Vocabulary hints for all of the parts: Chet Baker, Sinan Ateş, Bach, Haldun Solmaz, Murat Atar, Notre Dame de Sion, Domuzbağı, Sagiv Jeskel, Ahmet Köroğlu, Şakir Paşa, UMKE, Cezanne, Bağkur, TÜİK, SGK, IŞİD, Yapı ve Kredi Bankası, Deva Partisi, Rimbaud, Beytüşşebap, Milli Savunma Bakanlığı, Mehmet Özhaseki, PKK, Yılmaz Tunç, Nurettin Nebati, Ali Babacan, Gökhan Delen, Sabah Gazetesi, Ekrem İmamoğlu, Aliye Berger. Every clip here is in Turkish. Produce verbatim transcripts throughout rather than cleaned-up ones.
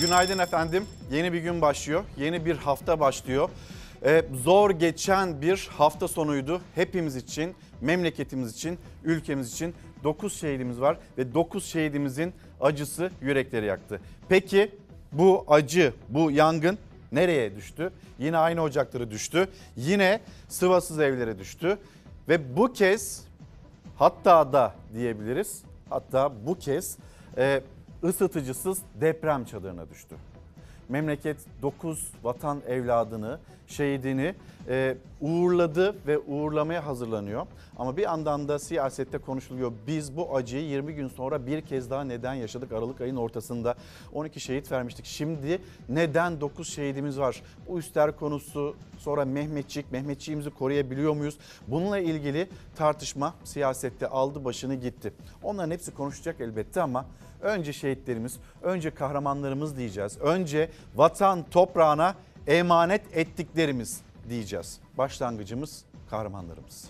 Günaydın efendim. Yeni bir gün başlıyor. Yeni bir hafta başlıyor. Ee, zor geçen bir hafta sonuydu. Hepimiz için, memleketimiz için, ülkemiz için dokuz şehidimiz var. Ve dokuz şehidimizin acısı yürekleri yaktı. Peki bu acı, bu yangın nereye düştü? Yine aynı ocaklara düştü. Yine sıvasız evlere düştü. Ve bu kez hatta da diyebiliriz. Hatta bu kez e, ısıtıcısız deprem çadırına düştü. Memleket dokuz vatan evladını, şehidini e, uğurladı ve uğurlamaya hazırlanıyor. Ama bir yandan da siyasette konuşuluyor. Biz bu acıyı yirmi gün sonra bir kez daha neden yaşadık? Aralık ayının ortasında on iki şehit vermiştik. Şimdi neden dokuz şehidimiz var? Üster konusu, sonra Mehmetçik, Mehmetçiğimizi koruyabiliyor muyuz? Bununla ilgili tartışma siyasette aldı başını gitti. Onların hepsi konuşacak elbette ama önce şehitlerimiz, önce kahramanlarımız diyeceğiz. Önce vatan toprağına emanet ettiklerimiz diyeceğiz. Başlangıcımız kahramanlarımız.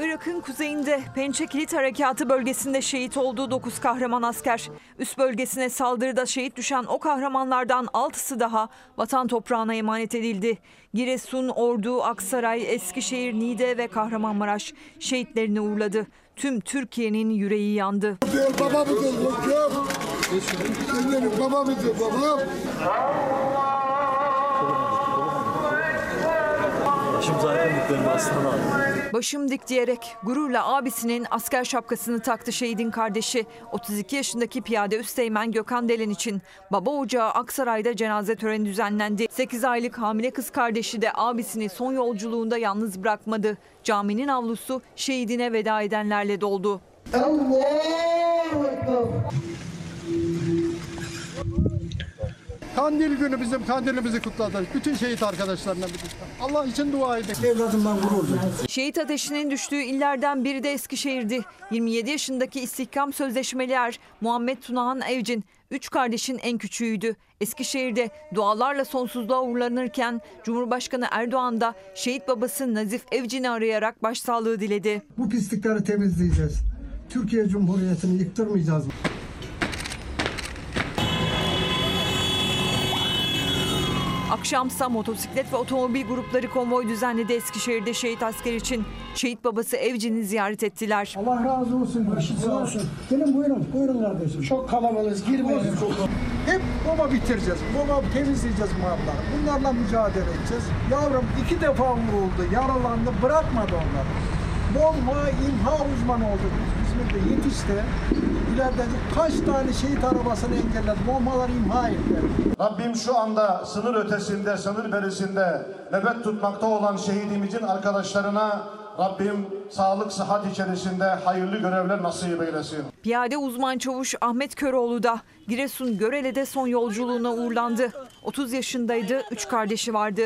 Irak'ın kuzeyinde Pençe Kilit harekatı bölgesinde şehit olduğu dokuz kahraman asker. Üst bölgesine saldırıda şehit düşen o kahramanlardan altısı daha vatan toprağına emanet edildi. Giresun, Ordu, Aksaray, Eskişehir, Niğde ve Kahramanmaraş şehitlerini uğurladı. Tüm Türkiye'nin yüreği yandı. Baba mıdır, baba mıdır, baba? Başım zaten diklerim aslında. Başım dik diyerek gururla abisinin asker şapkasını taktı şehidin kardeşi. otuz iki yaşındaki piyade üsteğmen Gökhan Delen için baba ocağı Aksaray'da cenaze töreni düzenlendi. sekiz aylık hamile kız kardeşi de abisini son yolculuğunda yalnız bırakmadı. Caminin avlusu şehidine veda edenlerle doldu. Kandil günü bizim kandilimizi kutladık. Bütün şehit arkadaşlarına birlikte. Allah için dua edin. Evladımdan gurur duydum. Şehit ateşinin düştüğü illerden biri de Eskişehir'di. yirmi yedi yaşındaki istihkam sözleşmeli er Muhammed Tunahan Evcin üç kardeşin en küçüğüydü. Eskişehir'de dualarla sonsuzluğa uğurlanırken Cumhurbaşkanı Erdoğan da şehit babası Nazif Evcin'i arayarak başsağlığı diledi. Bu pislikleri temizleyeceğiz. Türkiye Cumhuriyeti'ni yıktırmayacağız. Akşamsa motosiklet ve otomobil grupları konvoy düzenledi Eskişehir'de şehit asker için. Şehit babası Evcin'i ziyaret ettiler. Allah razı olsun. Başı sağ olsun. Gelin buyurun. Buyurun kardeşim. Çok kalabalığız. Girmeyin. Hep bomba bitireceğiz. Bomba temizleyeceğiz mağabları. Bunlarla mücadele edeceğiz. Yavrum iki defa vuruldu. Yaralandı. Bırakmadı onları. Bomba imha uzmanı oldu. İzmir'de yetişti. İleride kaç tane şehit arabasını engelledi. Bombalar imha etti. Rabbim şu anda sınır ötesinde, sınır berisinde nöbet tutmakta olan şehidimizin arkadaşlarına Rabbim sağlık, sıhhat içerisinde hayırlı görevler nasip eylesin. Piyade uzman çavuş Ahmet Köroğlu da Giresun Görele'de son yolculuğuna uğurlandı. otuz yaşındaydı, üç kardeşi vardı.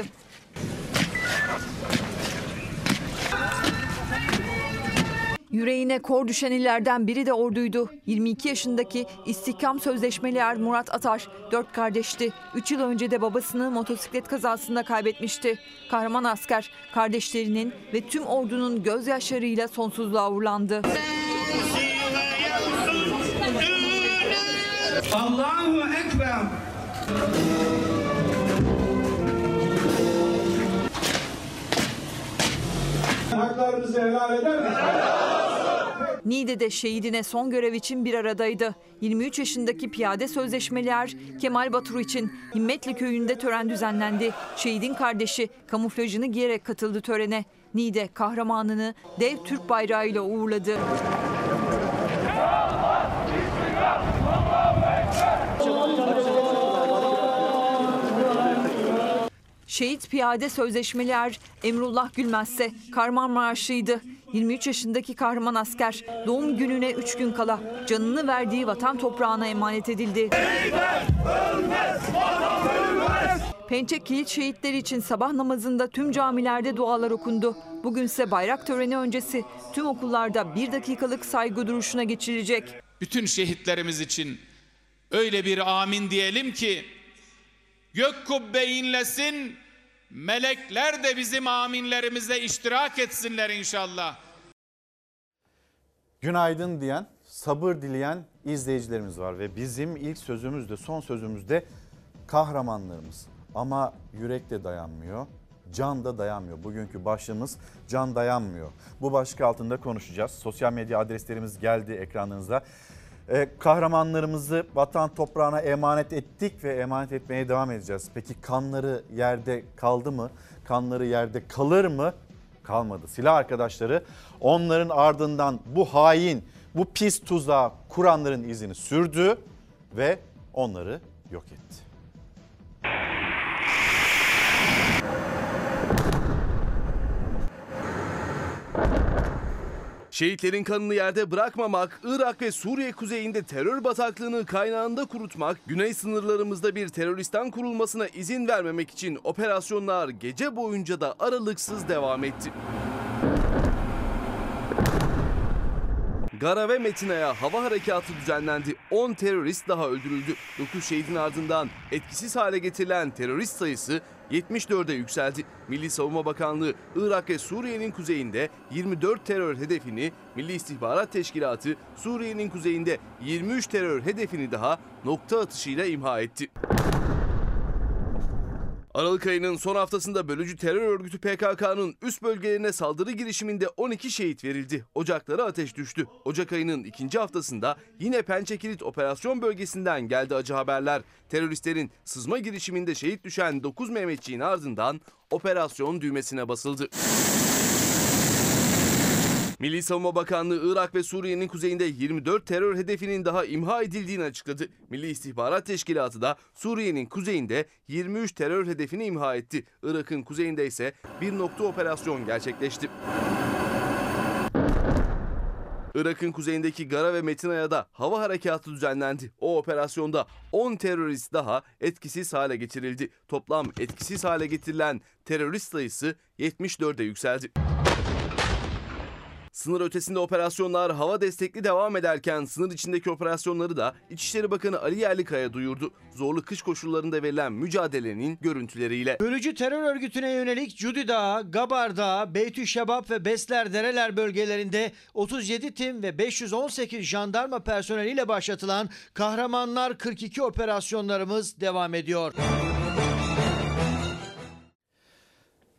Yüreğine kor düşen illerden biri de Ordu'ydu. yirmi iki yaşındaki istihkam sözleşmeli er Murat Atar dört kardeşti. üç yıl önce de babasını motosiklet kazasında kaybetmişti. Kahraman asker kardeşlerinin ve tüm ordunun gözyaşlarıyla sonsuzluğa uğurlandı. Allahu Ekber. Haklarımızı helal eder miyiz? Niğde'de şehidine son görev için bir aradaydı. yirmi üç yaşındaki piyade sözleşmeli er Kemal Batur için Himmetli köyünde tören düzenlendi. Şehidin kardeşi kamuflajını giyerek katıldı törene. Niğde kahramanını dev Türk bayrağıyla uğurladı. Şehit piyade sözleşmeli er Emrullah Gülmez ise Kahramanmaraşlıydı. yirmi üç yaşındaki kahraman asker doğum gününe üç gün kala canını verdiği vatan toprağına emanet edildi. Eyler, ölmez, vatan ölmez. Pençe Kilit şehitleri için sabah namazında tüm camilerde dualar okundu. Bugün ise bayrak töreni öncesi tüm okullarda bir dakikalık saygı duruşuna geçilecek. Bütün şehitlerimiz için öyle bir amin diyelim ki gök kubbe inlesin, melekler de bizim aminlerimize iştirak etsinler inşallah. Günaydın diyen, sabır dileyen izleyicilerimiz var ve bizim ilk sözümüzde, son sözümüzde kahramanlarımız. Ama yürek de dayanmıyor, can da dayanmıyor. Bugünkü başlığımız can dayanmıyor. Bu başlık altında konuşacağız. Sosyal medya adreslerimiz geldi ekranınıza. Kahramanlarımızı vatan toprağına emanet ettik ve emanet etmeye devam edeceğiz. Peki kanları yerde kaldı mı? Kanları yerde kalır mı? Kalmadı. Silah arkadaşları onların ardından bu hain, bu pis tuzağı kuranların izini sürdü ve onları yok etti. Şehitlerin kanını yerde bırakmamak, Irak ve Suriye kuzeyinde terör bataklığını kaynağında kurutmak, güney sınırlarımızda bir teröristan kurulmasına izin vermemek için operasyonlar gece boyunca da aralıksız devam etti. Gara ve Metina'ya hava harekatı düzenlendi. on terörist daha öldürüldü. dokuz şehidin ardından etkisiz hale getirilen terörist sayısı yetmiş dörde yükseldi. Milli Savunma Bakanlığı, Irak ve Suriye'nin kuzeyinde yirmi dört terör hedefini, Milli İstihbarat Teşkilatı, Suriye'nin kuzeyinde yirmi üç terör hedefini daha nokta atışıyla imha etti. Aralık ayının son haftasında bölücü terör örgütü P K K'nın üst bölgelerine saldırı girişiminde on iki şehit verildi. Ocaklara ateş düştü. Ocak ayının ikinci haftasında yine Pençe Kilit operasyon bölgesinden geldi acı haberler. Teröristlerin sızma girişiminde şehit düşen dokuz Mehmetçiğin ardından operasyon düğmesine basıldı. Milli Savunma Bakanlığı Irak ve Suriye'nin kuzeyinde yirmi dört terör hedefinin daha imha edildiğini açıkladı. Milli İstihbarat Teşkilatı da Suriye'nin kuzeyinde yirmi üç terör hedefini imha etti. Irak'ın kuzeyinde ise bir nokta operasyon gerçekleşti. Irak'ın kuzeyindeki Gara ve Metina'ya da hava harekatı düzenlendi. O operasyonda on terörist daha etkisiz hale getirildi. Toplam etkisiz hale getirilen terörist sayısı yetmiş dörde yükseldi. Sınır ötesinde operasyonlar hava destekli devam ederken sınır içindeki operasyonları da İçişleri Bakanı Ali Yerlikaya duyurdu. Zorlu kış koşullarında verilen mücadelenin görüntüleriyle. Bölücü terör örgütüne yönelik Cudi Dağı, Gabar Dağı, Beytüşşebap ve Besler Dereler bölgelerinde otuz yedi tim ve beş yüz on sekiz jandarma personeliyle başlatılan Kahramanlar kırk iki operasyonlarımız devam ediyor.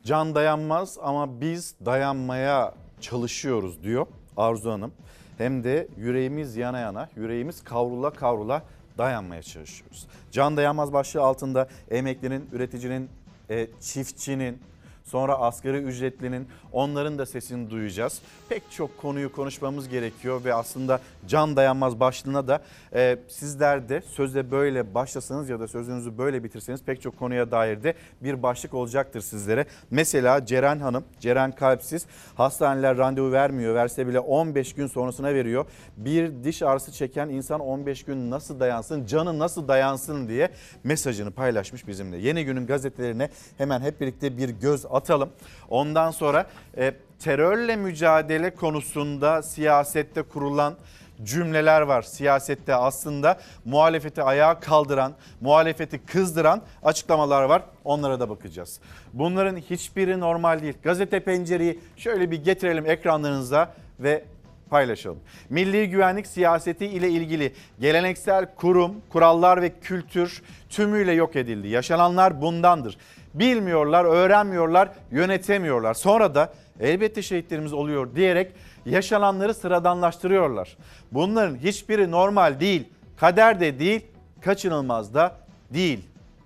Can dayanmaz ama biz dayanmaya çalışıyoruz diyor Arzu Hanım. Hem de yüreğimiz yana yana, yüreğimiz kavrula kavrula dayanmaya çalışıyoruz. Can dayanmaz başlığı altında emeklinin, üreticinin, e, çiftçinin, sonra asgari ücretlinin, onların da sesini duyacağız. Pek çok konuyu konuşmamız gerekiyor ve aslında can dayanmaz başlığına da e, sizler de sözle böyle başlasanız ya da sözünüzü böyle bitirseniz pek çok konuya dair de bir başlık olacaktır sizlere. Mesela Ceren Hanım, Ceren Kalpsiz, hastaneler randevu vermiyor, verse bile on beş gün sonrasına veriyor. Bir diş ağrısı çeken insan on beş gün nasıl dayansın, canı nasıl dayansın diye mesajını paylaşmış bizimle. Yeni günün gazetelerine hemen hep birlikte bir göz atalım. Ondan sonra e, terörle mücadele konusunda siyasette kurulan cümleler var. Siyasette aslında muhalefeti ayağa kaldıran, muhalefeti kızdıran açıklamalar var. Onlara da bakacağız. Bunların hiçbiri normal değil. Gazete pencereyi şöyle bir getirelim ekranlarınıza ve paylaşalım. Milli güvenlik siyaseti ile ilgili geleneksel kurum, kurallar ve kültür tümüyle yok edildi. Yaşananlar bundandır. Bilmiyorlar, öğrenmiyorlar, yönetemiyorlar. Sonra da elbette şehitlerimiz oluyor diyerek yaşananları sıradanlaştırıyorlar. Bunların hiçbiri normal değil, kader de değil, kaçınılmaz da değil.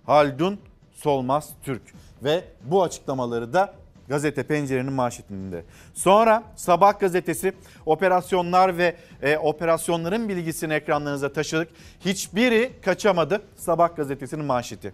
Haldun Solmaz Türk ve bu açıklamaları da Gazete Pencere'nin manşetinde. Sonra Sabah Gazetesi operasyonlar ve e, operasyonların bilgisini ekranlarınıza taşıdık. Hiçbiri kaçamadı. Sabah Gazetesi'nin manşeti.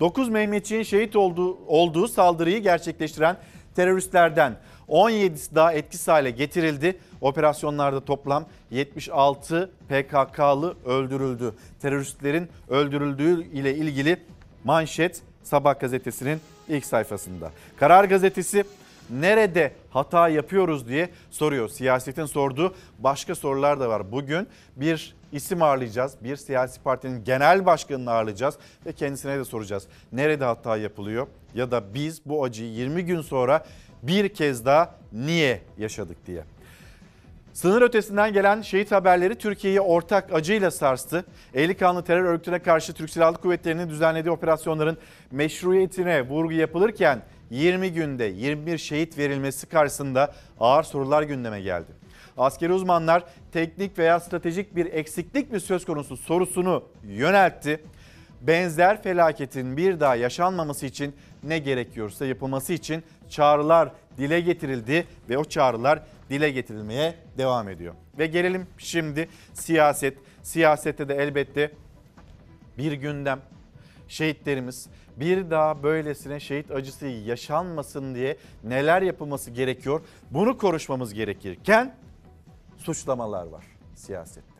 dokuz Mehmetçiğin şehit olduğu, olduğu saldırıyı gerçekleştiren teröristlerden on yedisi daha etkisiz hale getirildi. Operasyonlarda toplam yetmiş altı P K K'lı öldürüldü. Teröristlerin öldürüldüğü ile ilgili manşet Sabah Gazetesi'nin ilk sayfasında. Karar Gazetesi nerede hata yapıyoruz diye soruyor. Siyasetin sorduğu başka sorular da var. Bugün bir isim ağırlayacağız. Bir siyasi partinin genel başkanını ağırlayacağız ve kendisine de soracağız. Nerede hata yapılıyor ya da biz bu acıyı yirmi gün sonra bir kez daha niye yaşadık diye. Sınır ötesinden gelen şehit haberleri Türkiye'yi ortak acıyla sarstı. Ehli kanlı terör örgütüne karşı Türk Silahlı Kuvvetleri'nin düzenlediği operasyonların meşruiyetine vurgu yapılırken yirmi günde yirmi bir şehit verilmesi karşısında ağır sorular gündeme geldi. Askeri uzmanlar teknik veya stratejik bir eksiklik mi söz konusu sorusunu yöneltti. Benzer felaketin bir daha yaşanmaması için ne gerekiyorsa yapılması için çağrılar dile getirildi ve o çağrılar dile getirilmeye devam ediyor. Ve gelelim şimdi siyaset. Siyasette de elbette bir gündem. Şehitlerimiz bir daha böylesine şehit acısı yaşanmasın diye neler yapılması gerekiyor? Bunu konuşmamız gerekirken suçlamalar var siyasette.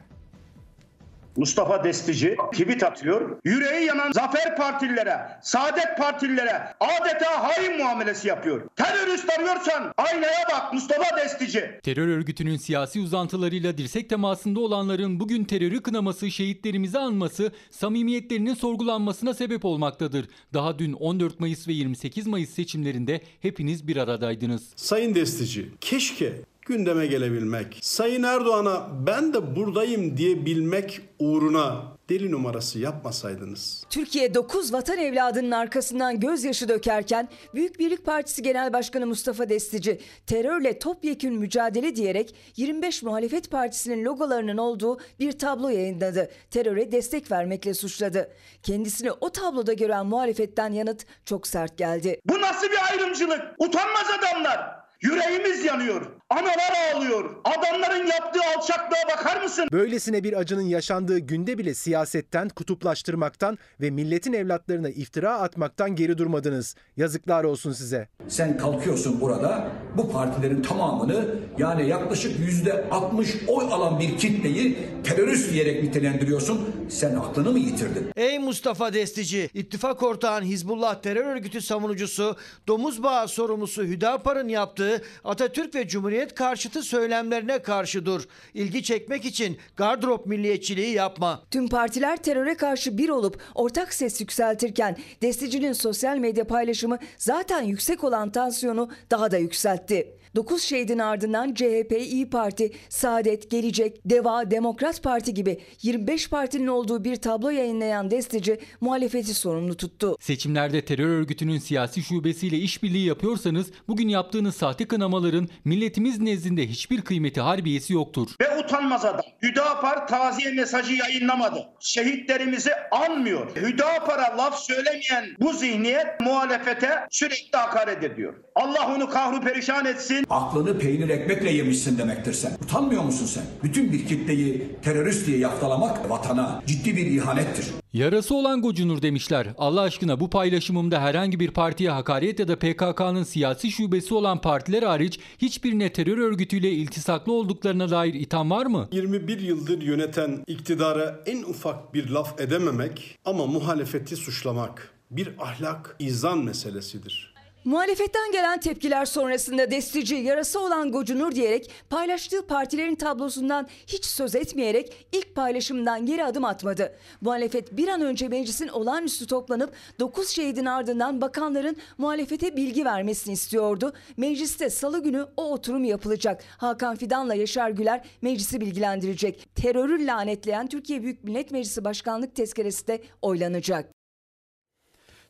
Mustafa Destici tweet atıyor. Yüreği yanan Zafer Partililere, Saadet Partililere adeta hain muamelesi yapıyor. Terörist arıyorsan aynaya bak Mustafa Destici. Terör örgütünün siyasi uzantılarıyla dirsek temasında olanların bugün terörü kınaması, şehitlerimizi anması, samimiyetlerinin sorgulanmasına sebep olmaktadır. Daha dün on dört Mayıs ve yirmi sekiz Mayıs seçimlerinde hepiniz bir aradaydınız. Sayın Destici, keşke gündeme gelebilmek, Sayın Erdoğan'a ben de buradayım diyebilmek uğruna deli numarası yapmasaydınız. Türkiye dokuz vatan evladının arkasından gözyaşı dökerken Büyük Birlik Partisi Genel Başkanı Mustafa Destici terörle topyekün mücadele diyerek yirmi beş muhalefet partisinin logolarının olduğu bir tablo yayınladı. Teröre destek vermekle suçladı. Kendisini o tabloda gören muhalefetten yanıt çok sert geldi. Bu nasıl bir ayrımcılık? Utanmaz adamlar! Yüreğimiz yanıyor, analar ağlıyor, adamların yaptığı alçaklığa bakar mısın? Böylesine bir acının yaşandığı günde bile siyasetten, kutuplaştırmaktan ve milletin evlatlarına iftira atmaktan geri durmadınız. Yazıklar olsun size. Sen kalkıyorsun burada, bu partilerin tamamını yani yaklaşık yüzde altmış oy alan bir kitleyi terörist diyerek nitelendiriyorsun. Sen aklını mı yitirdin? Ey Mustafa Destici, ittifak ortağın Hizbullah terör örgütü savunucusu, Domuzbağı sorumlusu Hüdapar'ın yaptığı Atatürk ve Cumhuriyet karşıtı söylemlerine karşı dur. İlgi çekmek için gardırop milliyetçiliği yapma. Tüm partiler teröre karşı bir olup ortak ses yükseltirken Destici'nin sosyal medya paylaşımı zaten yüksek olan tansiyonu daha da yükseltti. dokuz şehidin ardından C H P, İYİ Parti, Saadet, Gelecek, Deva, Demokrat Parti gibi yirmi beş partinin olduğu bir tablo yayınlayan Destici muhalefeti sorumlu tuttu. Seçimlerde terör örgütünün siyasi şubesiyle işbirliği yapıyorsanız bugün yaptığınız sahte kınamaların milletimiz nezdinde hiçbir kıymeti harbiyesi yoktur. Ve utanmaz adam. Hüdapar taziye mesajı yayınlamadı. Şehitlerimizi anmıyor. Hüdapar'a laf söylemeyen bu zihniyet muhalefete sürekli hakaret ediyor. Allah onu kahru perişan etsin. Aklını peynir ekmekle yemişsin demektir sen. Utanmıyor musun sen? Bütün bir kitleyi terörist diye yaftalamak vatana ciddi bir ihanettir. Yarası olan gocunur demişler. Allah aşkına bu paylaşımımda herhangi bir partiye hakaret ya da P K K'nın siyasi şubesi olan partiler hariç hiçbirine terör örgütüyle iltisaklı olduklarına dair itham var mı? yirmi bir yıldır yöneten iktidara en ufak bir laf edememek ama muhalefeti suçlamak bir ahlak, izan meselesidir. Muhalefetten gelen tepkiler sonrasında Destici yarası olan gocunur diyerek paylaştığı partilerin tablosundan hiç söz etmeyerek ilk paylaşımdan geri adım atmadı. Muhalefet bir an önce meclisin olağanüstü toplanıp dokuz şehidin ardından bakanların muhalefete bilgi vermesini istiyordu. Mecliste salı günü o oturum yapılacak. Hakan Fidan'la Yaşar Güler meclisi bilgilendirecek. Terörü lanetleyen Türkiye Büyük Millet Meclisi Başkanlık tezkeresi de oylanacak.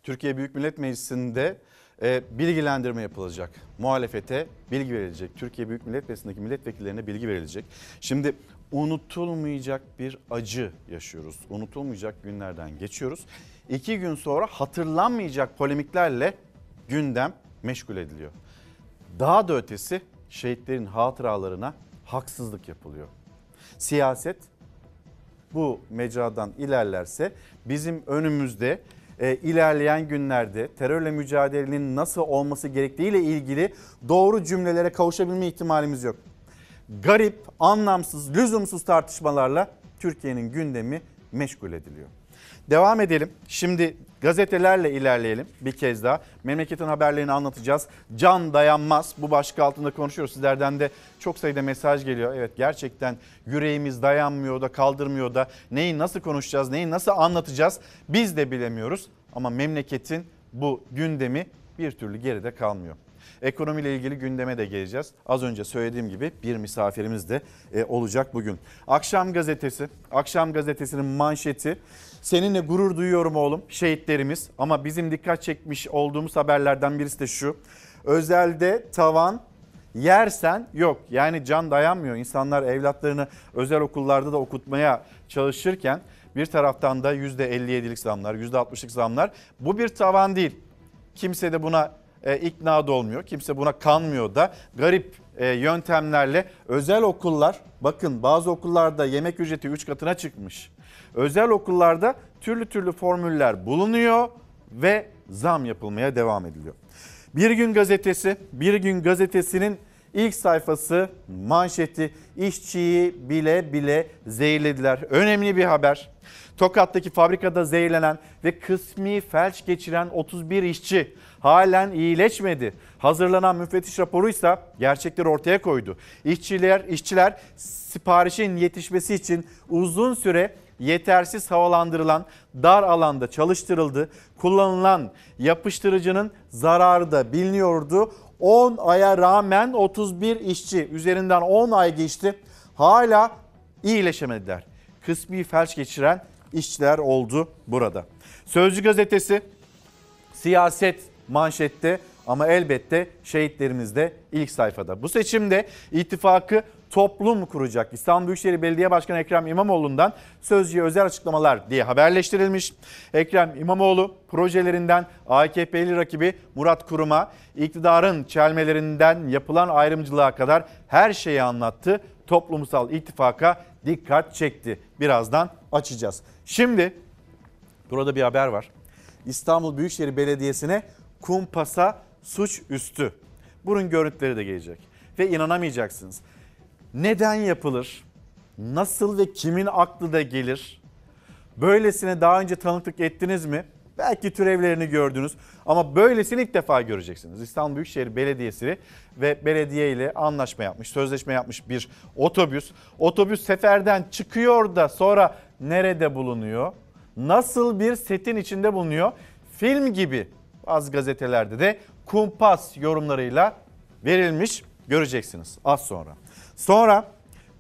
Türkiye Büyük Millet Meclisi'nde bilgilendirme yapılacak. Muhalefete bilgi verilecek. Türkiye Büyük Millet Meclisi'ndeki milletvekillerine bilgi verilecek. Şimdi unutulmayacak bir acı yaşıyoruz. Unutulmayacak günlerden geçiyoruz. İki gün sonra hatırlanmayacak polemiklerle gündem meşgul ediliyor. Daha da ötesi şehitlerin hatıralarına haksızlık yapılıyor. Siyaset bu mecradan ilerlerse bizim önümüzde E, ilerleyen günlerde terörle mücadelenin nasıl olması gerektiğiyle ilgili doğru cümlelere kavuşabilme ihtimalimiz yok. Garip, anlamsız, lüzumsuz tartışmalarla Türkiye'nin gündemi meşgul ediliyor. Devam edelim. Şimdi gazetelerle ilerleyelim bir kez daha. Memleketin haberlerini anlatacağız. Can dayanmaz. Bu başlık altında konuşuyoruz. Sizlerden de çok sayıda mesaj geliyor. Evet, gerçekten yüreğimiz dayanmıyor da kaldırmıyor da neyi nasıl konuşacağız, neyi nasıl anlatacağız biz de bilemiyoruz. Ama memleketin bu gündemi bir türlü geride kalmıyor. Ekonomiyle ilgili gündeme de geleceğiz. Az önce söylediğim gibi bir misafirimiz de olacak bugün. Akşam gazetesi, Akşam gazetesinin manşeti. Seninle gurur duyuyorum oğlum, şehitlerimiz. Ama bizim dikkat çekmiş olduğumuz haberlerden birisi de şu. Özelde tavan, yersen yok. Yani can dayanmıyor. İnsanlar evlatlarını özel okullarda da okutmaya çalışırken bir taraftan da yüzde elli yedilik zamlar, yüzde altmışlık zamlar. Bu bir tavan değil. Kimse de buna E, ikna da olmuyor. Kimse buna kanmıyor da garip e, yöntemlerle özel okullar, bakın bazı okullarda yemek ücreti üç katına çıkmış. Özel okullarda türlü türlü formüller bulunuyor ve zam yapılmaya devam ediliyor. Bir Gün Gazetesi, Bir Gün Gazetesi'nin ilk sayfası manşeti, işçiyi bile bile zehirlediler. Önemli bir haber. Tokat'taki fabrikada zehirlenen ve kısmi felç geçiren otuz bir işçi halen iyileşmedi. Hazırlanan müfettiş raporuysa gerçekleri ortaya koydu. İşçiler, işçiler siparişin yetişmesi için uzun süre yetersiz havalandırılan dar alanda çalıştırıldı. Kullanılan yapıştırıcının zararı da biliniyordu. on aya rağmen otuz bir işçi, üzerinden on ay geçti, hala iyileşemediler. Kısmi felç geçiren işçiler oldu burada. Sözcü gazetesi, siyaset manşette ama elbette şehitlerimiz de ilk sayfada. Bu seçimde ittifakı toplum kuracak. İstanbul Büyükşehir Belediye Başkanı Ekrem İmamoğlu'ndan Sözcü'ye özel açıklamalar diye haberleştirilmiş. Ekrem İmamoğlu projelerinden A K P'li rakibi Murat Kurum'a, iktidarın çelmelerinden yapılan ayrımcılığa kadar her şeyi anlattı. Toplumsal ittifaka dikkat çekti. Birazdan açacağız. Şimdi burada bir haber var. İstanbul Büyükşehir Belediyesi'ne kumpasa suçüstü. Bunun görüntüleri de gelecek ve inanamayacaksınız. Neden yapılır? Nasıl ve kimin aklı da gelir? Böylesine daha önce tanıklık ettiniz mi? Belki türevlerini gördünüz ama böylesini ilk defa göreceksiniz. İstanbul Büyükşehir Belediyesi ve belediye ile anlaşma yapmış, sözleşme yapmış bir otobüs. Otobüs seferden çıkıyor da sonra nerede bulunuyor? Nasıl bir setin içinde bulunuyor? Film gibi bazı gazetelerde de kumpas yorumlarıyla verilmiş, göreceksiniz az sonra. Sonra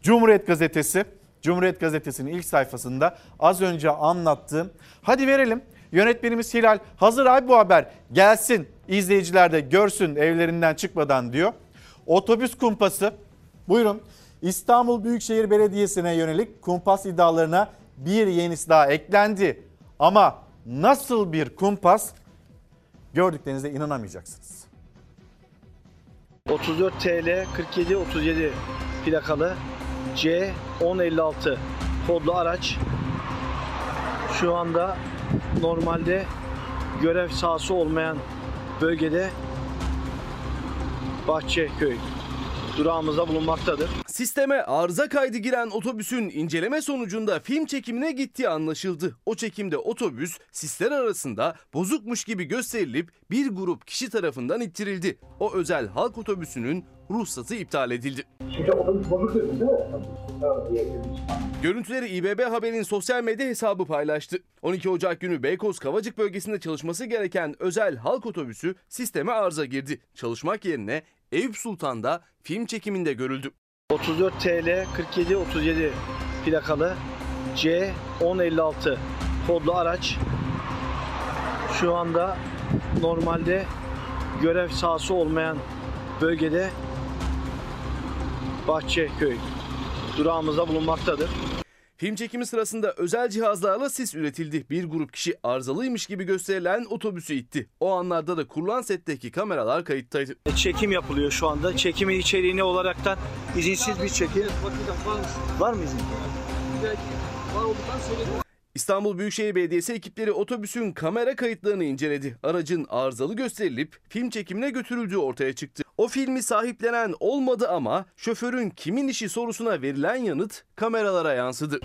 Cumhuriyet Gazetesi, Cumhuriyet Gazetesi'nin ilk sayfasında az önce anlattığım, hadi verelim yönetmenimiz Hilal, hazır abi bu haber gelsin izleyiciler de görsün evlerinden çıkmadan diyor. Otobüs kumpası, buyurun, İstanbul Büyükşehir Belediyesi'ne yönelik kumpas iddialarına bir yenisi daha eklendi. Ama nasıl bir kumpas, gördüklerinize inanamayacaksınız. otuz dört TL kırk yedi otuz yedi plakalı C on elli altı kodlu araç şu anda normalde görev sahası olmayan bölgede Bahçeköy durağımızda bulunmaktadır. Sisteme arıza kaydı giren otobüsün inceleme sonucunda film çekimine gittiği anlaşıldı. O çekimde otobüs sisler arasında bozukmuş gibi gösterilip bir grup kişi tarafından ittirildi. O özel halk otobüsünün ruhsatı iptal edildi. Şimdi otobüs bozuk değil mi? Görüntüleri İBB Haber'in sosyal medya hesabı paylaştı. on iki Ocak günü Beykoz Kavacık bölgesinde çalışması gereken özel halk otobüsü sisteme arıza girdi. Çalışmak yerine Eyüp Sultan'da film çekiminde görüldü. otuz dört TL kırk yedi otuz yedi plakalı C on elli altı kodlu araç şu anda normalde görev sahası olmayan bölgede Bahçeköy durağımızda bulunmaktadır. Film çekimi sırasında özel cihazlarla sis üretildi. Bir grup kişi arızalıymış gibi gösterilen otobüsü itti. O anlarda da kurulan setteki kameralar kayıttaydı. Çekim yapılıyor şu anda. Çekimin içeriğini olaraktan izinsiz bir çekim. Var mı izin? Var olduktan söyledim. İstanbul Büyükşehir Belediyesi ekipleri otobüsün kamera kayıtlarını inceledi. Aracın arızalı gösterilip film çekimine götürüldüğü ortaya çıktı. O filmi sahiplenen olmadı ama şoförün kimin işi sorusuna verilen yanıt kameralara yansıdı.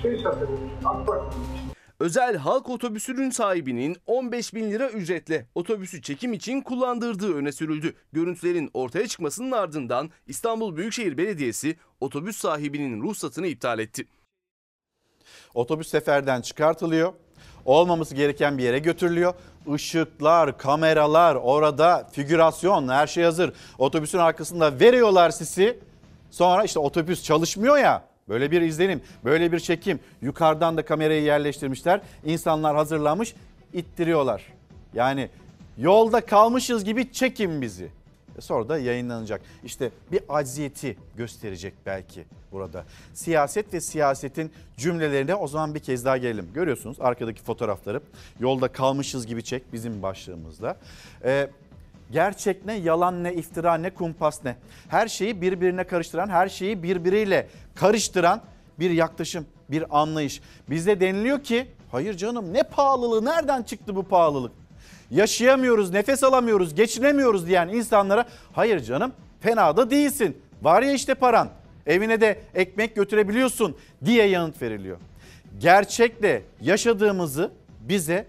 Özel halk otobüsünün sahibinin on beş bin lira ücretle otobüsü çekim için kullandırdığı öne sürüldü. Görüntülerin ortaya çıkmasının ardından İstanbul Büyükşehir Belediyesi otobüs sahibinin ruhsatını iptal etti. Otobüs seferden çıkartılıyor. Olmaması gereken bir yere götürülüyor. Işıklar, kameralar, orada figürasyon, her şey hazır. Otobüsün arkasında veriyorlar sisi. Sonra işte otobüs çalışmıyor ya. Böyle bir izlenim, böyle bir çekim. Yukarıdan da kamerayı yerleştirmişler. İnsanlar hazırlanmış, ittiriyorlar. Yani yolda kalmışız gibi çekin bizi. Sonra da yayınlanacak. İşte bir acziyeti gösterecek belki burada. Siyaset ve siyasetin cümlelerine o zaman bir kez daha gelelim. Görüyorsunuz arkadaki fotoğrafları. Yolda kalmışız gibi çek bizim başlığımızda. Ee, gerçek ne, yalan ne, iftira ne, kumpas ne? Her şeyi birbirine karıştıran, her şeyi birbiriyle karıştıran bir yaklaşım, bir anlayış. Bizde deniliyor ki hayır canım, ne pahalılığı, nereden çıktı bu pahalılık? Yaşayamıyoruz, nefes alamıyoruz, geçinemiyoruz diyen insanlara hayır canım, fena da değilsin. Var ya işte paran, evine de ekmek götürebiliyorsun diye yanıt veriliyor. Gerçekle yaşadığımızı bize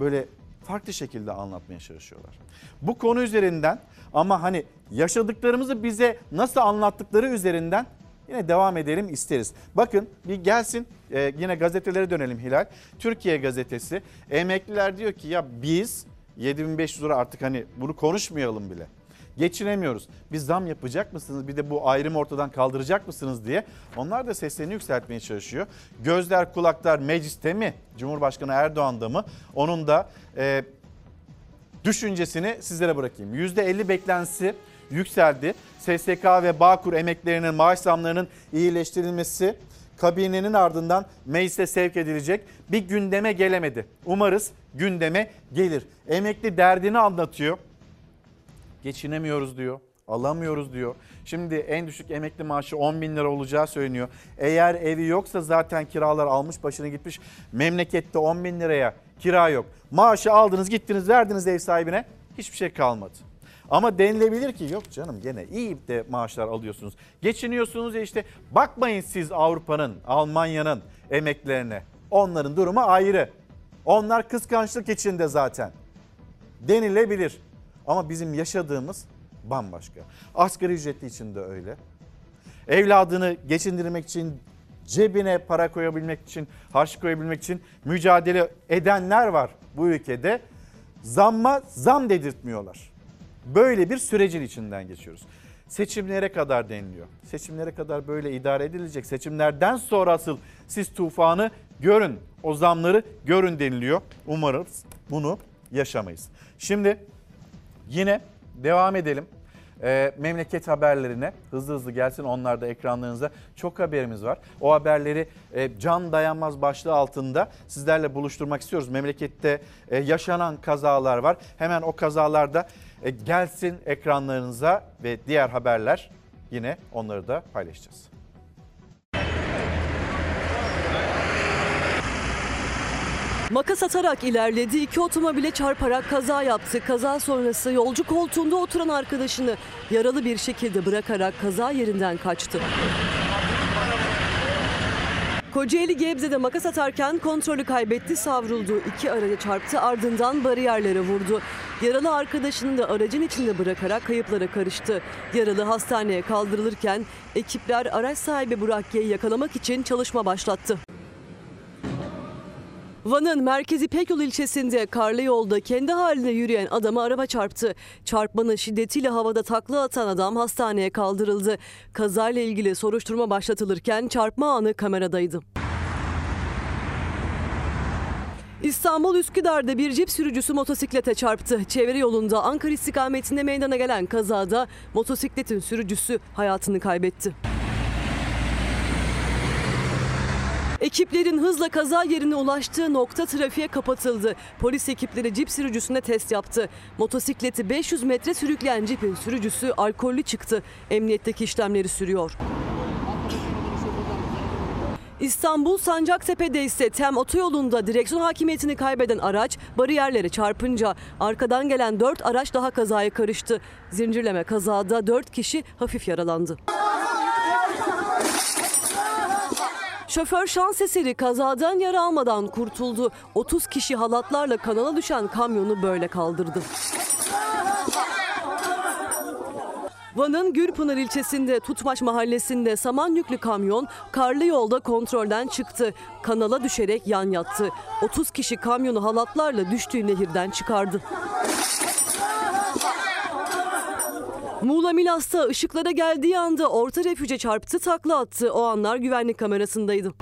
böyle farklı şekilde anlatmaya çalışıyorlar. Bu konu üzerinden, ama hani yaşadıklarımızı bize nasıl anlattıkları üzerinden yine devam edelim isteriz. Bakın bir gelsin, e, yine gazetelere dönelim Hilal. Türkiye gazetesi, emekliler diyor ki ya biz yedi bin beş yüz lira, artık hani bunu konuşmayalım bile. Geçinemiyoruz. Bir zam yapacak mısınız? Bir de bu ayrımı ortadan kaldıracak mısınız diye. Onlar da seslerini yükseltmeye çalışıyor. Gözler kulaklar mecliste mi? Cumhurbaşkanı Erdoğan'da mı? Onun da e, düşüncesini sizlere bırakayım. yüzde elli beklentisi yükseldi. S S K ve Bağkur emeklilerinin maaş zamlarının iyileştirilmesi kabinenin ardından meclise sevk edilecek. Bir gündeme gelemedi. Umarız gündeme gelir. Emekli derdini anlatıyor. Geçinemiyoruz diyor, alamıyoruz diyor. Şimdi en düşük emekli maaşı on bin lira olacağı söyleniyor. Eğer evi yoksa zaten kiralar almış başına gitmiş. Memlekette on bin liraya kira yok. Maaşı aldınız, gittiniz, verdiniz ev sahibine, hiçbir şey kalmadı. Ama denilebilir ki yok canım, gene iyi de maaşlar alıyorsunuz. Geçiniyorsunuz ya işte, bakmayın siz Avrupa'nın, Almanya'nın emeklilerine. Onların durumu ayrı. Onlar kıskançlık içinde zaten denilebilir. Ama bizim yaşadığımız bambaşka. Asgari ücretli için de öyle. Evladını geçindirmek için, cebine para koyabilmek için, harçlık koyabilmek için mücadele edenler var bu ülkede. Zamma zam dedirtmiyorlar. Böyle bir sürecin içinden geçiyoruz. Seçimlere kadar deniliyor. Seçimlere kadar böyle idare edilecek. Seçimlerden sonra asıl siz tufanı görün, o zamları görün deniliyor. Umarız bunu yaşamayız. Şimdi... Yine devam edelim e, memleket haberlerine, hızlı hızlı gelsin onlar da ekranlarınıza. Çok haberimiz var. O haberleri e, can dayanmaz başlığı altında sizlerle buluşturmak istiyoruz. Memlekette e, yaşanan kazalar var. Hemen o kazalarda e, gelsin ekranlarınıza ve diğer haberler, yine onları da paylaşacağız. Makas atarak ilerledi, iki otomobile çarparak kaza yaptı. Kaza sonrası yolcu koltuğunda oturan arkadaşını yaralı bir şekilde bırakarak kaza yerinden kaçtı. Kocaeli Gebze'de makas atarken kontrolü kaybetti, savruldu. İki araca çarptı, ardından bariyerlere vurdu. Yaralı arkadaşını da aracın içinde bırakarak kayıplara karıştı. Yaralı hastaneye kaldırılırken ekipler araç sahibi Burak G'yi yakalamak için çalışma başlattı. Van'ın merkezi İpekyolu ilçesinde karlı yolda kendi haline yürüyen adama araba çarptı. Çarpmanın şiddetiyle havada takla atan adam hastaneye kaldırıldı. Kazayla ilgili soruşturma başlatılırken çarpma anı kameradaydı. İstanbul Üsküdar'da bir cip sürücüsü motosiklete çarptı. Çevre yolunda Ankara istikametinde meydana gelen kazada motosikletin sürücüsü hayatını kaybetti. Ekiplerin hızla kaza yerine ulaştığı nokta trafiğe kapatıldı. Polis ekipleri cip sürücüsüne test yaptı. Motosikleti beş yüz metre sürükleyen cipin sürücüsü alkollü çıktı. Emniyetteki işlemleri sürüyor. İstanbul Sancaktepe'de ise Tem otoyolunda direksiyon hakimiyetini kaybeden araç bariyerlere çarpınca arkadan gelen dört araç daha kazaya karıştı. Zincirleme kazada dört kişi hafif yaralandı. Şoför şans eseri kazadan yara almadan kurtuldu. otuz kişi halatlarla kanala düşen kamyonu böyle kaldırdı. Van'ın Gürpınar ilçesinde Tutmaş mahallesinde saman yüklü kamyon karlı yolda kontrolden çıktı. Kanala düşerek yan yattı. otuz kişi kamyonu halatlarla düştüğü nehirden çıkardı. Muğla Milas'ta ışıklara geldiği anda orta refüje çarptı, takla attı. O anlar güvenlik kamerasındaydı.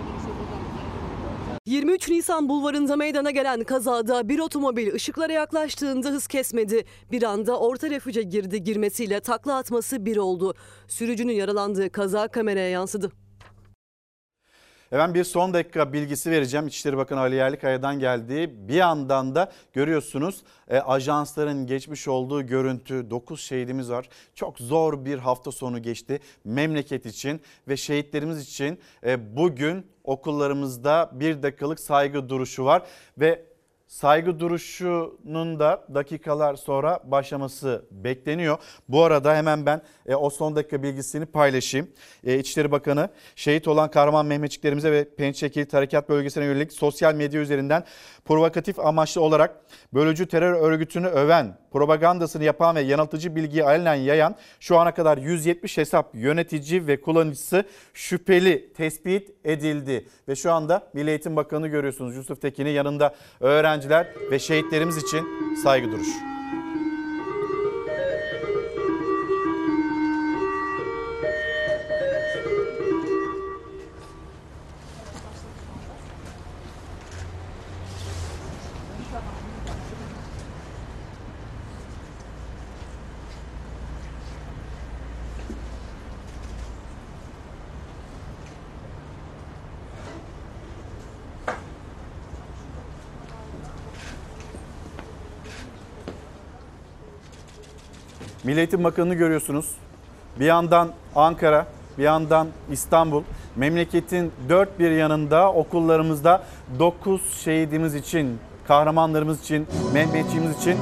yirmi üç Nisan bulvarında meydana gelen kazada bir otomobil ışıklara yaklaştığında hız kesmedi. Bir anda orta refüje girdi, girmesiyle takla atması bir oldu. Sürücünün yaralandığı kaza kameraya yansıdı. Efendim bir son dakika bilgisi vereceğim. İçişleri Bakanı Ali Yerlikaya'dan geldi. Bir yandan da görüyorsunuz e, ajansların geçmiş olduğu görüntü. dokuz şehidimiz var. Çok zor bir hafta sonu geçti memleket için ve şehitlerimiz için. E, bugün okullarımızda bir dakikalık saygı duruşu var ve saygı duruşunun da dakikalar sonra başlaması bekleniyor. Bu arada hemen ben e, o son dakika bilgisini paylaşayım. E, İçişleri Bakanı şehit olan kahraman Mehmetçiklerimize ve Pençe Kilit Harekat Bölgesi'ne yönelik sosyal medya üzerinden provokatif amaçlı olarak bölücü terör örgütünü öven, propagandasını yapan ve yanıltıcı bilgiyi alenen yayan şu ana kadar yüz yetmiş hesap yönetici ve kullanıcısı şüpheli tespit edildi. Ve şu anda Milli Eğitim Bakanı görüyorsunuz Yusuf Tekin'in yanında öğrenciler ve şehitlerimiz için saygı duruşu. Milli Eğitim Bakanı'nı görüyorsunuz. Bir yandan Ankara, bir yandan İstanbul. Memleketin dört bir yanında okullarımızda dokuz şehidimiz için, kahramanlarımız için, Mehmetçiğimiz için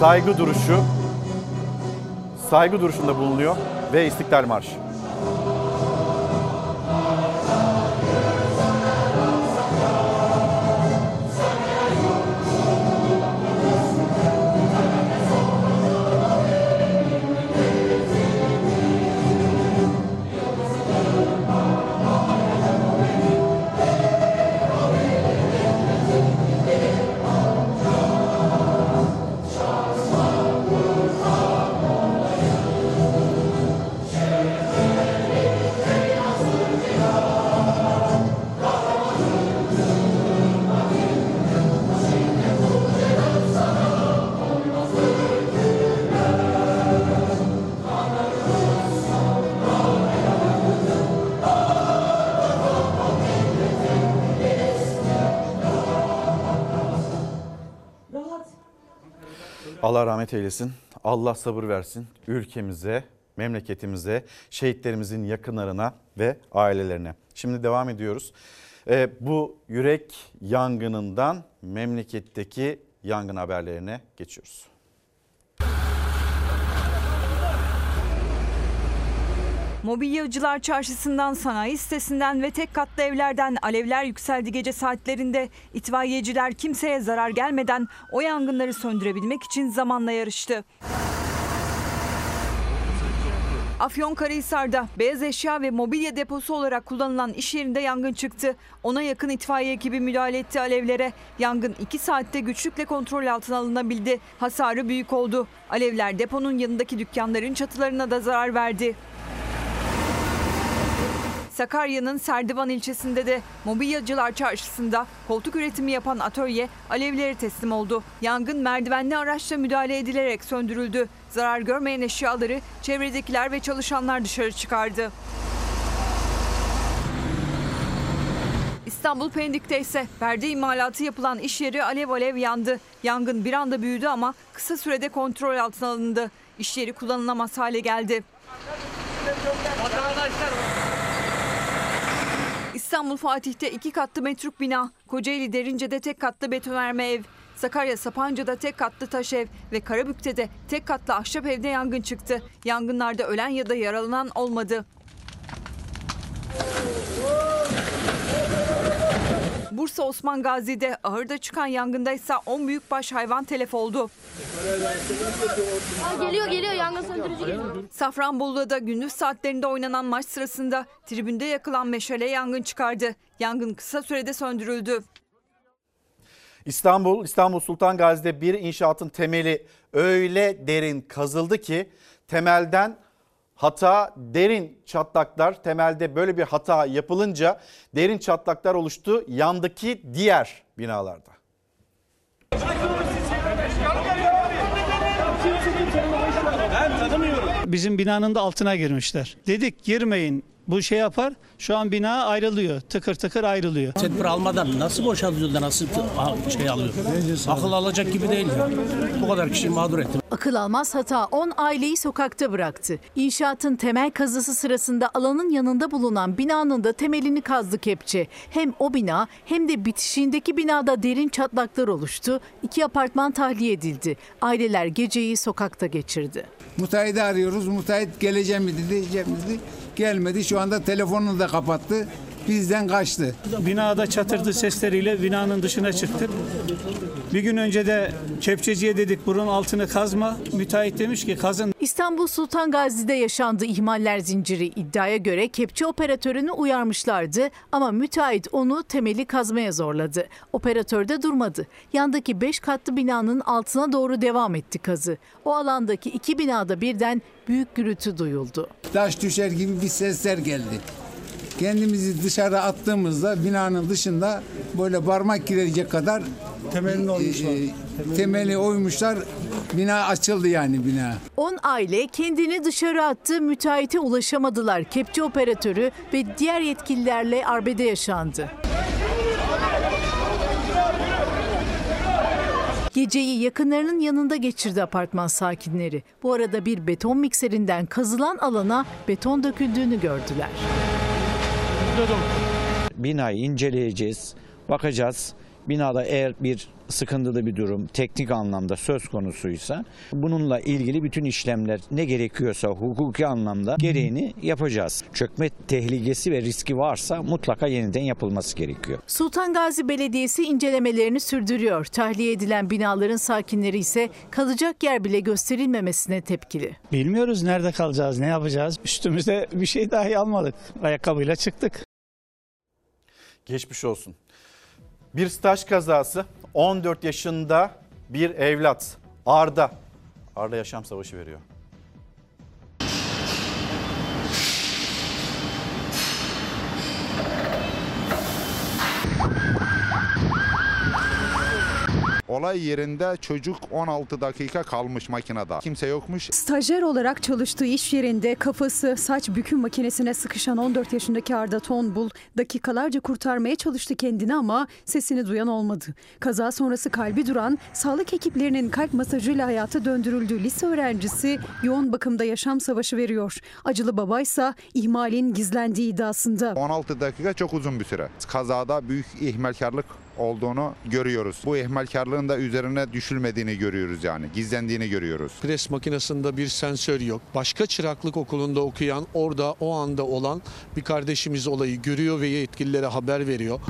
saygı duruşu, saygı duruşunda bulunuyor ve İstiklal Marşı. Allah rahmet eylesin, Allah sabır versin ülkemize, memleketimize, şehitlerimizin yakınlarına ve ailelerine. Şimdi devam ediyoruz. E, bu yürek yangınından memleketteki yangın haberlerine geçiyoruz. Mobilyacılar çarşısından, sanayi sitesinden ve tek katlı evlerden alevler yükseldi gece saatlerinde. İtfaiyeciler kimseye zarar gelmeden o yangınları söndürebilmek için zamanla yarıştı. Afyonkarahisar'da beyaz eşya ve mobilya deposu olarak kullanılan iş yerinde yangın çıktı. Ona yakın itfaiye ekibi müdahale etti alevlere. Yangın iki saatte güçlükle kontrol altına alınabildi. Hasarı büyük oldu. Alevler deponun yanındaki dükkanların çatılarına da zarar verdi. Sakarya'nın Serdivan ilçesinde de mobilyacılar çarşısında koltuk üretimi yapan atölye alevlere teslim oldu. Yangın merdivenli araçla müdahale edilerek söndürüldü. Zarar görmeyen eşyaları çevredekiler ve çalışanlar dışarı çıkardı. İstanbul Pendik'te ise perde imalatı yapılan iş yeri alev alev yandı. Yangın bir anda büyüdü ama kısa sürede kontrol altına alındı. İş yeri kullanılamaz hale geldi. İstanbul Fatih'te iki katlı metruk bina, Kocaeli Derince'de tek katlı betonarme ev, Sakarya Sapanca'da tek katlı taş ev ve Karabük'te de tek katlı ahşap evde yangın çıktı. Yangınlarda ölen ya da yaralanan olmadı. Bursa Osman Gazi'de, ahırda çıkan yangında ise on büyükbaş hayvan telef oldu. Aa, geliyor geliyor yangın söndürücü geliyor. Safranbolu'da da gündüz saatlerinde oynanan maç sırasında tribünde yakılan meşale yangın çıkardı. Yangın kısa sürede söndürüldü. İstanbul, İstanbul Sultan Gazi'de bir inşaatın temeli öyle derin kazıldı ki temelden hata, derin çatlaklar, temelde böyle bir hata yapılınca derin çatlaklar oluştu yandaki diğer binalarda. Ben tanımıyorum. Bizim binanın da altına girmişler. Dedik girmeyin. Bu şey yapar, şu an bina ayrılıyor, tıkır tıkır ayrılıyor. Tedbir almadan nasıl boşaltıyor da nasıl şey alıyor? Akıl alacak gibi değil. Bu kadar kişiyi mağdur etti. Akıl almaz hata on aileyi sokakta bıraktı. İnşaatın temel kazısı sırasında alanın yanında bulunan binanın da temelini kazdı kepçe. Hem o bina hem de bitişiğindeki binada derin çatlaklar oluştu. İki apartman tahliye edildi. Aileler geceyi sokakta geçirdi. Müteahhidi arıyoruz, müteahhit geleceğim mi diyeceğim mi dedi. Gelmedi. Şu anda telefonunu da kapattı. Bizden kaçtı. Binada çatırtı sesleriyle binanın dışına çıktık. Bir gün önce de kepçeciye dedik burun altını kazma. Müteahhit demiş ki kazın. İstanbul Sultan Gazi'de yaşandı ihmaller zinciri. İddiaya göre kepçe operatörünü uyarmışlardı ama müteahhit onu temeli kazmaya zorladı. Operatör de durmadı. Yandaki beş katlı binanın altına doğru devam etti kazı. O alandaki iki binada birden büyük gürültü duyuldu. Taş düşer gibi bir sesler geldi. Kendimizi dışarı attığımızda binanın dışında böyle parmak girecek kadar temelini oymuşlar. E, temeli oymuşlar. Bina açıldı yani bina. on aile kendini dışarı attı, müteahhite ulaşamadılar. Kepçe operatörü ve diğer yetkililerle arbede yaşandı. Geceyi yakınlarının yanında geçirdi apartman sakinleri. Bu arada bir beton mikserinden kazılan alana beton döküldüğünü gördüler. Binayı inceleyeceğiz, bakacağız. Binada eğer bir sıkıntılı bir durum, teknik anlamda söz konusuysa bununla ilgili bütün işlemler ne gerekiyorsa hukuki anlamda gereğini yapacağız. Çökme tehlikesi ve riski varsa mutlaka yeniden yapılması gerekiyor. Sultan Gazi Belediyesi incelemelerini sürdürüyor. Tahliye edilen binaların sakinleri ise kalacak yer bile gösterilmemesine tepkili. Bilmiyoruz nerede kalacağız, ne yapacağız. Üstümüze bir şey dahi almadık. Ayakkabıyla çıktık. Geçmiş olsun. Bir staj kazası, on dört yaşında bir evlat Arda. Arda yaşam savaşı veriyor. Olay yerinde çocuk on altı dakika kalmış makinede. Kimse yokmuş. Stajyer olarak çalıştığı iş yerinde kafası saç büküm makinesine sıkışan on dört yaşındaki Arda Tonbul dakikalarca kurtarmaya çalıştı kendini ama sesini duyan olmadı. Kaza sonrası kalbi duran, sağlık ekiplerinin kalp masajıyla hayata döndürüldüğü lise öğrencisi yoğun bakımda yaşam savaşı veriyor. Acılı babaysa ihmalin gizlendiği iddiasında. on altı dakika çok uzun bir süre. Kazada büyük ihmalkarlık olduğunu görüyoruz. Bu ihmalkarlığın da üzerine düşülmediğini görüyoruz yani. Gizlendiğini görüyoruz. Pres makinesinde bir sensör yok. Başka çıraklık okulunda okuyan, orada o anda olan bir kardeşimiz olayı görüyor ve yetkililere haber veriyor.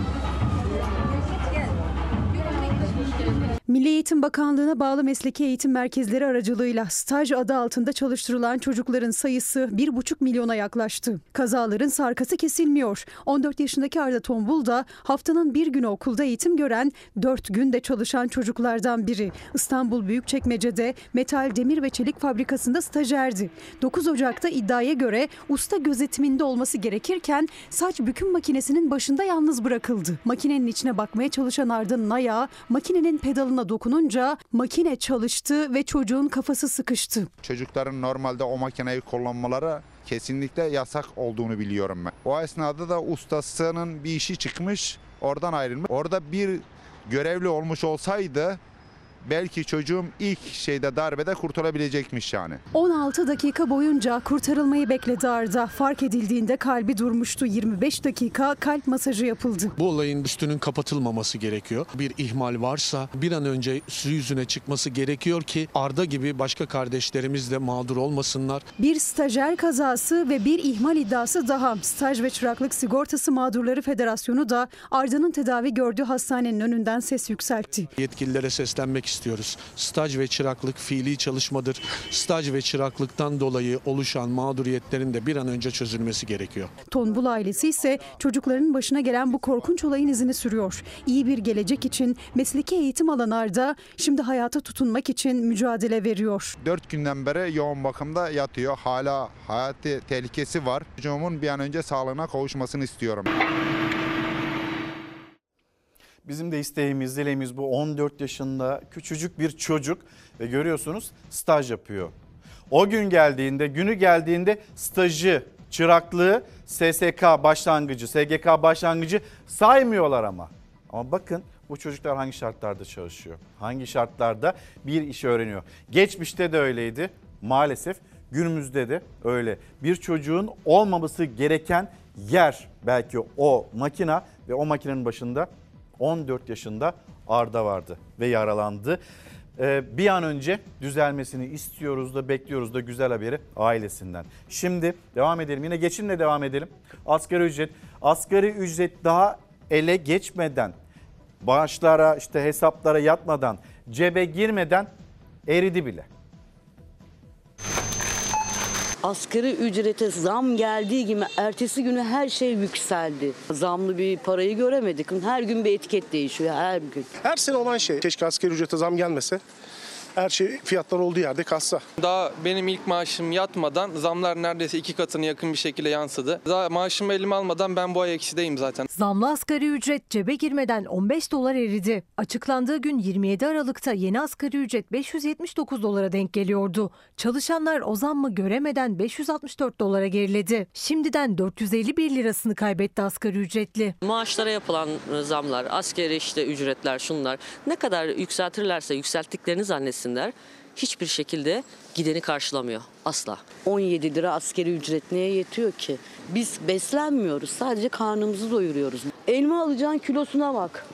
Milli Eğitim Bakanlığı'na bağlı mesleki eğitim merkezleri aracılığıyla staj adı altında çalıştırılan çocukların sayısı bir buçuk milyona yaklaştı. Kazaların sarkası kesilmiyor. on dört yaşındaki Arda Tonbul da haftanın bir günü okulda eğitim gören, dört günde çalışan çocuklardan biri. İstanbul Büyükçekmece'de metal, demir ve çelik fabrikasında stajyerdi. dokuz Ocak'ta iddiaya göre usta gözetiminde olması gerekirken saç büküm makinesinin başında yalnız bırakıldı. Makinenin içine bakmaya çalışan Arda'nın ayağı makinenin pedalına dokununca makine çalıştı ve çocuğun kafası sıkıştı. Çocukların normalde o makineyi kullanmaları kesinlikle yasak olduğunu biliyorum ben. O esnada da ustasının bir işi çıkmış, oradan ayrılmış. Orada bir görevli olmuş olsaydı belki çocuğum ilk şeyde darbede kurtulabilecekmiş yani. on altı dakika boyunca kurtarılmayı bekledi Arda. Fark edildiğinde kalbi durmuştu. yirmi beş dakika kalp masajı yapıldı. Bu olayın üstünün kapatılmaması gerekiyor. Bir ihmal varsa bir an önce su yüzüne çıkması gerekiyor ki Arda gibi başka kardeşlerimiz de mağdur olmasınlar. Bir stajyer kazası ve bir ihmal iddiası daha. Staj ve çıraklık sigortası mağdurları federasyonu da Arda'nın tedavi gördüğü hastanenin önünden ses yükseltti. Yetkililere seslenmek istiyoruz. Staj ve çıraklık fiili çalışmadır. Staj ve çıraklıktan dolayı oluşan mağduriyetlerin de bir an önce çözülmesi gerekiyor. Tonbul ailesi ise çocuklarının başına gelen bu korkunç olayın izini sürüyor. İyi bir gelecek için mesleki eğitim alan Arda şimdi hayata tutunmak için mücadele veriyor. Dört günden beri yoğun bakımda yatıyor. Hala hayati tehlikesi var. Çocuğumun bir an önce sağlığına kavuşmasını istiyorum. Bizim de isteğimiz, dileğimiz bu. On dört yaşında küçücük bir çocuk ve görüyorsunuz staj yapıyor. O gün geldiğinde, günü geldiğinde stajı, çıraklığı, S S K başlangıcı, S G K başlangıcı saymıyorlar ama. Ama bakın bu çocuklar hangi şartlarda çalışıyor? Hangi şartlarda bir iş öğreniyor? Geçmişte de öyleydi maalesef, günümüzde de öyle. Bir çocuğun olmaması gereken yer belki o makina ve o makinenin başında on dört yaşında Arda vardı ve yaralandı. Ee, bir an önce düzelmesini istiyoruz da bekliyoruz da güzel haberi ailesinden. Şimdi devam edelim, yine geçimle devam edelim. Asgari ücret, asgari ücret daha ele geçmeden, bağışlara, işte hesaplara yatmadan, cebe girmeden eridi bile. Asgari ücrete zam geldiği gibi ertesi günü her şey yükseldi. Zamlı bir parayı göremedik. Her gün bir etiket değişiyor, her gün. Her sene olan şey. Keşke asgari ücrete zam gelmese. Her şey, fiyatlar olduğu yerde kalsa. Daha benim ilk maaşım yatmadan zamlar neredeyse iki katına yakın bir şekilde yansıdı. Daha maaşımı elime almadan ben bu ay eksideyim zaten. Zamlı asgari ücret cebe girmeden on beş dolar eridi. Açıklandığı gün yirmi yedi Aralık'ta yeni asgari ücret beş yüz yetmiş dokuz dolara denk geliyordu. Çalışanlar o zammı göremeden beş yüz altmış dört dolara geriledi. Şimdiden dört yüz elli bir lirasını kaybetti asgari ücretli. Maaşlara yapılan zamlar, asgari işte ücretler, şunlar ne kadar yükseltirlerse yükselttiklerini zannetsin. Hiçbir şekilde gideni karşılamıyor asla. on yedi lira asgari ücret neye yetiyor ki? Biz beslenmiyoruz, sadece karnımızı doyuruyoruz. Elma alacağın kilosuna bak.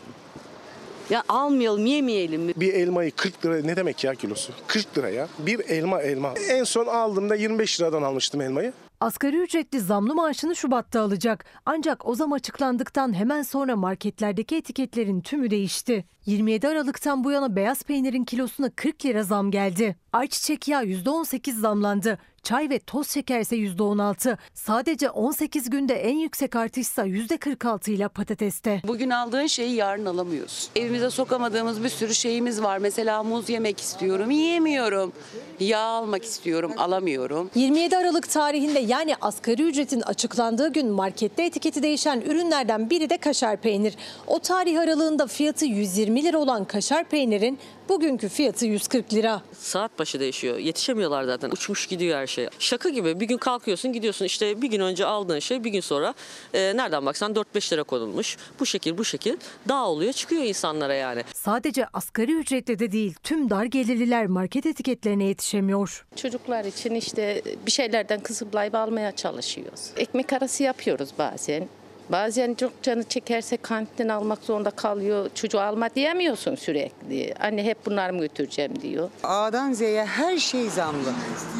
Ya almayalım, yemeyelim mi? Bir elmayı kırk lira ne demek ya kilosu? kırk lira ya. Bir elma elma. En son aldığımda yirmi beş liradan almıştım elmayı. Asgari ücretli zamlı maaşını Şubat'ta alacak. Ancak o zam açıklandıktan hemen sonra marketlerdeki etiketlerin tümü değişti. yirmi yedi Aralık'tan bu yana beyaz peynirin kilosuna kırk lira zam geldi. Ayçiçek yağı yüzde on sekiz zamlandı. Çay ve toz şeker ise yüzde on altı. Sadece on sekiz günde en yüksek artışsa yüzde kırk altı ile patateste. Bugün aldığın şeyi yarın alamıyoruz. Evimize sokamadığımız bir sürü şeyimiz var. Mesela muz yemek istiyorum, yiyemiyorum. Yağ almak istiyorum, alamıyorum. yirmi yedi Aralık tarihinde, yani asgari ücretin açıklandığı gün markette etiketi değişen ürünlerden biri de kaşar peynir. O tarih aralığında fiyatı yüz yirmi lira olan kaşar peynirin bugünkü fiyatı yüz kırk lira. Saat başı değişiyor. Yetişemiyorlar zaten. Uçmuş gidiyor her şey. Şaka gibi bir gün kalkıyorsun, gidiyorsun, işte bir gün önce aldığın şey bir gün sonra e, nereden baksan dört beş lira konulmuş. Bu şekil bu şekil daha oluyor, çıkıyor insanlara yani. Sadece asgari ücretle de değil, tüm dar gelirliler market etiketlerine yetişemiyor. Çocuklar için işte bir şeylerden kısıtlayıp almaya çalışıyoruz. Ekmek arası yapıyoruz bazen. Bazen çok canı çekerse kantin almak zorunda kalıyor. Çocuğu alma diyemiyorsun sürekli. Anne hep bunları mı götüreceğim diyor. A'dan Z'ye her şey zamlı.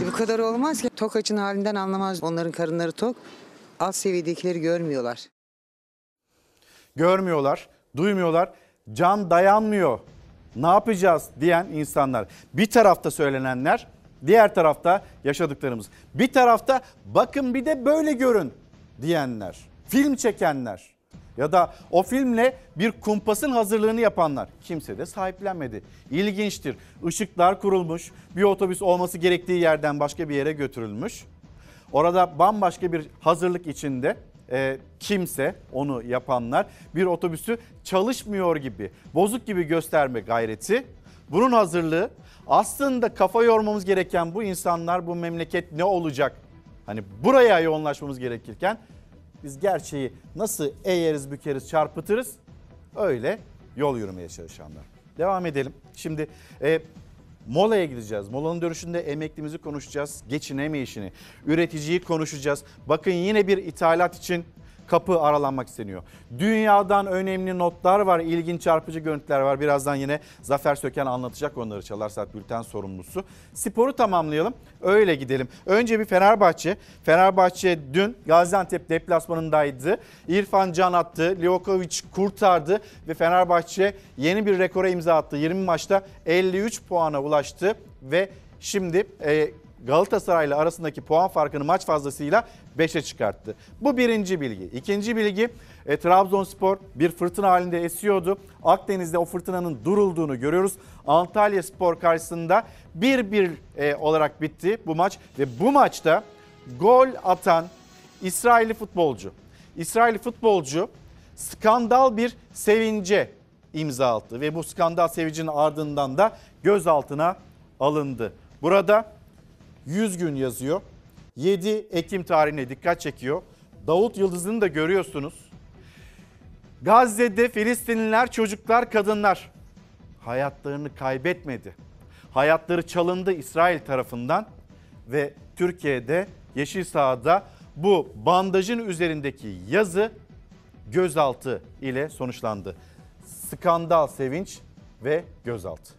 Bu kadar olmaz ki. Tok açın halinden anlamaz. Onların karınları tok. Alt seviyedekileri görmüyorlar. Görmüyorlar, duymuyorlar. Can dayanmıyor. Ne yapacağız diyen insanlar. Bir tarafta söylenenler, diğer tarafta yaşadıklarımız. Bir tarafta bakın bir de böyle görün diyenler. Film çekenler ya da o filmle bir kumpasın hazırlığını yapanlar, kimse de sahiplenmedi. İlginçtir. Işıklar kurulmuş, bir otobüs olması gerektiği yerden başka bir yere götürülmüş. Orada bambaşka bir hazırlık içinde e, kimse, onu yapanlar bir otobüsü çalışmıyor gibi, bozuk gibi gösterme gayreti. Bunun hazırlığı aslında kafa yormamız gereken bu insanlar, bu memleket ne olacak? Hani buraya yoğunlaşmamız gerekirken... Biz gerçeği nasıl eğeriz, bükeriz, çarpıtırız, öyle yol yürümeye çalışanlar. Devam edelim. Şimdi e, molaya gideceğiz. Molanın dönüşünde emeklimizi konuşacağız. Geçinemeyişini, üreticiyi konuşacağız. Bakın yine bir ithalat için kapı aralanmak isteniyor. Dünyadan önemli notlar var, ilginç çarpıcı görüntüler var. Birazdan yine Zafer Söken anlatacak onları, Çalar Saat Bülten sorumlusu. Sporu tamamlayalım, öyle gidelim. Önce bir Fenerbahçe. Fenerbahçe dün Gaziantep deplasmanındaydı. İrfan Can attı, Livakovic kurtardı ve Fenerbahçe yeni bir rekora imza attı. yirmi maçta elli üç puana ulaştı ve şimdi E, Galatasaray'la arasındaki puan farkını maç fazlasıyla beşe çıkarttı. Bu birinci bilgi. İkinci bilgi, e, Trabzonspor bir fırtına halinde esiyordu. Akdeniz'de o fırtınanın durulduğunu görüyoruz. Antalyaspor karşısında bir bir e, olarak bitti bu maç ve bu maçta gol atan İsrailli futbolcu. İsrailli futbolcu skandal bir sevince imza attı ve bu skandal sevincinin ardından da gözaltına alındı. Burada yüz gün yazıyor. yedi Ekim tarihine dikkat çekiyor. Davut Yıldız'ını da görüyorsunuz. Gazze'de Filistinliler, çocuklar, kadınlar hayatlarını kaybetmedi. Hayatları çalındı İsrail tarafından ve Türkiye'de yeşil sahada bu bandajın üzerindeki yazı gözaltı ile sonuçlandı. Skandal, sevinç ve gözaltı.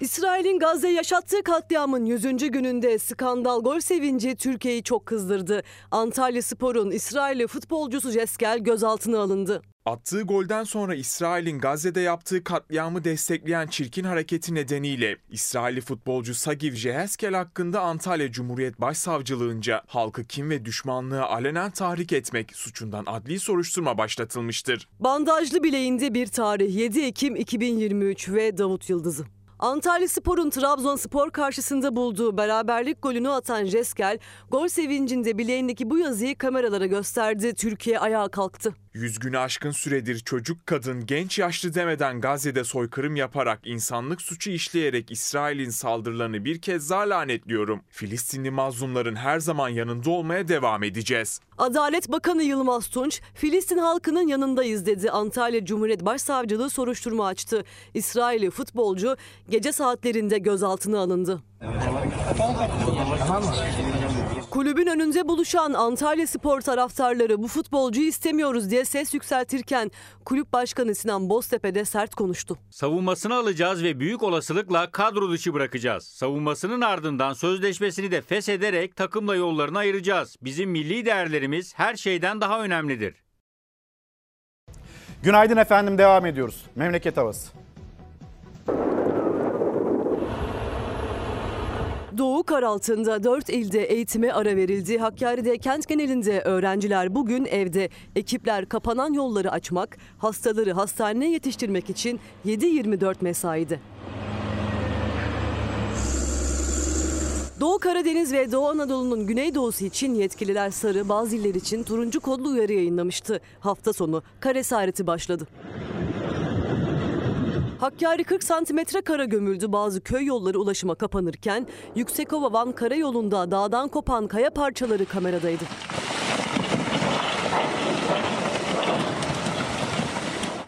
İsrail'in Gazze'ye yaşattığı katliamın yüzüncü gününde skandal gol sevinci Türkiye'yi çok kızdırdı. Antalyaspor'un İsrailli futbolcusu Jeskel gözaltına alındı. Attığı golden sonra İsrail'in Gazze'de yaptığı katliamı destekleyen çirkin hareketi nedeniyle İsrailli futbolcu Sagiv Jeskel hakkında Antalya Cumhuriyet Başsavcılığınca halkı kin ve düşmanlığa alenen tahrik etmek suçundan adli soruşturma başlatılmıştır. Bandajlı bileğinde bir tarih, yedi Ekim iki bin yirmi üç ve Davut Yıldız'ı. Antalyaspor'un Trabzonspor karşısında bulduğu beraberlik golünü atan Jeskel, gol sevincinde bileğindeki bu yazıyı kameralara gösterdi. Türkiye ayağa kalktı. Yüz günü aşkın süredir çocuk, kadın, genç, yaşlı demeden Gazze'de soykırım yaparak, insanlık suçu işleyerek İsrail'in saldırılarını bir kez daha lanetliyorum. Filistinli mazlumların her zaman yanında olmaya devam edeceğiz. Adalet Bakanı Yılmaz Tunç, Filistin halkının yanındayız dedi. Antalya Cumhuriyet Başsavcılığı soruşturma açtı. İsrailli futbolcu gece saatlerinde gözaltına alındı. Kulübün önünde buluşan Antalyaspor taraftarları bu futbolcuyu istemiyoruz diye ses yükseltirken kulüp başkanı Sinan Boztepe'de sert konuştu. Savunmasını alacağız ve büyük olasılıkla kadro dışı bırakacağız. Savunmasının ardından sözleşmesini de feshederek takımla yollarını ayıracağız. Bizim milli değerlerimiz her şeyden daha önemlidir. Günaydın efendim, devam ediyoruz. Memleket havası. Doğu Karaltı'nda dört ilde eğitime ara verildi. Hakkari'de kent genelinde öğrenciler bugün evde. Ekipler kapanan yolları açmak, hastaları hastaneye yetiştirmek için yedi yirmi dört mesaide. Doğu Karadeniz ve Doğu Anadolu'nun güneydoğusu için yetkililer sarı, bazı iller için turuncu kodlu uyarı yayınlamıştı. Hafta sonu kar esareti başladı. Hakkari kırk santimetre kara gömüldü. Bazı köy yolları ulaşıma kapanırken Yüksekova-Van Karayolu'nda dağdan kopan kaya parçaları kameradaydı.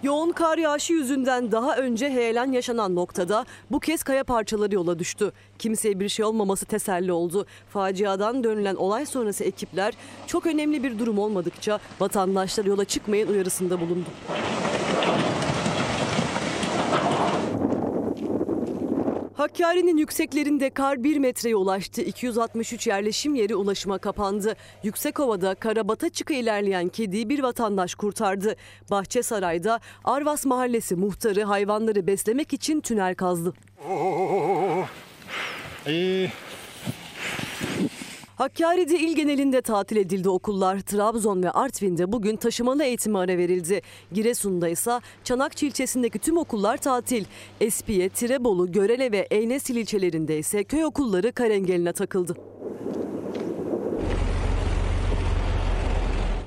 Yoğun kar yağışı yüzünden daha önce heyelan yaşanan noktada bu kez kaya parçaları yola düştü. Kimseye bir şey olmaması teselli oldu. Faciadan dönülen olay sonrası ekipler çok önemli bir durum olmadıkça vatandaşlar yola çıkmayın uyarısında bulundu. Hakkari'nin yükseklerinde kar bir metreye ulaştı. iki yüz altmış üç yerleşim yeri ulaşıma kapandı. Yüksekova'da Karabata çıkı ilerleyen kediyi bir vatandaş kurtardı. Bahçesaray'da Arvas Mahallesi muhtarı hayvanları beslemek için tünel kazdı. Hakkari'de il genelinde tatil edildi okullar. Trabzon ve Artvin'de bugün taşımalı eğitime ara verildi. Giresun'da ise Çanakçı ilçesindeki tüm okullar tatil. Espiye, Tirebolu, Görele ve Eynesil ilçelerinde ise köy okulları kar engeline takıldı.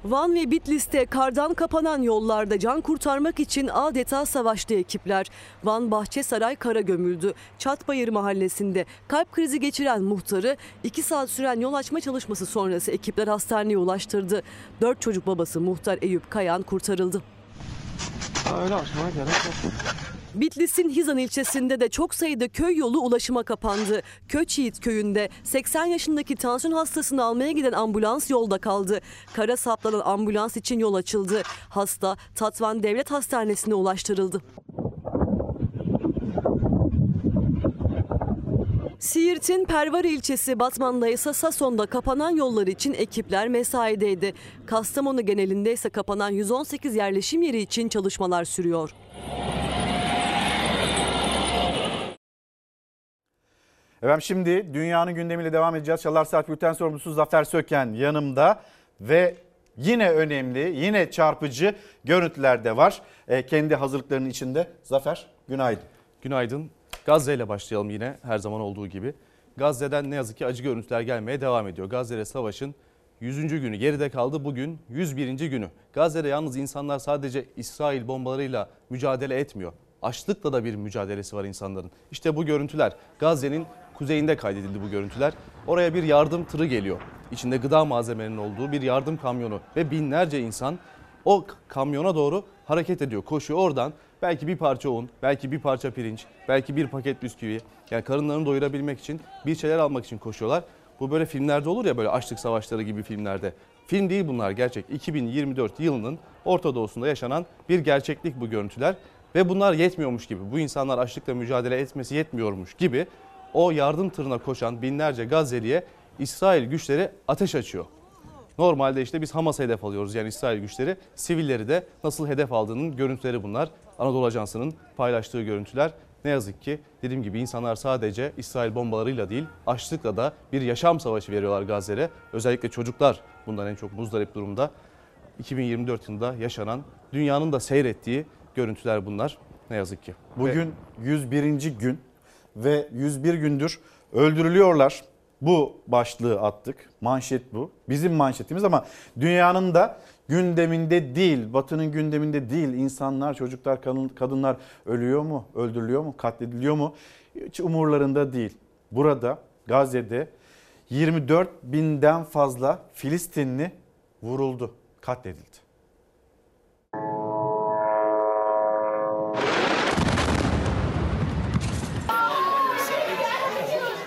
Van ve Bitlis'te kardan kapanan yollarda can kurtarmak için adeta savaştı ekipler. Van Bahçesaray kara gömüldü. Çatbayır mahallesinde kalp krizi geçiren muhtarı iki saat süren yol açma çalışması sonrası ekipler hastaneye ulaştırdı. dört çocuk babası muhtar Eyüp Kayan kurtarıldı. Öyle açmaya gerek yok. Bitlis'in Hizan ilçesinde de çok sayıda köy yolu ulaşıma kapandı. Köçyiğit köyünde seksen yaşındaki tansiyon hastasını almaya giden ambulans yolda kaldı. Kara saplanan ambulans için yol açıldı. Hasta Tatvan Devlet Hastanesi'ne ulaştırıldı. Siirt'in Pervar ilçesi, Batman'da ise Sason'da kapanan yollar için ekipler mesaideydi. Kastamonu genelinde ise kapanan yüz on sekiz yerleşim yeri için çalışmalar sürüyor. Efendim şimdi dünyanın gündemiyle devam edeceğiz. Çalar Saat Bülten sorumlusu Zafer Söken yanımda ve yine önemli, yine çarpıcı görüntüler de var. E, kendi hazırlıklarının içinde. Zafer, günaydın. Günaydın. Gazze ile başlayalım yine her zaman olduğu gibi. Gazze'den ne yazık ki acı görüntüler gelmeye devam ediyor. Gazze'de savaşın yüzüncü günü geride kaldı. Bugün yüz birinci günü. Gazze'de yalnız insanlar sadece İsrail bombalarıyla mücadele etmiyor. Açlıkla da bir mücadelesi var insanların. İşte bu görüntüler. Gazze'nin kuzeyinde kaydedildi bu görüntüler. Oraya bir yardım tırı geliyor. İçinde gıda malzemelerinin olduğu bir yardım kamyonu ve binlerce insan o kamyona doğru hareket ediyor, koşuyor. Oradan belki bir parça un, belki bir parça pirinç, belki bir paket bisküvi. Yani karınlarını doyurabilmek için, bir şeyler almak için koşuyorlar. Bu böyle filmlerde olur ya, böyle açlık savaşları gibi filmlerde. Film değil bunlar, gerçek. iki bin yirmi dört yılının Orta Doğu'sunda yaşanan bir gerçeklik bu görüntüler. Ve bunlar yetmiyormuş gibi, bu insanlar açlıkla mücadele etmesi yetmiyormuş gibi o yardım tırına koşan binlerce Gazze'liye İsrail güçleri ateş açıyor. Normalde işte biz Hamas'a hedef alıyoruz, yani İsrail güçleri sivilleri de nasıl hedef aldığının görüntüleri bunlar. Anadolu Ajansı'nın paylaştığı görüntüler. Ne yazık ki dediğim gibi insanlar sadece İsrail bombalarıyla değil, açlıkla da bir yaşam savaşı veriyorlar Gazze'ye. Özellikle çocuklar bundan en çok muzdarip durumda. iki bin yirmi dört yılında yaşanan, dünyanın da seyrettiği görüntüler bunlar ne yazık ki. Bugün yüz birinci gün ve yüz bir gündür öldürülüyorlar. Bu başlığı attık. Manşet bu. Bizim manşetimiz ama dünyanın da gündeminde değil, Batı'nın gündeminde değil. İnsanlar, çocuklar, kadınlar ölüyor mu, öldürülüyor mu, katlediliyor mu? Hiç umurlarında değil. Burada Gazze'de yirmi dört binden fazla Filistinli vuruldu, katledildi.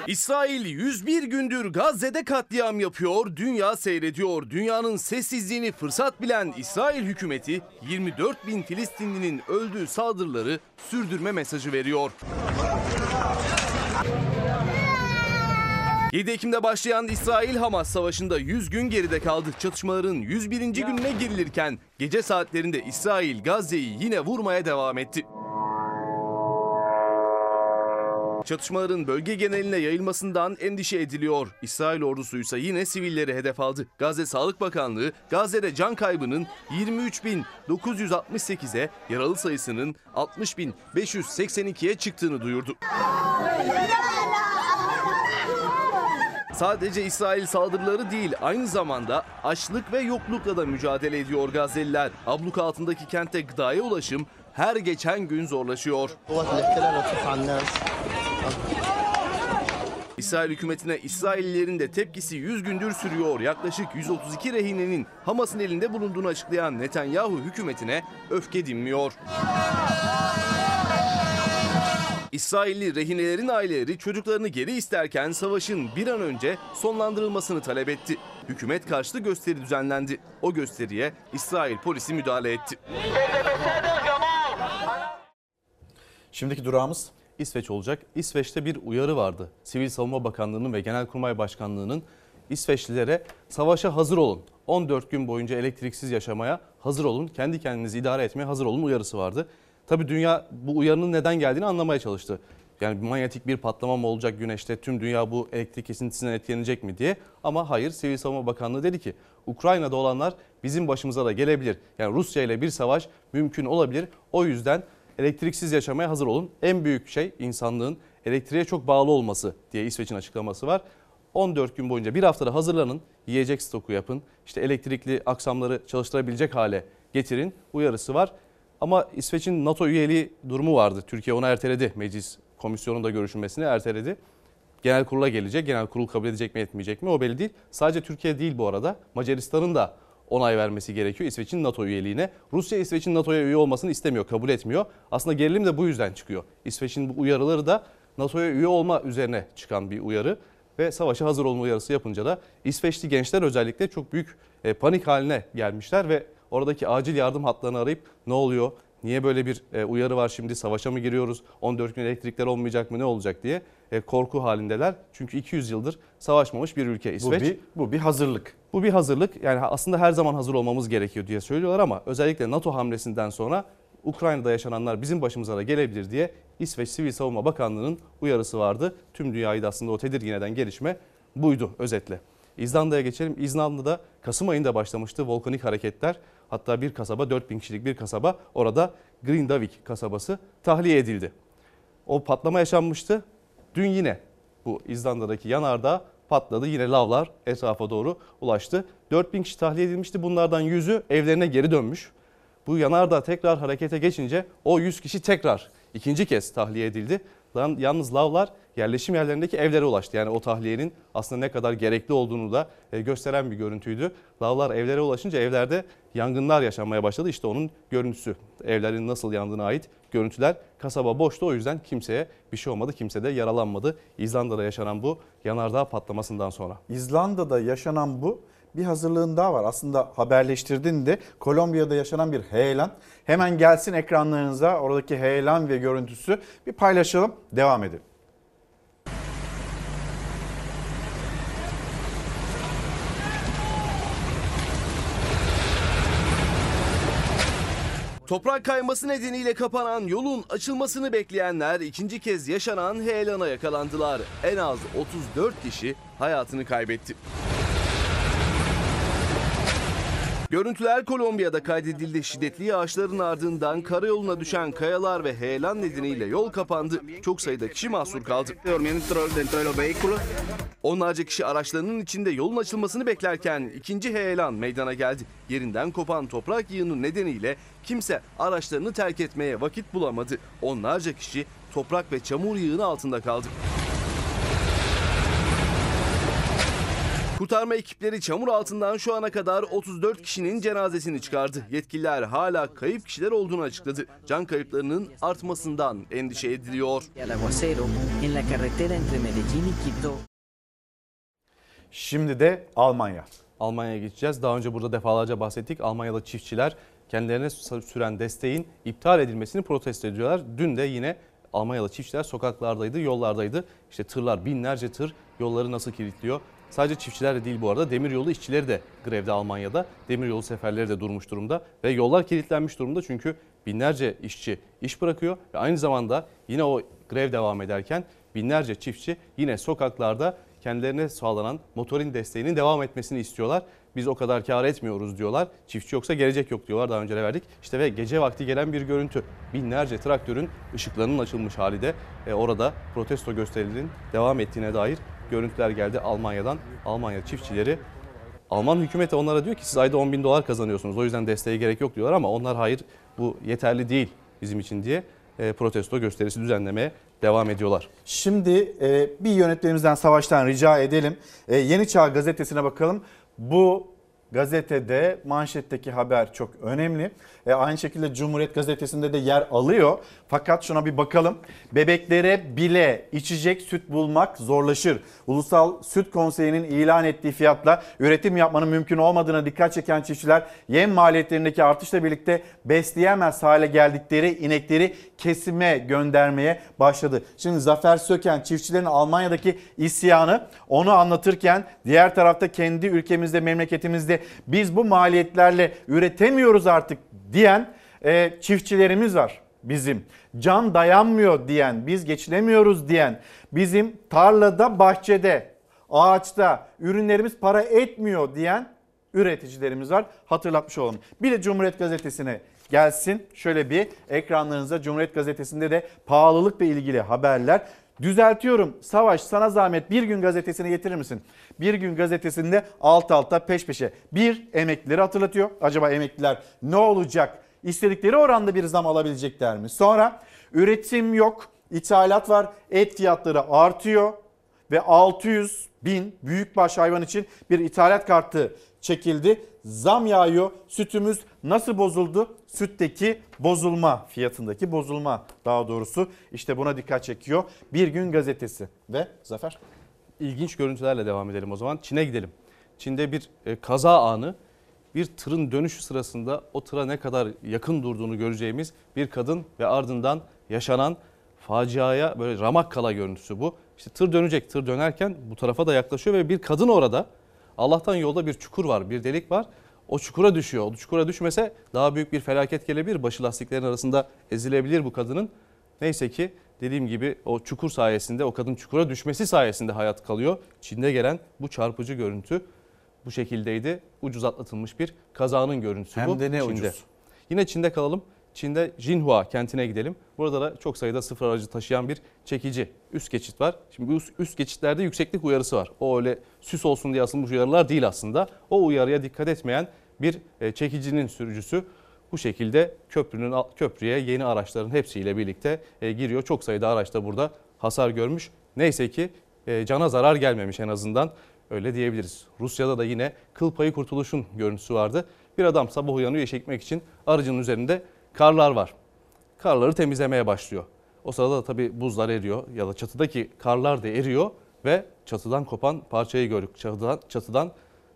İsrail yüz bir gündür Gazze'de katliam yapıyor, dünya seyrediyor. Dünyanın sessizliğini fırsat bilen İsrail hükümeti yirmi dört bin Filistinlinin öldüğü saldırıları sürdürme mesajı veriyor. yedi Ekim'de başlayan İsrail-Hamas savaşında yüz gün geride kaldı. Çatışmaların yüz birinci gününe girilirken gece saatlerinde İsrail Gazze'yi yine vurmaya devam etti. Çatışmaların bölge geneline yayılmasından endişe ediliyor. İsrail ordusu ise yine sivilleri hedef aldı. Gazze Sağlık Bakanlığı, Gazze'de can kaybının yirmi üç bin dokuz yüz altmış sekize, yaralı sayısının altmış bin beş yüz seksen ikiye çıktığını duyurdu. Sadece İsrail saldırıları değil, aynı zamanda açlık ve yoklukla da mücadele ediyor Gazze'liler. Abluka altındaki kentte gıdaya ulaşım her geçen gün zorlaşıyor. İsrail hükümetine İsraillilerin de tepkisi yüz gündür sürüyor. Yaklaşık yüz otuz iki rehinenin Hamas'ın elinde bulunduğunu açıklayan Netanyahu hükümetine öfke dinmiyor. İsrailli rehinelerin aileleri çocuklarını geri isterken savaşın bir an önce sonlandırılmasını talep etti. Hükümet karşıtı gösteri düzenlendi. O gösteriye İsrail polisi müdahale etti. Şimdiki durağımız İsveç olacak. İsveç'te bir uyarı vardı. Sivil Savunma Bakanlığı'nın ve Genelkurmay Başkanlığı'nın İsveçlilere savaşa hazır olun, on dört gün boyunca elektriksiz yaşamaya hazır olun, kendi kendinizi idare etmeye hazır olun uyarısı vardı. Tabii dünya bu uyarının neden geldiğini anlamaya çalıştı. Yani manyetik bir patlama mı olacak güneşte, tüm dünya bu elektrik kesintisinden etkilenecek mi diye. Ama hayır, Sivil Savunma Bakanlığı dedi ki Ukrayna'da olanlar bizim başımıza da gelebilir. Yani Rusya ile bir savaş mümkün olabilir. O yüzden elektriksiz yaşamaya hazır olun. En büyük şey insanlığın elektriğe çok bağlı olması diye İsveç'in açıklaması var. on dört gün boyunca bir haftada hazırlanın, yiyecek stoku yapın, işte elektrikli aksamları çalıştırabilecek hale getirin uyarısı var. Ama İsveç'in NATO üyeliği durumu vardı. Türkiye onu erteledi. Meclis komisyonunda görüşülmesini erteledi. Genel kurula gelecek. Genel kurul kabul edecek mi etmeyecek mi o belli değil. Sadece Türkiye değil bu arada. Macaristan'ın da onay vermesi gerekiyor İsveç'in NATO üyeliğine. Rusya İsveç'in NATO'ya üye olmasını istemiyor, kabul etmiyor. Aslında gerilim de bu yüzden çıkıyor. İsveç'in bu uyarıları da NATO'ya üye olma üzerine çıkan bir uyarı ve savaşa hazır olma uyarısı yapınca da İsveçli gençler özellikle çok büyük panik haline gelmişler ve oradaki acil yardım hatlarını arayıp ne oluyor, niye böyle bir uyarı var şimdi, savaşa mı giriyoruz, on dört gün elektrikler olmayacak mı, ne olacak diye korku halindeler. Çünkü iki yüz yıldır savaşmamış bir ülke İsveç. Bu bir, bu bir hazırlık. Bu bir hazırlık. Yani aslında her zaman hazır olmamız gerekiyor diye söylüyorlar ama özellikle NATO hamlesinden sonra Ukrayna'da yaşananlar bizim başımıza da gelebilir diye İsveç Sivil Savunma Bakanlığı'nın uyarısı vardı. Tüm dünyayı da aslında o tedirgin eden gelişme buydu özetle. İzlanda'ya geçelim. İzlanda'da Kasım ayında başlamıştı volkanik hareketler. Hatta bir kasaba, dört bin kişilik bir kasaba, orada Grindavik kasabası tahliye edildi. O patlama yaşanmıştı. Dün yine bu İzlanda'daki yanardağ patladı. Yine lavlar etrafa doğru ulaştı. dört bin kişi tahliye edilmişti. Bunlardan yüzü evlerine geri dönmüş. Bu yanardağ tekrar harekete geçince o yüz kişi tekrar ikinci kez tahliye edildi. Yalnız lavlar yerleşim yerlerindeki evlere ulaştı. Yani o tahliyenin aslında ne kadar gerekli olduğunu da gösteren bir görüntüydü. Lavlar evlere ulaşınca evlerde yangınlar yaşanmaya başladı. İşte onun görüntüsü. Evlerin nasıl yandığına ait görüntüler. Kasaba boştu, o yüzden kimseye bir şey olmadı. Kimse de yaralanmadı. İzlanda'da yaşanan bu yanardağ patlamasından sonra. İzlanda'da yaşanan bu. Bir hazırlığın daha var. Aslında haberleştirdin de Kolombiya'da yaşanan bir heyelan. Hemen gelsin ekranlarınıza oradaki heyelan ve görüntüsü. Bir paylaşalım, devam edelim. Toprak kayması nedeniyle kapanan yolun açılmasını bekleyenler ikinci kez yaşanan heyelana yakalandılar. En az otuz dört kişi hayatını kaybetti. Görüntüler Kolombiya'da kaydedildi. Şiddetli yağışların ardından karayoluna düşen kayalar ve heyelan nedeniyle yol kapandı. Çok sayıda kişi mahsur kaldı. Onlarca kişi araçlarının içinde yolun açılmasını beklerken ikinci heyelan meydana geldi. Yerinden kopan toprak yığını nedeniyle kimse araçlarını terk etmeye vakit bulamadı. Onlarca kişi toprak ve çamur yığını altında kaldı. Kurtarma ekipleri çamur altından şu ana kadar otuz dört kişinin cenazesini çıkardı. Yetkililer hala kayıp kişiler olduğunu açıkladı. Can kayıplarının artmasından endişe ediliyor. Şimdi de Almanya. Almanya'ya geçeceğiz. Daha önce burada defalarca bahsettik. Almanya'da çiftçiler kendilerine süren desteğin iptal edilmesini protesto ediyorlar. Dün de yine Almanya'da çiftçiler sokaklardaydı, yollardaydı. İşte tırlar, binlerce tır yolları nasıl kilitliyor? Sadece çiftçiler de değil bu arada, demiryolu işçileri de grevde Almanya'da. Demiryolu seferleri de durmuş durumda ve yollar kilitlenmiş durumda çünkü binlerce işçi iş bırakıyor. Ve aynı zamanda yine o grev devam ederken binlerce çiftçi yine sokaklarda kendilerine sağlanan motorin desteğinin devam etmesini istiyorlar. Biz o kadar kar etmiyoruz diyorlar. Çiftçi yoksa gelecek yok diyorlar, daha önce de verdik. İşte ve gece vakti gelen bir görüntü. Binlerce traktörün ışıklarının açılmış hali de e, orada protesto gösterilerinin devam ettiğine dair görüntüler geldi Almanya'dan. Almanya çiftçileri, Alman hükümeti onlara diyor ki siz ayda on bin dolar kazanıyorsunuz, o yüzden desteğe gerek yok diyorlar ama onlar hayır bu yeterli değil bizim için diye e, protesto gösterisi düzenlemeye devam ediyorlar. Şimdi e, bir yönetmenimizden Savaş'tan rica edelim. E, Yeni Çağ gazetesine bakalım. Bu gazetede manşetteki haber çok önemli. E, aynı şekilde Cumhuriyet gazetesinde de yer alıyor. Fakat şuna bir bakalım. Bebeklere bile içecek süt bulmak zorlaşır. Ulusal Süt Konseyi'nin ilan ettiği fiyatla üretim yapmanın mümkün olmadığına dikkat çeken çiftçiler yem maliyetlerindeki artışla birlikte besleyemez hale geldikleri inekleri kesime göndermeye başladı. Şimdi Zafer Söken çiftçilerin Almanya'daki isyanı onu anlatırken diğer tarafta kendi ülkemizde, memleketimizde biz bu maliyetlerle üretemiyoruz artık diyen e, çiftçilerimiz var bizim. Can dayanmıyor diyen, biz geçinemiyoruz diyen, bizim tarlada, bahçede, ağaçta ürünlerimiz para etmiyor diyen üreticilerimiz var. Hatırlatmış olalım. Bir de Cumhuriyet Gazetesi'ne gelsin. Şöyle bir ekranlarınıza Cumhuriyet Gazetesi'nde de pahalılıkla ilgili haberler. Düzeltiyorum Savaş, sana zahmet Bir Gün Gazetesi'ne getirir misin? Bir Gün Gazetesi'nde alt alta peş peşe bir emeklileri hatırlatıyor. Acaba emekliler ne olacak? İstedikleri oranda bir zam alabilecekler mi? Sonra üretim yok, ithalat var, et fiyatları artıyor ve altı yüz bin büyükbaş hayvan için bir ithalat kartı çekildi. Zam yağıyor. Sütümüz nasıl bozuldu? Sütteki bozulma, fiyatındaki bozulma daha doğrusu. İşte buna dikkat çekiyor Bir Gün Gazetesi ve Zafer. İlginç görüntülerle devam edelim o zaman. Çin'e gidelim. Çin'de bir kaza anı, bir tırın dönüşü sırasında o tıra ne kadar yakın durduğunu göreceğimiz bir kadın ve ardından yaşanan faciaya böyle ramak kala görüntüsü bu. İşte tır dönecek, tır dönerken bu tarafa da yaklaşıyor ve bir kadın orada. Allah'tan yolda bir çukur var, bir delik var. O çukura düşüyor. O çukura düşmese daha büyük bir felaket gelebilir. Başı lastiklerin arasında ezilebilir bu kadının. Neyse ki dediğim gibi o çukur sayesinde, o kadın çukura düşmesi sayesinde hayat kalıyor. Çin'de gelen bu çarpıcı görüntü bu şekildeydi. Ucuz atlatılmış bir kazanın görüntüsü Hem bu. Hem de ne Çin'de. Ucuz. Yine Çin'de kalalım. Çin'de Jinhua kentine gidelim. Burada da çok sayıda sıfır aracı taşıyan bir çekici üst geçit var. Şimdi bu üst geçitlerde yükseklik uyarısı var. O öyle süs olsun diye asılmış uyarılar değil aslında. O uyarıya dikkat etmeyen bir çekicinin sürücüsü bu şekilde köprünün köprüye yeni araçların hepsiyle birlikte giriyor. Çok sayıda araç da burada hasar görmüş. Neyse ki cana zarar gelmemiş en azından. Öyle diyebiliriz. Rusya'da da yine kıl payı kurtuluşun görüntüsü vardı. Bir adam sabah uyanıyor işe gitmek için aracının üzerinde karlar var. Karları temizlemeye başlıyor. O sırada da tabii buzlar eriyor ya da çatıdaki karlar da eriyor ve çatıdan kopan parçayı gördük. Çatıdan, çatıdan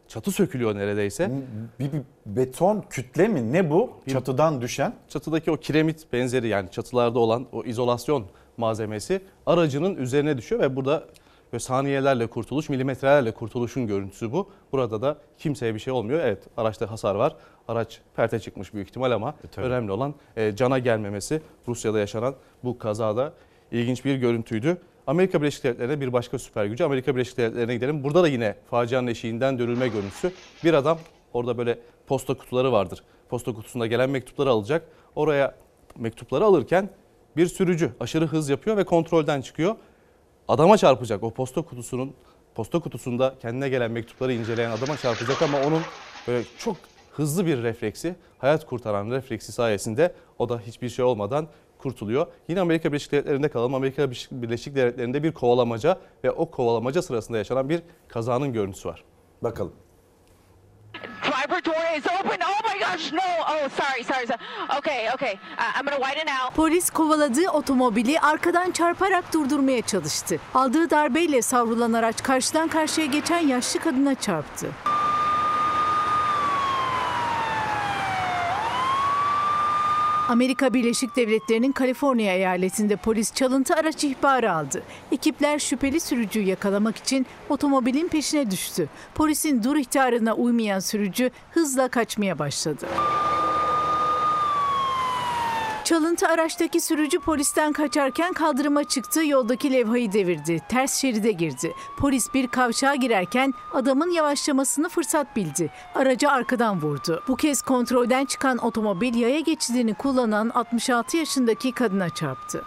çatı sökülüyor neredeyse. Bir, bir beton kütle mi? Ne bu? Bir, çatıdan düşen? Çatıdaki o kiremit benzeri yani çatılarda olan o izolasyon malzemesi aracının üzerine düşüyor ve burada böyle saniyelerle kurtuluş, milimetrelerle kurtuluşun görüntüsü bu. Burada da kimseye bir şey olmuyor. Evet, araçta hasar var. Araç perte çıkmış büyük ihtimal ama e, önemli olan e, cana gelmemesi. Rusya'da yaşanan bu kazada ilginç bir görüntüydü. Amerika Birleşik Devletleri'ne bir başka süper gücü. Amerika Birleşik Devletleri'ne gidelim. Burada da yine facianın eşiğinden dönülme görüntüsü. Bir adam orada böyle posta kutuları vardır. Posta kutusunda gelen mektupları alacak. Oraya mektupları alırken bir sürücü aşırı hız yapıyor ve kontrolden çıkıyor. Adama çarpacak. O posta kutusunun posta kutusunda kendine gelen mektupları inceleyen adama çarpacak ama onun böyle çok hızlı bir refleksi, hayat kurtaran refleksi sayesinde o da hiçbir şey olmadan kurtuluyor. Yine Amerika Birleşik Devletleri'nde kalalım. Amerika Birleşik Devletleri'nde bir kovalamaca ve o kovalamaca sırasında yaşanan bir kazanın görüntüsü var. Bakalım. Polis kovaladığı otomobili arkadan çarparak durdurmaya çalıştı. Aldığı darbeyle savrulan araç karşıdan karşıya geçen yaşlı kadına çarptı. Amerika Birleşik Devletleri'nin Kaliforniya eyaletinde polis çalıntı araç ihbarı aldı. Ekipler şüpheli sürücüyü yakalamak için otomobilin peşine düştü. Polisin dur ihtarına uymayan sürücü hızla kaçmaya başladı. Çalıntı araçtaki sürücü polisten kaçarken kaldırıma çıktı, yoldaki levhayı devirdi, ters şeride girdi. Polis bir kavşağa girerken adamın yavaşlamasını fırsat bildi. Aracı arkadan vurdu. Bu kez kontrolden çıkan otomobil yaya geçidini kullanan altmış altı yaşındaki kadına çarptı.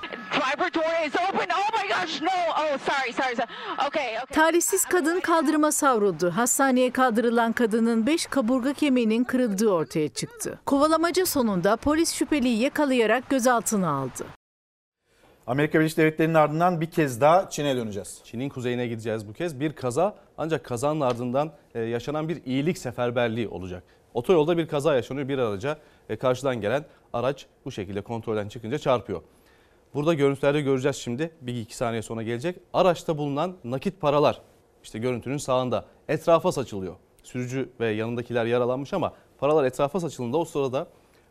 Talihsiz kadın kaldırıma savruldu. Hastaneye kaldırılan kadının beş kaburga kemiğinin kırıldığı ortaya çıktı. Kovalamaca sonunda polis şüpheliyi yakalayarak gözaltına aldı. Amerika Birleşik Devletleri'nin ardından bir kez daha Çin'e döneceğiz. Çin'in kuzeyine gideceğiz bu kez. Bir kaza ancak kazanın ardından yaşanan bir iyilik seferberliği olacak. Otoyolda bir kaza yaşanıyor. Bir araca karşıdan gelen araç bu şekilde kontrolden çıkınca çarpıyor. Burada görüntülerde göreceğiz şimdi. Bir iki saniye sonra gelecek. Araçta bulunan nakit paralar işte görüntünün sağında etrafa saçılıyor. Sürücü ve yanındakiler yaralanmış ama paralar etrafa saçılında o sırada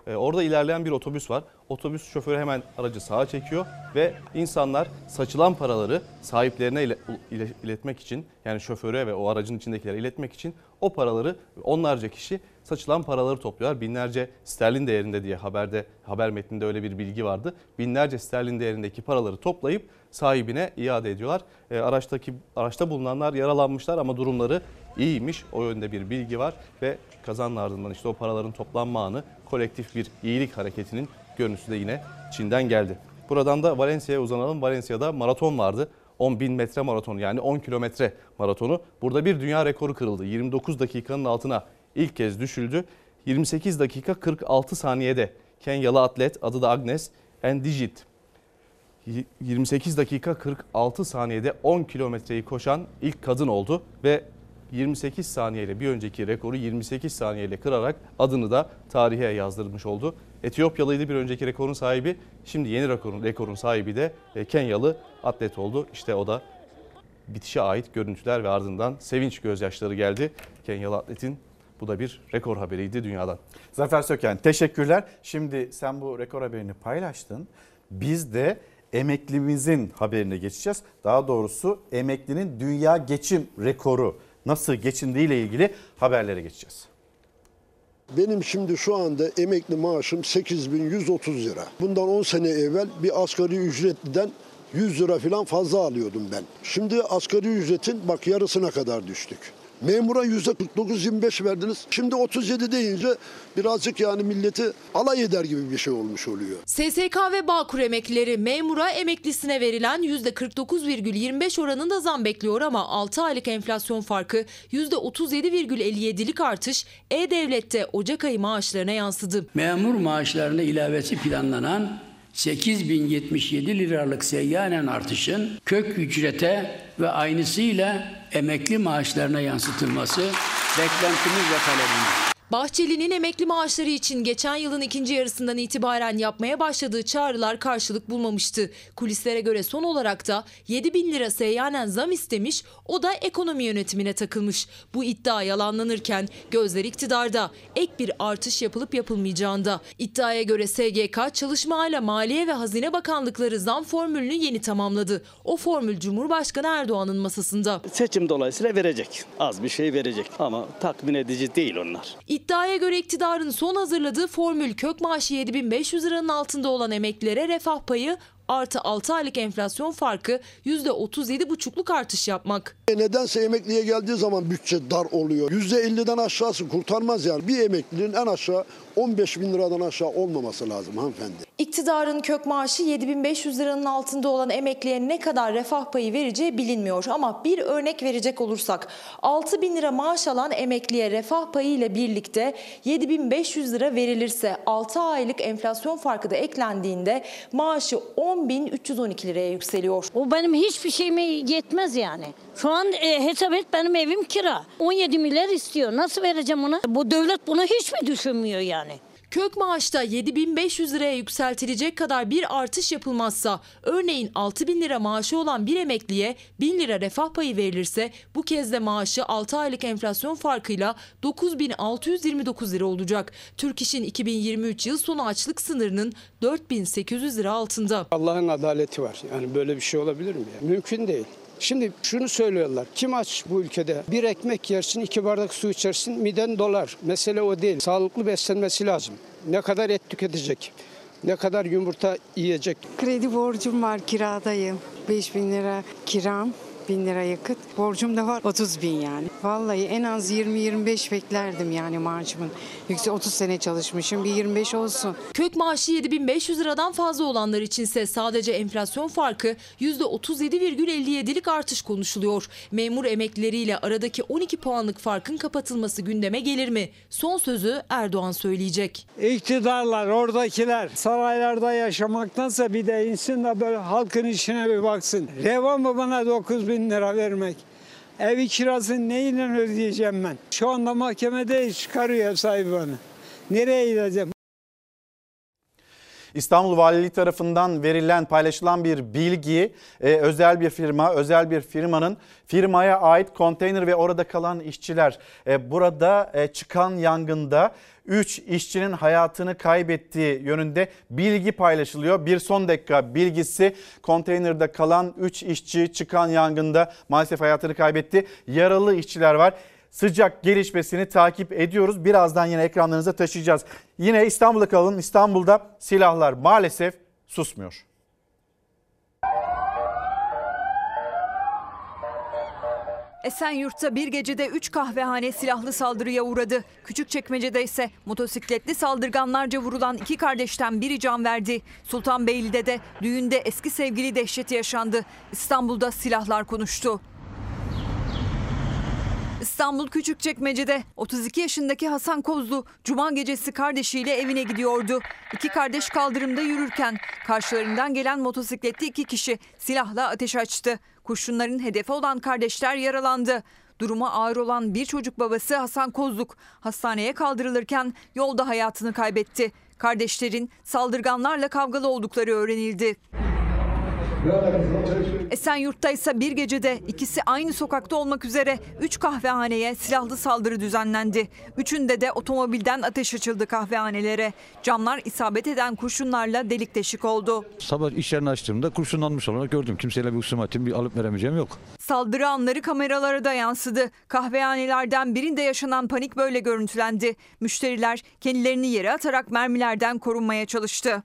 orada ilerleyen bir otobüs var. Otobüs şoförü hemen aracı sağa çekiyor ve insanlar saçılan paraları sahiplerine iletmek için, yani şoföre ve o aracın içindekilere iletmek için o paraları onlarca kişi saçılan paraları topluyorlar. Binlerce sterlin değerinde diye haberde, haber metninde öyle bir bilgi vardı. Binlerce sterlin değerindeki paraları toplayıp sahibine iade ediyorlar. E, araçtaki araçta bulunanlar yaralanmışlar ama durumları iyiymiş. O yönde bir bilgi var ve kazanın ardından işte o paraların toplanma anı, kolektif bir iyilik hareketinin görüntüsü de yine Çin'den geldi. Buradan da Valencia'ya uzanalım. Valencia'da maraton vardı. on bin metre maratonu yani on kilometre maratonu. Burada bir dünya rekoru kırıldı. yirmi dokuz dakikanın altına ilk kez düşüldü. yirmi sekiz dakika kırk altı saniyede Kenyalı atlet adı da Agnes Ndjit. yirmi sekiz dakika kırk altı saniyede on kilometreyi koşan ilk kadın oldu ve yirmi sekiz saniyeyle bir önceki rekoru yirmi sekiz saniyeyle kırarak adını da tarihe yazdırmış oldu. Etiyopyalıydı bir önceki rekorun sahibi. Şimdi yeni rekorun, rekorun sahibi de Kenyalı atlet oldu. İşte o da bitişe ait görüntüler ve ardından sevinç gözyaşları geldi Kenyalı atletin. Bu da bir rekor haberiydi dünyadan. Zafer Söken, teşekkürler. Şimdi sen bu rekor haberini paylaştın. Biz de emeklimizin haberine geçeceğiz. Daha doğrusu emeklinin dünya geçim rekoru nasıl geçindiğiyle ilgili haberlere geçeceğiz. Benim şimdi şu anda emekli maaşım sekiz bin yüz otuz lira. Bundan on sene evvel bir asgari ücretliden yüz lira falan fazla alıyordum ben. Şimdi asgari ücretin bak yarısına kadar düştük. Memura yüzde kırk dokuz yirmi beş verdiniz. Şimdi otuz yedi deyince birazcık yani milleti alay eder gibi bir şey olmuş oluyor. S S K ve Bağkur emeklileri memura emeklisine verilen yüzde kırk dokuz virgül yirmi beş oranında zam bekliyor ama altı aylık enflasyon farkı yüzde otuz yedi virgül elli yedilik artış E-Devlet'te Ocak ayı maaşlarına yansıdı. Memur maaşlarına ilavesi planlanan sekiz bin yetmiş yedi liralık seyyanen artışın kök ücrete ve aynısıyla emekli maaşlarına yansıtılması beklentimiz ve talebimiz. Bahçeli'nin emekli maaşları için geçen yılın ikinci yarısından itibaren yapmaya başladığı çağrılar karşılık bulmamıştı. Kulislere göre son olarak da yedi bin lira seyyanen zam istemiş, o da ekonomi yönetimine takılmış. Bu iddia yalanlanırken gözler iktidarda, ek bir artış yapılıp yapılmayacağında. İddiaya göre S G K, Çalışma ile Maliye ve Hazine Bakanlıkları zam formülünü yeni tamamladı. O formül Cumhurbaşkanı Erdoğan'ın masasında. Seçim dolayısıyla verecek, az bir şey verecek ama tatmin edici değil onlar. İddiaya göre iktidarın son hazırladığı formül kök maaşı yedi bin beş yüz liranın altında olan emeklilere refah payı artı altı aylık enflasyon farkı yüzde otuz yedi virgül beşlik artış yapmak. Nedense emekliye geldiği zaman bütçe dar oluyor. yüzde elliden aşağısı kurtarmaz yani. Bir emeklinin en aşağı on beş bin liradan aşağı olmaması lazım hanımefendi. İktidarın kök maaşı yedi bin beş yüz liranın altında olan emekliye ne kadar refah payı vereceği bilinmiyor. Ama bir örnek verecek olursak altı bin lira maaş alan emekliye refah payı ile birlikte yedi bin beş yüz lira verilirse altı aylık enflasyon farkı da eklendiğinde maaşı on bin üç yüz on iki liraya yükseliyor. O benim hiçbir şeyime yetmez yani. Şu an e, hesap et benim evim kira. on yedi milyar istiyor. Nasıl vereceğim ona? Bu devlet bunu hiç mi düşünmüyor yani? Kök maaşta yedi bin beş yüz liraya yükseltilecek kadar bir artış yapılmazsa, örneğin altı bin lira maaşı olan bir emekliye bin lira refah payı verilirse bu kez de maaşı altı aylık enflasyon farkıyla dokuz bin altı yüz yirmi dokuz lira olacak. Türk İş'in iki bin yirmi üç yıl sonu açlık sınırının dört bin sekiz yüz lira altında. Allah'ın adaleti var. Yani böyle bir şey olabilir mi? Yani mümkün değil. Şimdi şunu söylüyorlar. Kim aç bu ülkede? Bir ekmek yersin, iki bardak su içersin, miden dolar. Mesele o değil. Sağlıklı beslenmesi lazım. Ne kadar et tüketecek? Ne kadar yumurta yiyecek? Kredi borcum var, kiradayım. beş bin lira kiram, bin lira yakıt. Borcum da var, otuz bin yani. Vallahi en az yirmi yirmi beş beklerdim yani maaşımın. Yüksek otuz sene çalışmışım, bir yirmi beş olsun. Kök maaşı yedi bin beş yüz liradan fazla olanlar içinse sadece enflasyon farkı yüzde otuz yedi virgül elli yedilik artış konuşuluyor. Memur emeklileriyle aradaki on iki puanlık farkın kapatılması gündeme gelir mi? Son sözü Erdoğan söyleyecek. İktidarlar, oradakiler saraylarda yaşamaktansa bir de insin de böyle halkın içine bir baksın. Revan mı bana dokuz bin lira vermek? Evi kirasını neyle ödeyeceğim ben? Şu anda mahkemede çıkarıyor sahibi bana. Nereye gideceğim? İstanbul Valiliği tarafından verilen, paylaşılan bir bilgi, e, özel bir firma, özel bir firmanın firmaya ait konteyner ve orada kalan işçiler. E, burada e, çıkan yangında üç işçinin hayatını kaybettiği yönünde bilgi paylaşılıyor. Bir son dakika bilgisi, konteynerde kalan üç işçi çıkan yangında maalesef hayatını kaybetti. Yaralı işçiler var. Sıcak gelişmesini takip ediyoruz. Birazdan yine ekranlarınıza taşıyacağız. Yine İstanbul'da kalalım. İstanbul'da silahlar maalesef susmuyor. Esenyurt'ta bir gecede üç kahvehane silahlı saldırıya uğradı. Küçükçekmece'de ise motosikletli saldırganlarca vurulan iki kardeşten biri can verdi. Sultanbeyli'de de düğünde eski sevgili dehşeti yaşandı. İstanbul'da silahlar konuştu. İstanbul Küçükçekmece'de otuz iki yaşındaki Hasan Kozlu cuma gecesi kardeşiyle evine gidiyordu. İki kardeş kaldırımda yürürken karşılarından gelen motosikletli iki kişi silahla ateş açtı. Kurşunların hedefi olan kardeşler yaralandı. Duruma ağır olan bir çocuk babası Hasan Kozluk hastaneye kaldırılırken yolda hayatını kaybetti. Kardeşlerin saldırganlarla kavgalı oldukları öğrenildi. Esenyurt'ta ise bir gecede ikisi aynı sokakta olmak üzere üç kahvehaneye silahlı saldırı düzenlendi. Üçünde de otomobilden ateş açıldı kahvehanelere. Camlar isabet eden kurşunlarla delik deşik oldu. Sabah iş yerini açtığımda kurşunlanmış olarak gördüm. Kimseyle bir husumetim, bir alıp veremeyeceğim yok. Saldırı anları kameralara da yansıdı. Kahvehanelerden birinde yaşanan panik böyle görüntülendi. Müşteriler kendilerini yere atarak mermilerden korunmaya çalıştı.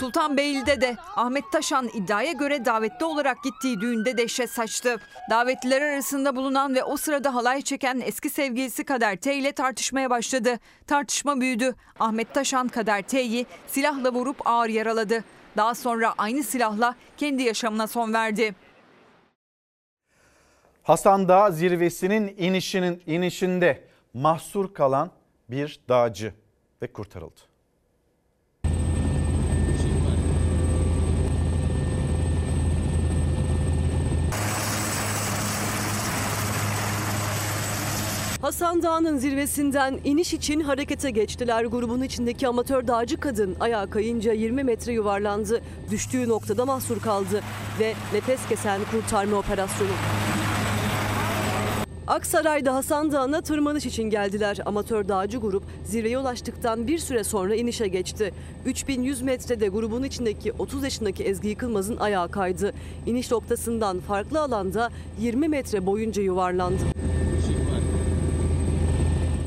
Sultanbeyli'de de Ahmet Taşan iddiaya göre davetli olarak gittiği düğünde dehşet saçtı. Davetliler arasında bulunan ve o sırada halay çeken eski sevgilisi Kader T ile tartışmaya başladı. Tartışma büyüdü. Ahmet Taşan Kader T'yi silahla vurup ağır yaraladı. Daha sonra aynı silahla kendi yaşamına son verdi. Hasan Dağ zirvesinin inişinin inişinde mahsur kalan bir dağcı ve kurtarıldı. Hasan Dağ'ın zirvesinden iniş için harekete geçtiler. Grubun içindeki amatör dağcı kadın ayağa kayınca yirmi metre yuvarlandı. Düştüğü noktada mahsur kaldı ve nefes kesen kurtarma operasyonu. Aksaray'da Hasan Dağı'na tırmanış için geldiler. Amatör dağcı grup zirveye ulaştıktan bir süre sonra inişe geçti. üç bin yüz metrede grubun içindeki otuz yaşındaki Ezgi Yıkılmaz'ın ayağı kaydı. İniş noktasından farklı alanda yirmi metre boyunca yuvarlandı.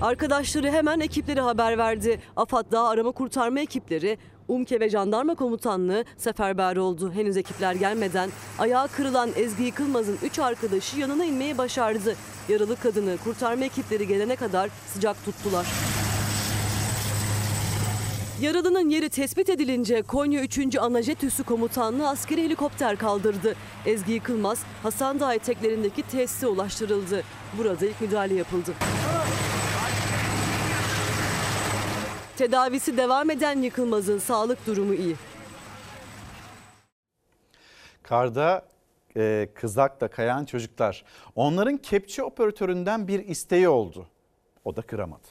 Arkadaşları hemen ekiplere haber verdi. AFAD Dağ Arama Kurtarma ekipleri, UMKE ve Jandarma Komutanlığı seferber oldu. Henüz ekipler gelmeden ayağı kırılan Ezgi Yıkılmaz'ın üç arkadaşı yanına inmeyi başardı. Yaralı kadını kurtarma ekipleri gelene kadar sıcak tuttular. Yaralının yeri tespit edilince Konya üçüncü Anajet Üssü Komutanlığı askeri helikopter kaldırdı. Ezgi Yıkılmaz, Hasan Dağ eteklerindeki tesise ulaştırıldı. Burada ilk müdahale yapıldı. Tedavisi devam eden Yıkılmaz'ın sağlık durumu iyi. Karda e, kızakla kayan çocuklar. Onların kepçe operatöründen bir isteği oldu. O da kıramadı.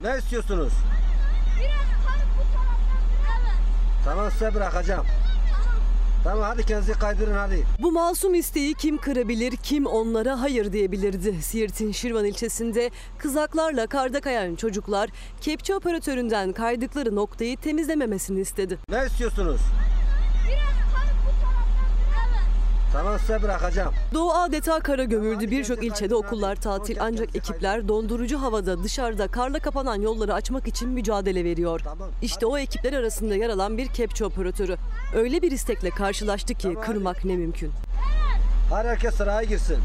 Ne istiyorsunuz? Biraz kalıp bu taraftan. Evet. Tamam, size bırakacağım. Tamam, hadi kendinizi kaydırın hadi. Bu masum isteği kim kırabilir, kim onlara hayır diyebilirdi. Siirt'in Şirvan ilçesinde kızaklarla karda kayan çocuklar kepçe operatöründen kaydıkları noktayı temizlememesini istedi. Ne istiyorsunuz? Biraz kalıp bu taraftan. Evet. Tamam, size bırakacağım. Doğu adeta kara gömüldü. Birçok ilçede okullar tatil, ancak ekipler dondurucu havada dışarıda karla kapanan yolları açmak için mücadele veriyor. İşte o ekipler arasında yer alan bir kepçe operatörü. Öyle bir istekle karşılaştı ki tamam, kırmak ne mümkün. Herkes sıraya girsin.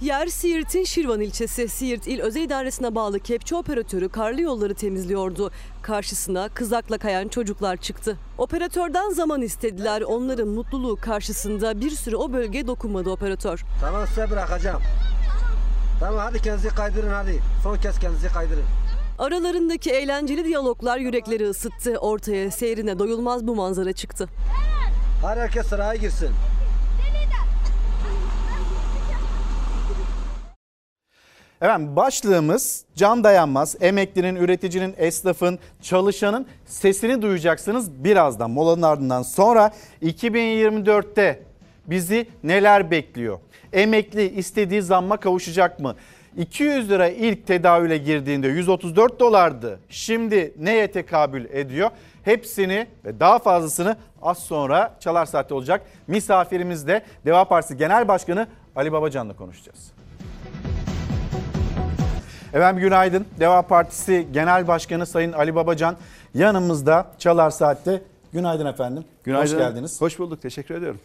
Yer Siirt'in Şirvan ilçesi. Siirt İl Özel İdaresi'ne bağlı kepçe operatörü karlı yolları temizliyordu. Karşısına kızakla kayan çocuklar çıktı. Operatörden zaman istediler. Onların mutluluğu karşısında bir süre o bölgeye dokunmadı operatör. Tamam, size bırakacağım. Tamam, hadi kendinizi kaydırın hadi. Son kez kendinizi kaydırın. Aralarındaki eğlenceli diyaloglar yürekleri ısıttı. Ortaya seyrine doyulmaz bu manzara çıktı. Herkes sıraya girsin. Efendim, başlığımız can dayanmaz. Emeklinin, üreticinin, esnafın, çalışanın sesini duyacaksınız birazdan. Molanın ardından sonra iki bin yirmi dörtte bizi neler bekliyor? Emekli istediği zamma kavuşacak mı? iki yüz lira ilk tedavüle girdiğinde yüz otuz dört dolardı. Şimdi neye tekabül ediyor? Hepsini ve daha fazlasını az sonra Çalar Saat'te olacak. Misafirimiz de Deva Partisi Genel Başkanı Ali Babacan'la konuşacağız. Efendim günaydın. Deva Partisi Genel Başkanı Sayın Ali Babacan yanımızda Çalar Saat'te. Günaydın efendim. Günaydın. Hoş geldiniz. Hoş bulduk. Teşekkür ediyorum.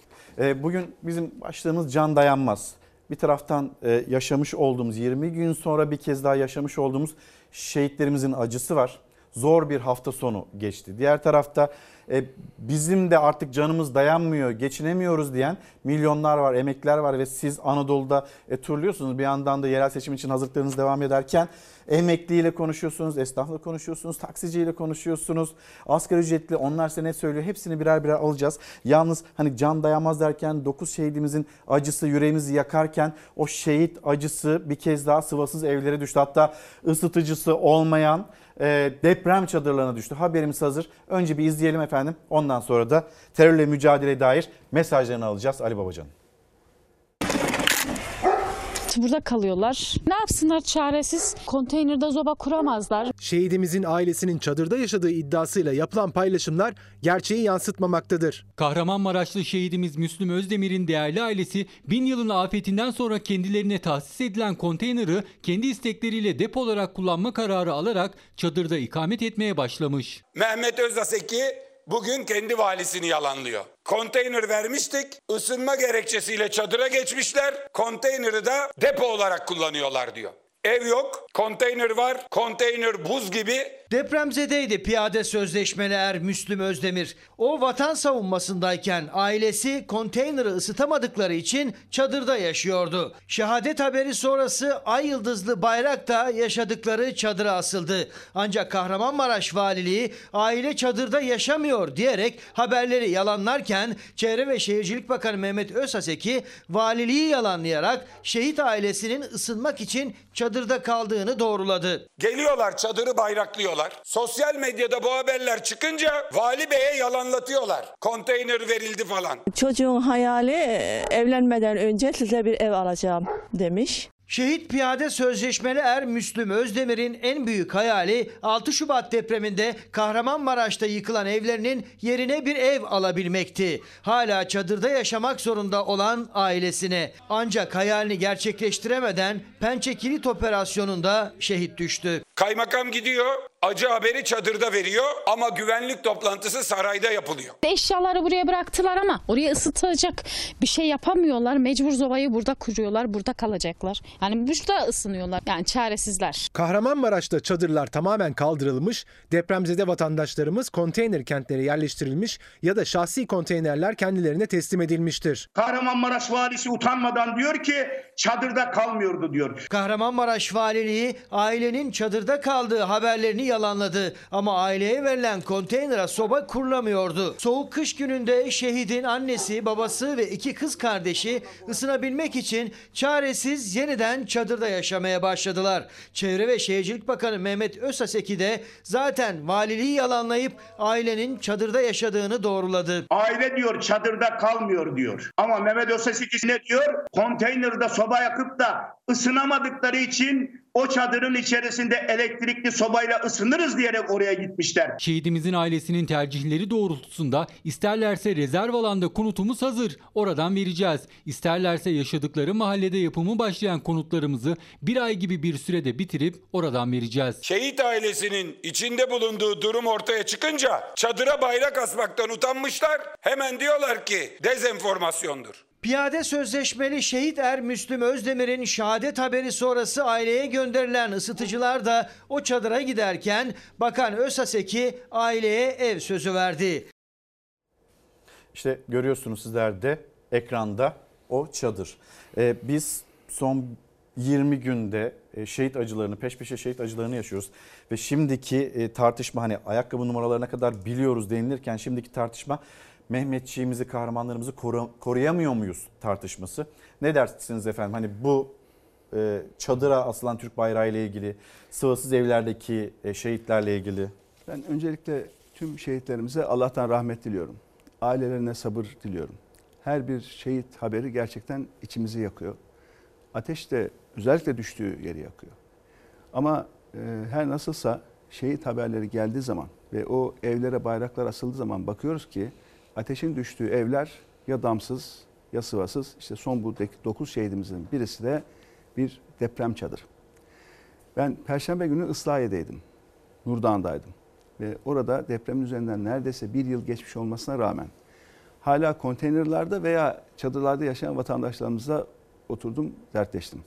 Bugün bizim başlığımız can dayanmaz. Bir taraftan yaşamış olduğumuz, yirmi gün sonra bir kez daha yaşamış olduğumuz şehitlerimizin acısı var. Zor bir hafta sonu geçti. Diğer tarafta e, bizim de artık canımız dayanmıyor, geçinemiyoruz diyen milyonlar var, emekliler var ve siz Anadolu'da e, turluyorsunuz. Bir yandan da yerel seçim için hazırlıklarınız devam ederken emekliyle konuşuyorsunuz, esnafla konuşuyorsunuz, taksiciyle konuşuyorsunuz, asgari ücretli, onlar size ne söylüyor, hepsini birer birer alacağız. Yalnız hani can dayanmaz derken, dokuz şehidimizin acısı yüreğimizi yakarken o şehit acısı bir kez daha sıvasız evlere düştü. Hatta ısıtıcısı olmayan deprem çadırlarına düştü. Haberimiz hazır. Önce bir izleyelim efendim. Ondan sonra da terörle mücadeleye dair mesajlarını alacağız Ali Babacan. Burada kalıyorlar. Ne yapsınlar, çaresiz? Konteynerde zoba kuramazlar. Şehidimizin ailesinin çadırda yaşadığı iddiasıyla yapılan paylaşımlar gerçeği yansıtmamaktadır. Kahramanmaraşlı şehidimiz Müslüm Özdemir'in değerli ailesi bin yılın afetinden sonra kendilerine tahsis edilen konteyneri kendi istekleriyle depo olarak kullanma kararı alarak çadırda ikamet etmeye başlamış. Mehmet Özhaseki bugün kendi valisini yalanlıyor. Konteyner vermiştik, ısınma gerekçesiyle çadıra geçmişler, konteyneri de depo olarak kullanıyorlar diyor. Ev yok, konteyner var, konteyner buz gibi. Depremzedeydi piyade sözleşmeli er Müslüm Özdemir. O vatan savunmasındayken ailesi konteyneri ısıtamadıkları için çadırda yaşıyordu. Şehadet haberi sonrası ay yıldızlı bayrakta yaşadıkları çadıra asıldı. Ancak Kahramanmaraş Valiliği aile çadırda yaşamıyor diyerek haberleri yalanlarken Çevre ve Şehircilik Bakanı Mehmet Özhaseki valiliği yalanlayarak şehit ailesinin ısınmak için çadırda kaldığını doğruladı. Geliyorlar, çadırı bayraklıyorlar. Sosyal medyada bu haberler çıkınca vali beye yalanlatıyorlar. Konteyner verildi falan. Çocuğun hayali evlenmeden önce size bir ev alacağım demiş. Şehit piyade sözleşmeli er Müslüm Özdemir'in en büyük hayali altı Şubat depreminde Kahramanmaraş'ta yıkılan evlerinin yerine bir ev alabilmekti. Hala çadırda yaşamak zorunda olan ailesine. Ancak hayalini gerçekleştiremeden Pençe Kilit operasyonunda şehit düştü. Kaymakam gidiyor, acı haberi çadırda veriyor ama güvenlik toplantısı sarayda yapılıyor. Eşyaları buraya bıraktılar ama oraya ısıtacak bir şey yapamıyorlar. Mecbur zobayı burada kuruyorlar, burada kalacaklar. Yani burada ısınıyorlar, yani çaresizler. Kahramanmaraş'ta çadırlar tamamen kaldırılmış, depremzede vatandaşlarımız konteyner kentlere yerleştirilmiş ya da şahsi konteynerler kendilerine teslim edilmiştir. Kahramanmaraş valisi utanmadan diyor ki çadırda kalmıyordu diyor. Kahramanmaraş valiliği ailenin çadırda kaldığı haberlerini yalanladı ama aileye verilen konteynere soba kurulamıyordu. Soğuk kış gününde şehidin annesi, babası ve iki kız kardeşi ısınabilmek için çaresiz yeniden çadırda yaşamaya başladılar. Çevre ve Şehircilik Bakanı Mehmet Özhaseki de zaten valiliği yalanlayıp ailenin çadırda yaşadığını doğruladı. Aile diyor çadırda kalmıyor diyor ama Mehmet Özhaseki ne diyor? Konteynerde soba yakıp da ısınamadıkları için o çadırın içerisinde elektrikli sobayla ısınırız diyerek oraya gitmişler. Şehidimizin ailesinin tercihleri doğrultusunda isterlerse rezerv alanda konutumuz hazır, oradan vereceğiz. İsterlerse yaşadıkları mahallede yapımı başlayan konutlarımızı bir ay gibi bir sürede bitirip oradan vereceğiz. Şehit ailesinin içinde bulunduğu durum ortaya çıkınca çadıra bayrak asmaktan utanmışlar. Hemen diyorlar ki dezenformasyondur. Piyade sözleşmeli şehit er Müslüm Özdemir'in şehadet haberi sonrası aileye gönderilen ısıtıcılar da o çadıra giderken Bakan Özhaseki aileye ev sözü verdi. İşte görüyorsunuz sizler de ekranda o çadır. Ee, biz son yirmi günde şehit acılarını, peş peşe şehit acılarını yaşıyoruz. Ve şimdiki tartışma, hani ayakkabı numaralarına kadar biliyoruz denilirken şimdiki tartışma Mehmetçiğimizi, kahramanlarımızı koru, koruyamıyor muyuz tartışması. Ne dersiniz efendim? Hani bu e, çadıra asılan Türk bayrağı ile ilgili, sıvasız evlerdeki e, şehitlerle ilgili. Ben öncelikle tüm şehitlerimize Allah'tan rahmet diliyorum. Ailelerine sabır diliyorum. Her bir şehit haberi gerçekten içimizi yakıyor. Ateş de özellikle düştüğü yeri yakıyor. Ama e, her nasılsa şehit haberleri geldiği zaman ve o evlere bayraklar asıldığı zaman bakıyoruz ki ateşin düştüğü evler ya damsız ya sıvasız. İşte son buradaki dokuz şehidimizin birisi de bir deprem çadırı. Ben Perşembe günü Islahiye'deydim. Nurdağ'daydım. Ve orada depremin üzerinden neredeyse bir yıl geçmiş olmasına rağmen hala konteynerlarda veya çadırlarda yaşayan vatandaşlarımızla oturdum, dertleştim.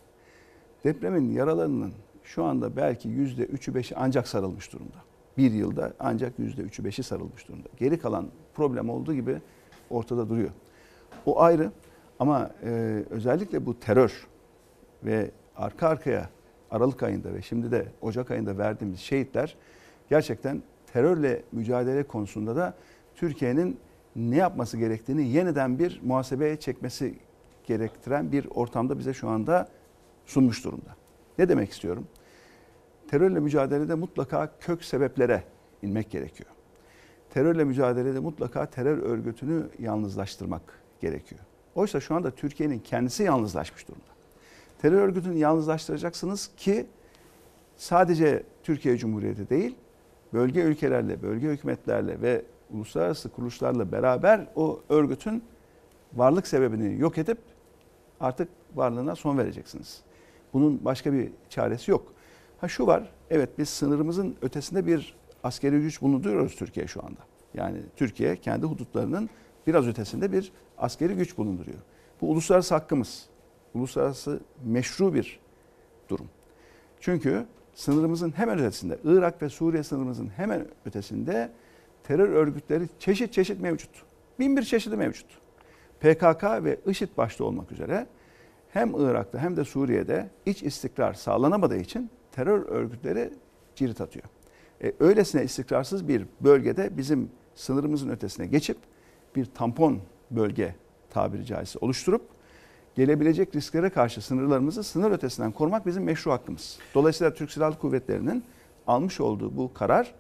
Depremin yaralarının şu anda belki yüzde üçü beşi ancak sarılmış durumda. bir yılda ancak yüzde üçü beşi sarılmış durumda. Geri kalan problem olduğu gibi ortada duruyor. O ayrı ama e, özellikle bu terör ve arka arkaya Aralık ayında ve şimdi de Ocak ayında verdiğimiz şehitler gerçekten terörle mücadele konusunda da Türkiye'nin ne yapması gerektiğini yeniden bir muhasebeye çekmesi gerektiren bir ortamda bize şu anda sunmuş durumda. Ne demek istiyorum? Terörle mücadelede mutlaka kök sebeplere inmek gerekiyor. Terörle mücadelede mutlaka terör örgütünü yalnızlaştırmak gerekiyor. Oysa şu anda Türkiye'nin kendisi yalnızlaşmış durumda. Terör örgütünü yalnızlaştıracaksınız ki sadece Türkiye Cumhuriyeti değil, bölge ülkelerle, bölge hükümetlerle ve uluslararası kuruluşlarla beraber o örgütün varlık sebebini yok edip artık varlığına son vereceksiniz. Bunun başka bir çaresi yok. Ha şu var, evet biz sınırımızın ötesinde bir askeri güç bulunduruyoruz Türkiye şu anda. Yani Türkiye kendi hudutlarının biraz ötesinde bir askeri güç bulunduruyor. Bu uluslararası hakkımız. Uluslararası meşru bir durum. Çünkü sınırımızın hemen ötesinde, Irak ve Suriye sınırımızın hemen ötesinde terör örgütleri çeşit çeşit mevcut. Bin bir çeşidi mevcut. P K K ve IŞİD başta olmak üzere hem Irak'ta hem de Suriye'de iç istikrar sağlanamadığı için terör örgütleri cirit atıyor. E, öylesine istikrarsız bir bölgede bizim sınırımızın ötesine geçip bir tampon bölge tabiri caizse oluşturup gelebilecek risklere karşı sınırlarımızı sınır ötesinden korumak bizim meşru hakkımız. Dolayısıyla Türk Silahlı Kuvvetleri'nin almış olduğu bu karar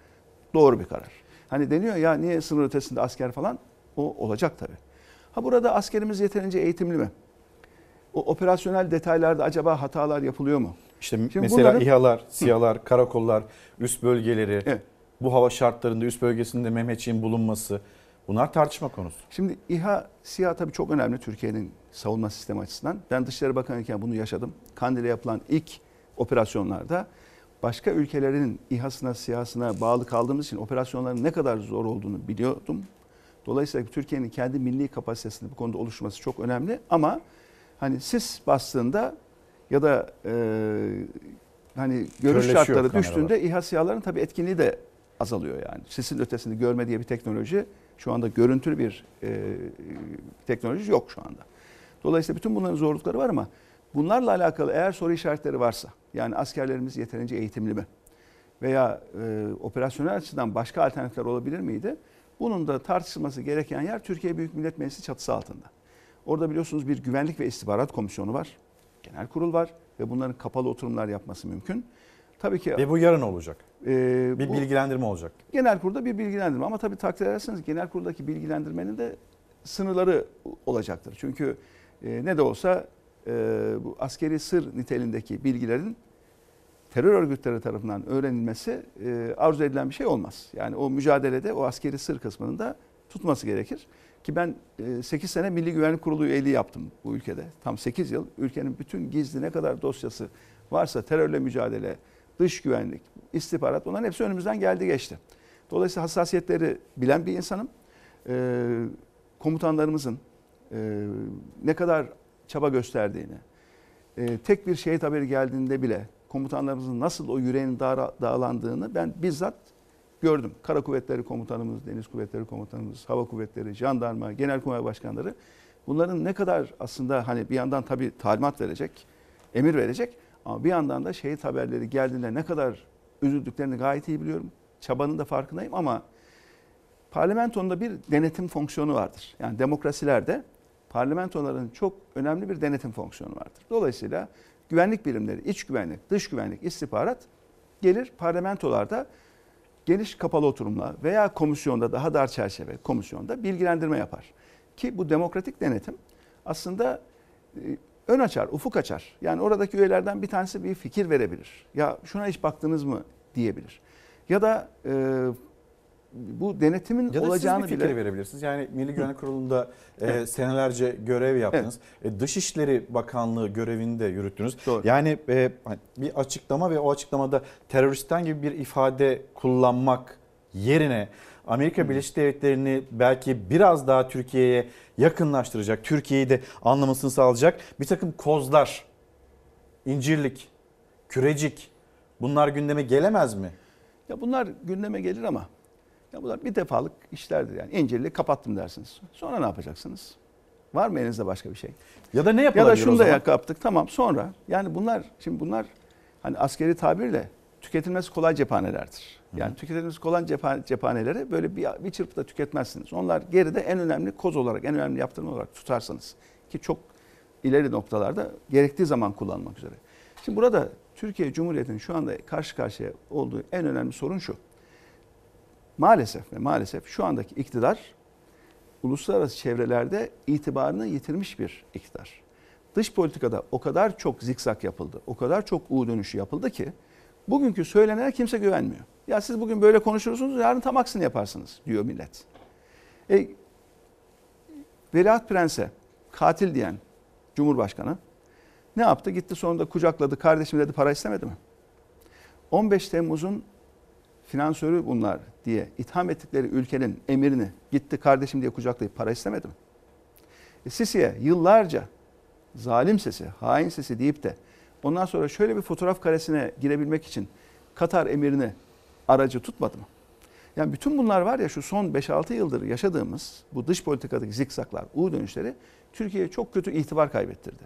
doğru bir karar. Hani deniyor ya niye sınır ötesinde asker falan? O olacak tabii. Ha burada askerimiz yeterince eğitimli mi? O operasyonel detaylarda acaba hatalar yapılıyor mu? İşte şimdi mesela bunların... İHA'lar, SİHA'lar, hı, karakollar, üst bölgeleri, evet, bu hava şartlarında üst bölgesinde Mehmetçiğin bulunması, bunlar tartışma konusu. Şimdi İHA, SİHA tabii çok önemli Türkiye'nin savunma sistemi açısından. Ben Dışişleri Bakanı iken bunu yaşadım. Kandil'e yapılan ilk operasyonlarda başka ülkelerin İHA'sına, SİHA'sına bağlı kaldığımız için operasyonların ne kadar zor olduğunu biliyordum. Dolayısıyla Türkiye'nin kendi milli kapasitesini bu konuda oluşturması çok önemli ama hani sis bastığında ya da e, hani görüş şartları düştüğünde İHA SİHA'ların tabii etkinliği de azalıyor yani. Sisin ötesini görme diye bir teknoloji şu anda görüntülü bir e, teknoloji yok şu anda. Dolayısıyla bütün bunların zorlukları var ama bunlarla alakalı eğer soru işaretleri varsa yani askerlerimiz yeterince eğitimli mi veya e, operasyonel açıdan başka alternatifler olabilir miydi? Bunun da tartışılması gereken yer Türkiye Büyük Millet Meclisi çatısı altında. Orada biliyorsunuz bir Güvenlik ve İstihbarat Komisyonu var. Genel kurul var ve bunların kapalı oturumlar yapması mümkün. Tabii ki ve bu yarın olacak. E, bir bu, bilgilendirme olacak. Genel kurulda bir bilgilendirme ama tabii takdir ederseniz genel kuruldaki bilgilendirmenin de sınırları olacaktır. Çünkü e, ne de olsa e, bu askeri sır niteliğindeki bilgilerin terör örgütleri tarafından öğrenilmesi e, arzu edilen bir şey olmaz. Yani o mücadelede o askeri sır kısmının da tutması gerekir. Ki ben sekiz sene Milli Güvenlik Kurulu üyeliği yaptım bu ülkede. Tam sekiz yıl ülkenin bütün gizli ne kadar dosyası varsa terörle mücadele, dış güvenlik, istihbarat onların hepsi önümüzden geldi geçti. Dolayısıyla hassasiyetleri bilen bir insanım. Komutanlarımızın ne kadar çaba gösterdiğini, tek bir şehit haberi geldiğinde bile komutanlarımızın nasıl o yüreğinin dağlandığını ben bizzat gördüm. Kara Kuvvetleri Komutanımız, Deniz Kuvvetleri Komutanımız, Hava Kuvvetleri, Jandarma, Genelkurmay Başkanları bunların ne kadar aslında hani bir yandan tabii talimat verecek, emir verecek ama bir yandan da şehit haberleri geldiğinde ne kadar üzüldüklerini gayet iyi biliyorum. Çabanın da farkındayım ama parlamentonda bir denetim fonksiyonu vardır. Yani demokrasilerde parlamentoların çok önemli bir denetim fonksiyonu vardır. Dolayısıyla güvenlik birimleri, iç güvenlik, dış güvenlik, istihbarat gelir parlamentolarda geniş kapalı oturumla veya komisyonda daha dar çerçeve komisyonda bilgilendirme yapar. Ki bu demokratik denetim aslında ön açar, ufuk açar. Yani oradaki üyelerden bir tanesi bir fikir verebilir. Ya şuna hiç baktınız mı diyebilir. Ya da e, bu denetimin ya da olacağını siz bir fikir verebilirsiniz. Yani Milli Güvenlik Kurulu'nda evet, e, senelerce görev yaptınız. Evet. E, Dışişleri Bakanlığı görevini de yürüttünüz. Doğru. Yani e, bir açıklama ve o açıklamada teröristten gibi bir ifade kullanmak yerine Amerika Birleşik Devletleri'ni belki biraz daha Türkiye'ye yakınlaştıracak, Türkiye'yi de anlamasını sağlayacak bir takım kozlar, incirlik, kürecik bunlar gündeme gelemez mi? Ya bunlar gündeme gelir ama ya bunlar bir defalık işlerdir yani. İncirliği kapattım dersiniz. Sonra ne yapacaksınız? Var mı elinizde başka bir şey? Ya da ne yapılabilir? Ya da şunu da yaptık tamam sonra. Yani bunlar şimdi bunlar hani askeri tabirle tüketilmesi kolay cephanelerdir. Yani Hı. tüketilmesi kolay cephane, cephaneleri böyle bir, bir çırpıda tüketmezsiniz. Onlar geride en önemli koz olarak, en önemli yaptırım olarak tutarsanız ki çok ileri noktalarda gerektiği zaman kullanmak üzere. Şimdi burada Türkiye Cumhuriyeti'nin şu anda karşı karşıya olduğu en önemli sorun şu. Maalesef ve maalesef şu andaki iktidar uluslararası çevrelerde itibarını yitirmiş bir iktidar. Dış politikada o kadar çok zikzak yapıldı, o kadar çok U dönüşü yapıldı ki bugünkü söylenene kimse güvenmiyor. Ya siz bugün böyle konuşursunuz, yarın tam aksini yaparsınız diyor millet. E, Veliaht Prens'e katil diyen Cumhurbaşkanı ne yaptı? Gitti sonunda kucakladı, kardeşim dedi, para istemedi mi? on beş Temmuz'un finansörü bunlar diye itham ettikleri ülkenin emirini gitti kardeşim diye kucaklayıp para istemedi mi? E, Sisi'ye yıllarca zalim sesi, hain sesi deyip de ondan sonra şöyle bir fotoğraf karesine girebilmek için Katar emirini aracı tutmadı mı? Yani bütün bunlar var ya şu son beş altı yıldır yaşadığımız bu dış politikadaki zikzaklar, U dönüşleri Türkiye'ye çok kötü itibar kaybettirdi.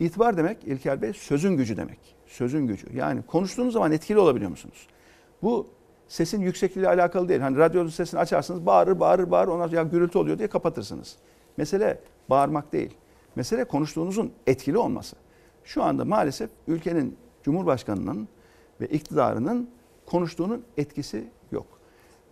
İtibar demek İlker Bey sözün gücü demek. Sözün gücü. Yani konuştuğunuz zaman etkili olabiliyor musunuz? Bu sesin yüksekliğiyle alakalı değil. Hani radyonun sesini açarsınız bağırır bağırır bağırır ondan sonra ya gürültü oluyor diye kapatırsınız. Mesele bağırmak değil. Mesele konuştuğunuzun etkili olması. Şu anda maalesef ülkenin Cumhurbaşkanı'nın ve iktidarının konuştuğunun etkisi yok.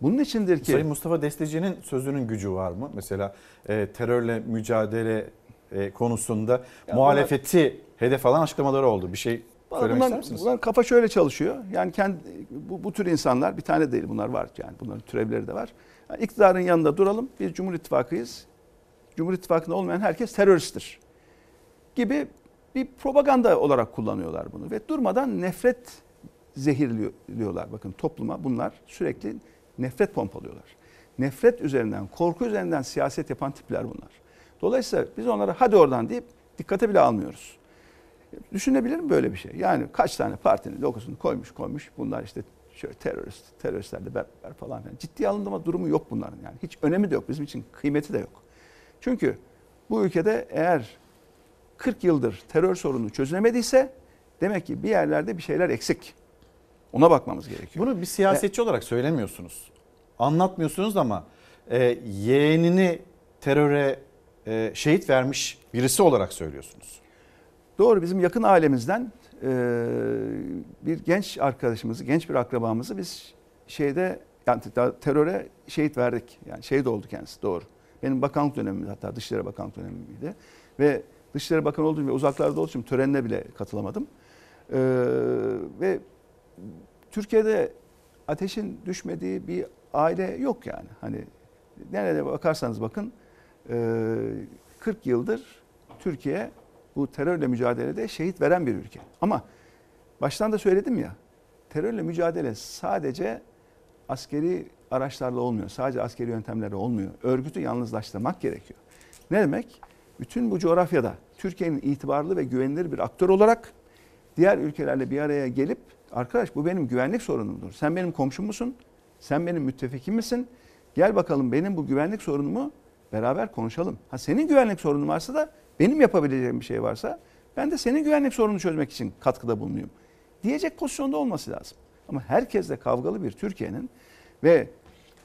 Bunun içindir ki... Sayın Mustafa Destici'nin sözünün gücü var mı? Mesela e, terörle mücadele e, konusunda yani muhalefeti bunlar, hedef alan açıklamaları oldu. Bir şey söylemek bunlar, ister misiniz? Bunlar kafa şöyle çalışıyor. Yani kendi, bu, bu tür insanlar bir tane değil bunlar var. Yani bunların türevleri de var. Yani iktidarın yanında duralım. Biz Cumhur İttifakı'yız. Cumhur İttifakı'nda olmayan herkes teröristtir. Gibi... Bir propaganda olarak kullanıyorlar bunu ve durmadan nefret zehirliyorlar. Bakın topluma bunlar sürekli nefret pompalıyorlar. Nefret üzerinden, korku üzerinden siyaset yapan tipler bunlar. Dolayısıyla biz onlara hadi oradan deyip dikkate bile almıyoruz. Düşünebilir mi böyle bir şey? Yani kaç tane partinin logosunu koymuş koymuş bunlar işte şöyle terörist, teröristlerle beraber falan. Yani ciddiye alındırma durumu yok bunların yani. Hiç önemi de yok bizim için, kıymeti de yok. Çünkü bu ülkede eğer kırk yıldır terör sorunu çözülemediyse demek ki bir yerlerde bir şeyler eksik. Ona bakmamız gerekiyor. Bunu bir siyasetçi e, olarak söylemiyorsunuz. Anlatmıyorsunuz ama e, yeğenini teröre e, şehit vermiş birisi olarak söylüyorsunuz. Doğru, bizim yakın ailemizden e, bir genç arkadaşımızı, genç bir akrabamızı biz şeyde yani teröre şehit verdik. Yani şehit oldu kendisi, doğru. Benim bakanlık dönemimdi, hatta Dışişleri Bakanlık dönemimdi ve Dışişleri Bakanı olduğum ve uzaklarda olduğum için törenine bile katılamadım. Ee, ve Türkiye'de ateşin düşmediği bir aile yok yani. Hani nerede bakarsanız bakın kırk yıldır Türkiye bu terörle mücadelede şehit veren bir ülke. Ama baştan da söyledim ya, terörle mücadele sadece askeri araçlarla olmuyor. Sadece askeri yöntemlerle olmuyor. Örgütü yalnızlaştırmak gerekiyor. Ne demek? Bütün bu coğrafyada Türkiye'nin itibarlı ve güvenilir bir aktör olarak diğer ülkelerle bir araya gelip arkadaş bu benim güvenlik sorunumdur. Sen benim komşum musun? Sen benim müttefikim misin? Gel bakalım benim bu güvenlik sorunumu beraber konuşalım. Ha senin güvenlik sorunun varsa da benim yapabileceğim bir şey varsa ben de senin güvenlik sorununu çözmek için katkıda bulunayım. Diyecek pozisyonda olması lazım. Ama herkesle kavgalı bir Türkiye'nin ve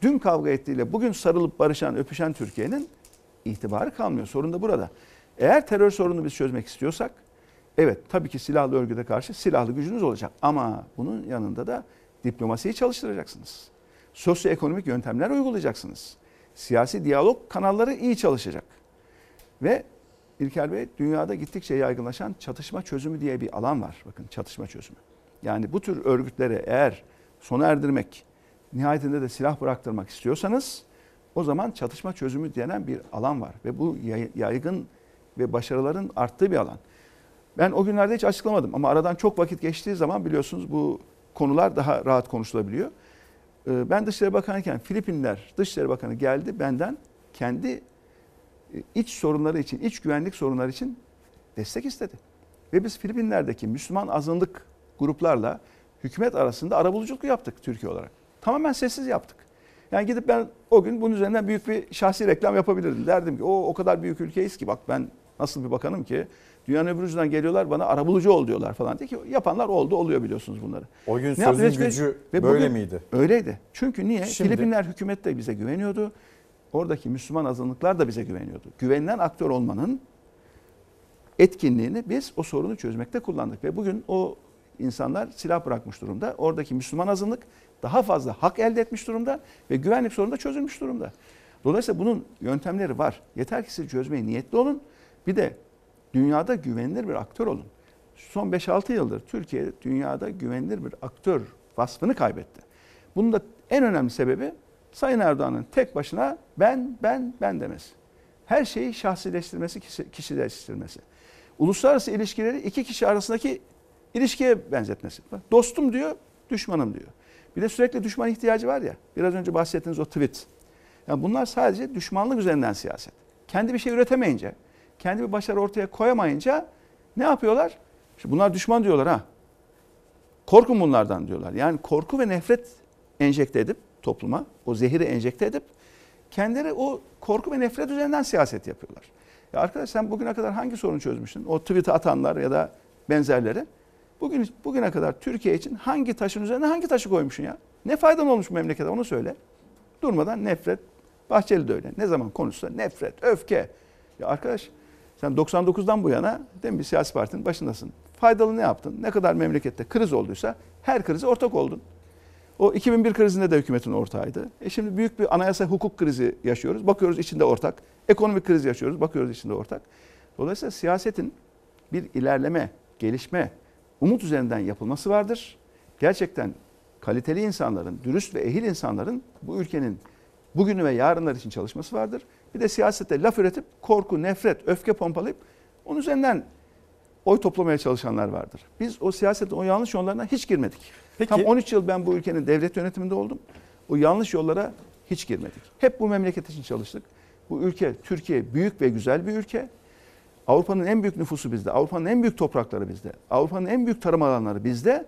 dün kavga ettiğiyle bugün sarılıp barışan, öpüşen Türkiye'nin İtibarı kalmıyor. Sorun da burada. Eğer terör sorununu biz çözmek istiyorsak evet tabii ki silahlı örgüte karşı silahlı gücünüz olacak. Ama bunun yanında da diplomasiyi çalıştıracaksınız. Sosyoekonomik yöntemler uygulayacaksınız. Siyasi diyalog kanalları iyi çalışacak. Ve İlker Bey dünyada gittikçe yaygınlaşan çatışma çözümü diye bir alan var. Bakın çatışma çözümü. Yani bu tür örgütlere eğer sona erdirmek, nihayetinde de silah bıraktırmak istiyorsanız o zaman çatışma çözümü denen bir alan var. Ve bu yaygın ve başarıların arttığı bir alan. Ben o günlerde hiç açıklamadım ama aradan çok vakit geçtiği zaman biliyorsunuz bu konular daha rahat konuşulabiliyor. Ben Dışişleri Bakanı'yken Filipinler Dışişleri Bakanı geldi benden kendi iç sorunları için, iç güvenlik sorunları için destek istedi. Ve biz Filipinler'deki Müslüman azınlık gruplarla hükümet arasında arabuluculuk yaptık Türkiye olarak. Tamamen sessiz yaptık. Yani gidip ben o gün bunun üzerinden büyük bir şahsi reklam yapabilirdim. Derdim ki o o kadar büyük ülkeyiz ki bak ben nasıl bir bakanım ki dünyanın öbür ucundan geliyorlar bana arabulucu ol diyorlar falan diye ki yapanlar oldu oluyor biliyorsunuz bunları. O gün ne sözün yaptı? Gücü ve böyle bugün, miydi? Öyleydi. Çünkü niye? Şimdi, Filipinler hükümet de bize güveniyordu. Oradaki Müslüman azınlıklar da bize güveniyordu. Güvenilen aktör olmanın etkinliğini biz o sorunu çözmekte kullandık. Ve bugün o insanlar silah bırakmış durumda. Oradaki Müslüman azınlık daha fazla hak elde etmiş durumda ve güvenlik sorunu da çözülmüş durumda. Dolayısıyla bunun yöntemleri var. Yeter ki siz çözmeye niyetli olun. Bir de dünyada güvenilir bir aktör olun. Son beş altı yıldır Türkiye dünyada güvenilir bir aktör vasfını kaybetti. Bunun da en önemli sebebi Sayın Erdoğan'ın tek başına ben, ben, ben demesi. Her şeyi şahsileştirmesi, kişileştirmesi. Uluslararası ilişkileri iki kişi arasındaki ilişkiye benzetmesi. Dostum diyor, düşmanım diyor. Bir de sürekli düşman ihtiyacı var ya. Biraz önce bahsettiğiniz o tweet. Yani bunlar sadece düşmanlık üzerinden siyaset. Kendi bir şey üretemeyince, kendi bir başarı ortaya koyamayınca ne yapıyorlar? İşte bunlar düşman diyorlar ha. Korkun bunlardan diyorlar. Yani korku ve nefret enjekte edip topluma, o zehri enjekte edip kendileri o korku ve nefret üzerinden siyaset yapıyorlar. Ya arkadaş sen bugüne kadar hangi sorunu çözmüştün? O tweet'i atanlar ya da benzerleri. Bugün bugüne kadar Türkiye için hangi taşın üzerine hangi taşı koymuşsun ya? Ne faydan olmuş bu memlekete onu söyle. Durmadan nefret. Bahçeli de öyle. Ne zaman konuşsa nefret, öfke. Ya arkadaş sen doksan dokuzdan bu yana değil mi bir siyasi partinin başındasın. Faydalı ne yaptın? Ne kadar memlekette kriz olduysa her krize ortak oldun. O iki bin bir krizinde de hükümetin ortağıydı. E şimdi büyük bir anayasa hukuk krizi yaşıyoruz. Bakıyoruz içinde ortak. Ekonomik kriz yaşıyoruz. Bakıyoruz içinde ortak. Dolayısıyla siyasetin bir ilerleme, gelişme, umut üzerinden yapılması vardır. Gerçekten kaliteli insanların, dürüst ve ehil insanların bu ülkenin bugünü ve yarınlar için çalışması vardır. Bir de siyasette laf üretip korku, nefret, öfke pompalayıp onun üzerinden oy toplamaya çalışanlar vardır. Biz o siyasetin o yanlış yollarına hiç girmedik. Peki. Tam on üç yıl ben bu ülkenin devlet yönetiminde oldum. O yanlış yollara hiç girmedik. Hep bu memleket için çalıştık. Bu ülke, Türkiye büyük ve güzel bir ülke. Avrupa'nın en büyük nüfusu bizde. Avrupa'nın en büyük toprakları bizde. Avrupa'nın en büyük tarım alanları bizde.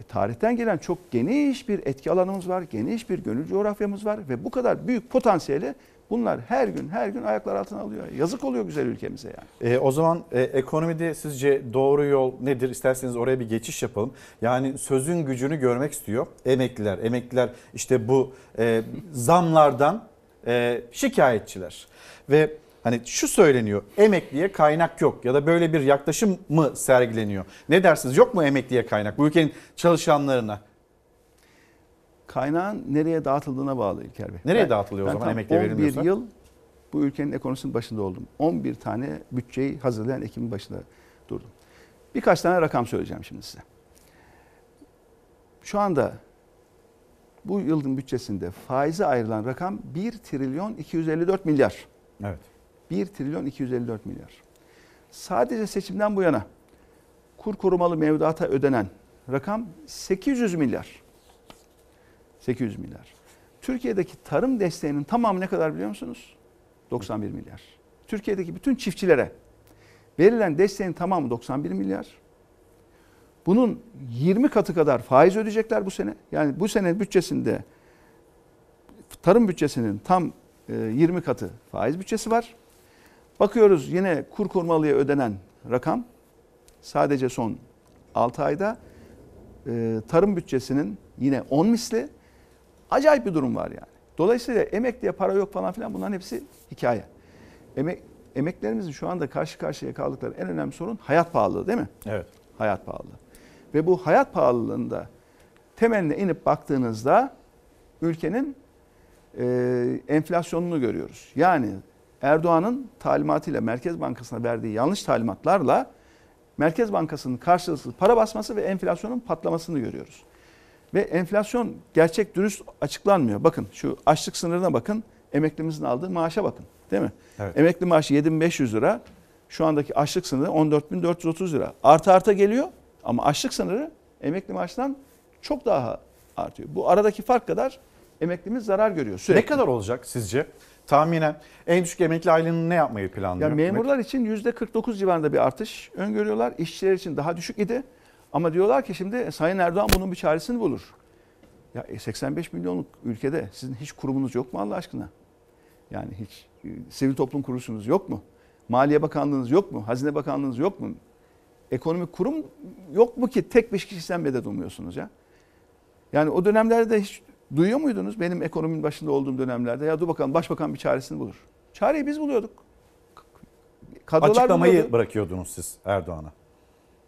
E, tarihten gelen çok geniş bir etki alanımız var. Geniş bir gönül coğrafyamız var. Ve bu kadar büyük potansiyeli bunlar her gün her gün ayaklar altına alıyor. Yazık oluyor güzel ülkemize yani. E, o zaman e, ekonomide sizce doğru yol nedir? İsterseniz oraya bir geçiş yapalım. Yani sözün gücünü görmek istiyor emekliler. Emekliler işte bu e, zamlardan e, şikayetçiler. Ve hani şu söyleniyor, emekliye kaynak yok ya da böyle bir yaklaşım mı sergileniyor? Ne dersiniz, yok mu emekliye kaynak bu ülkenin çalışanlarına? Kaynağın nereye dağıtıldığına bağlı İlker Bey. Nereye ben, dağıtılıyor ben o zaman emekliye verilmiyorsa? on bir yıl bu ülkenin ekonomisinin başında oldum. on bir tane bütçeyi hazırlayan ekibin başında durdum. Birkaç tane rakam söyleyeceğim şimdi size. Şu anda bu yılın bütçesinde faize ayrılan rakam bir trilyon iki yüz elli dört milyar. Evet. bir trilyon iki yüz elli dört milyar. Sadece seçimden bu yana kur korumalı mevduata ödenen rakam sekiz yüz milyar. sekiz yüz milyar. Türkiye'deki tarım desteğinin tamamı ne kadar biliyor musunuz? doksan bir milyar. Türkiye'deki bütün çiftçilere verilen desteğin tamamı doksan bir milyar. Bunun yirmi katı kadar faiz ödeyecekler bu sene. Yani bu sene bütçesinde tarım bütçesinin tam yirmi katı faiz bütçesi var. Bakıyoruz yine kur korumalıya ödenen rakam sadece son altı ayda e, tarım bütçesinin yine on misli. Acayip bir durum var yani. Dolayısıyla emekliye para yok falan filan bunların hepsi hikaye. Emek, emeklerimizin şu anda karşı karşıya kaldıkları en önemli sorun hayat pahalılığı değil mi? Evet. Hayat pahalılığı. Ve bu hayat pahalılığında temeline inip baktığınızda ülkenin Ee, enflasyonunu görüyoruz. Yani Erdoğan'ın talimatıyla Merkez Bankası'na verdiği yanlış talimatlarla Merkez Bankası'nın karşılıksız para basması ve enflasyonun patlamasını görüyoruz. Ve enflasyon gerçek dürüst açıklanmıyor. Bakın şu açlık sınırına bakın, emeklimizin aldığı maaşa bakın değil mi? Evet. Emekli maaşı yedi bin beş yüz lira, şu andaki açlık sınırı on dört bin dört yüz otuz lira. Artı arta geliyor ama açlık sınırı emekli maaşından çok daha artıyor. Bu aradaki fark kadar emeklimiz zarar görüyor sürekli. Ne kadar olacak sizce? Tahminen en düşük emekli aylığını ne yapmayı planlıyor? Ya memurlar için yüzde kırk dokuz civarında bir artış öngörüyorlar. İşçiler için daha düşük idi. Ama diyorlar ki şimdi Sayın Erdoğan bunun bir çaresini bulur. Ya seksen beş milyonluk ülkede sizin hiç kurumunuz yok mu Allah aşkına? Yani hiç sivil toplum kuruluşunuz yok mu? Maliye Bakanlığınız yok mu? Hazine Bakanlığınız yok mu? Ekonomik kurum yok mu ki tek bir kişiden medet umuyorsunuz ya? Yani o dönemlerde hiç duyuyor muydunuz? Benim ekonominin başında olduğum dönemlerde ya dur bakalım başbakan bir çaresini bulur. Çareyi biz buluyorduk. Kadrolar açıklamayı buluyordu. Bırakıyordunuz siz Erdoğan'a.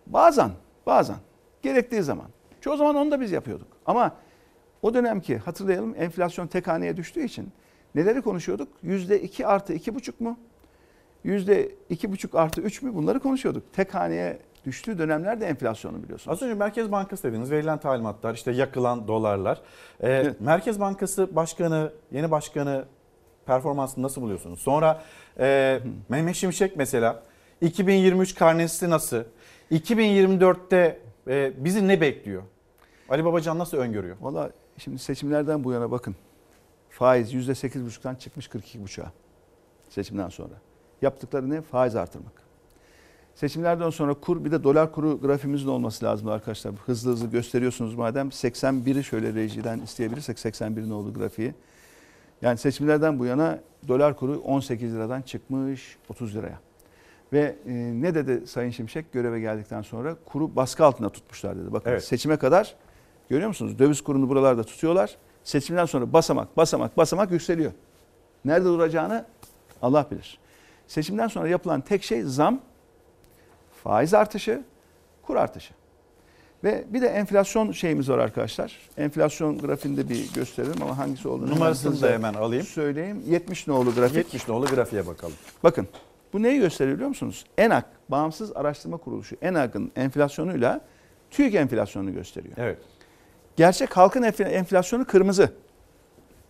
Bazen, bazen. Gerektiği zaman. Çoğu zaman onu da biz yapıyorduk. Ama o dönemki hatırlayalım enflasyon tek haneye düştüğü için neleri konuşuyorduk? yüzde iki artı iki buçuk mu? yüzde iki buçuk artı üç mü? Bunları konuşuyorduk. Tek haneye düştüğü dönemlerde enflasyonu biliyorsunuz. Az önce Merkez Bankası dediniz. Verilen talimatlar, işte yakılan dolarlar. Ee, evet. Merkez Bankası başkanı, yeni başkanı performansını nasıl buluyorsunuz? Sonra e, Mehmet Şimşek mesela iki bin yirmi üç karnesi nasıl? iki bin yirmi dörtte e, bizi ne bekliyor? Ali Babacan nasıl öngörüyor? Valla şimdi seçimlerden bu yana bakın. Faiz yüzde sekiz buçuktan çıkmış kırk iki buçuğa seçimden sonra. Yaptıkları ne? Faiz artırmak. Seçimlerden sonra kur, bir de dolar kuru grafimizin olması lazım arkadaşlar. Hızlı hızlı gösteriyorsunuz madem. seksen biri şöyle rejiden isteyebilirsek seksen birin olduğu grafiği. Yani seçimlerden bu yana dolar kuru on sekiz liradan çıkmış otuz liraya. Ve e, ne dedi Sayın Şimşek göreve geldikten sonra? Kuru baskı altında tutmuşlar dedi. Bakın evet. Seçime kadar görüyor musunuz? Döviz kurunu buralarda tutuyorlar. Seçimden sonra basamak basamak basamak yükseliyor. Nerede duracağını Allah bilir. Seçimden sonra yapılan tek şey zam, faiz artışı, kur artışı. Ve bir de enflasyon şeyimiz var arkadaşlar. Enflasyon grafiğinde bir gösterelim ama hangisi olduğunu numarasını da hemen alayım. Söyleyeyim. yetmiş nolu grafik. yetmiş nolu grafiğe bakalım. Bakın. Bu neyi gösteriyor biliyor musunuz? ENAK, Bağımsız Araştırma Kuruluşu, ENAK'ın enflasyonuyla TÜİK enflasyonunu gösteriyor. Evet. Gerçek halkın enflasyonu kırmızı.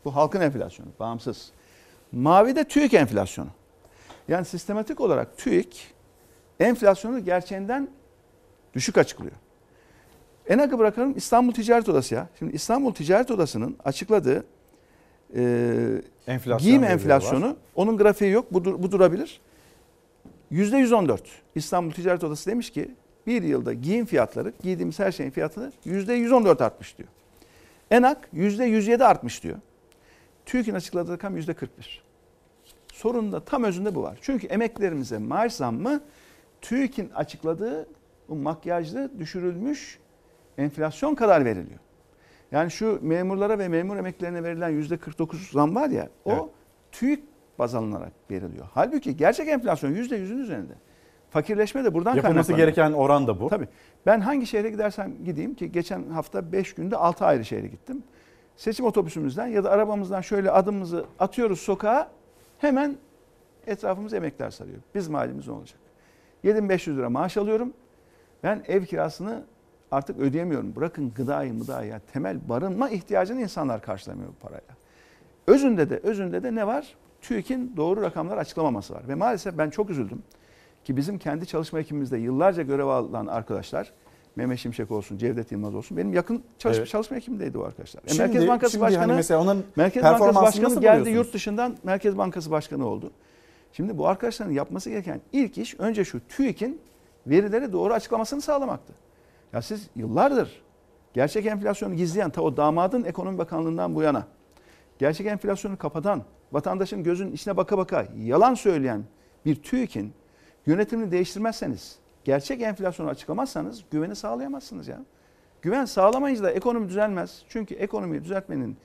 Bu halkın enflasyonu, bağımsız. Mavi de TÜİK enflasyonu. Yani sistematik olarak TÜİK enflasyonu gerçeğinden düşük açıklıyor. ENAK'ı bırakalım İstanbul Ticaret Odası ya. Şimdi İstanbul Ticaret Odası'nın açıkladığı e, enflasyon giyim enflasyonu, var. Onun grafiği yok, bu, bu durabilir. yüzde yüz on dört. İstanbul Ticaret Odası demiş ki bir yılda giyim fiyatları, giydiğimiz her şeyin fiyatları yüzde yüz on dört artmış diyor. ENAK yüzde yüz yedi artmış diyor. TÜİK'in açıkladığı rakam yüzde kırk bir. Sorunun da tam özünde bu var. Çünkü emeklerimize maaş zammı TÜİK'in açıkladığı bu makyajlı düşürülmüş enflasyon kadar veriliyor. Yani şu memurlara ve memur emeklerine verilen yüzde kırk dokuz zam var ya o evet. TÜİK baz alınarak veriliyor. Halbuki gerçek enflasyon yüzde yüz'ün üzerinde. Fakirleşme de buradan kaynaklanıyor. Yapılması gereken oran da bu. Tabii. Ben hangi şehre gidersem gideyim ki geçen hafta beş günde altı ayrı şehre gittim. Seçim otobüsümüzden ya da arabamızdan şöyle adımımızı atıyoruz sokağa hemen etrafımız emekler sarıyor. Bizim halimiz ne olacak? yedi bin beş yüz lira maaş alıyorum. Ben ev kirasını artık ödeyemiyorum. Bırakın gıdayı mıdaya temel barınma ihtiyacını insanlar karşılamıyor bu parayla. Özünde de özünde de ne var? TÜİK'in doğru rakamları açıklamaması var. Ve maalesef ben çok üzüldüm ki bizim kendi çalışma ekibimizde yıllarca görev alan arkadaşlar, Mehmet Şimşek olsun, Cevdet Yılmaz olsun, benim yakın çalışma, evet. çalışma ekibimdeydi o arkadaşlar. Şimdi, Merkez Bankası şimdi Başkanı, hani mesela onun Merkez Bankası Başkanı geldi yurt dışından Merkez Bankası Başkanı oldu. Şimdi bu arkadaşların yapması gereken ilk iş önce şu TÜİK'in verileri doğru açıklamasını sağlamaktı. Ya siz yıllardır gerçek enflasyonu gizleyen, ta o damadın ekonomi bakanlığından bu yana, gerçek enflasyonu kapatan, vatandaşın gözünün içine baka baka yalan söyleyen bir TÜİK'in yönetimini değiştirmezseniz, gerçek enflasyonu açıklamazsanız güveni sağlayamazsınız ya. Güven sağlamayınca da ekonomi düzelmez. Çünkü ekonomiyi düzeltmenin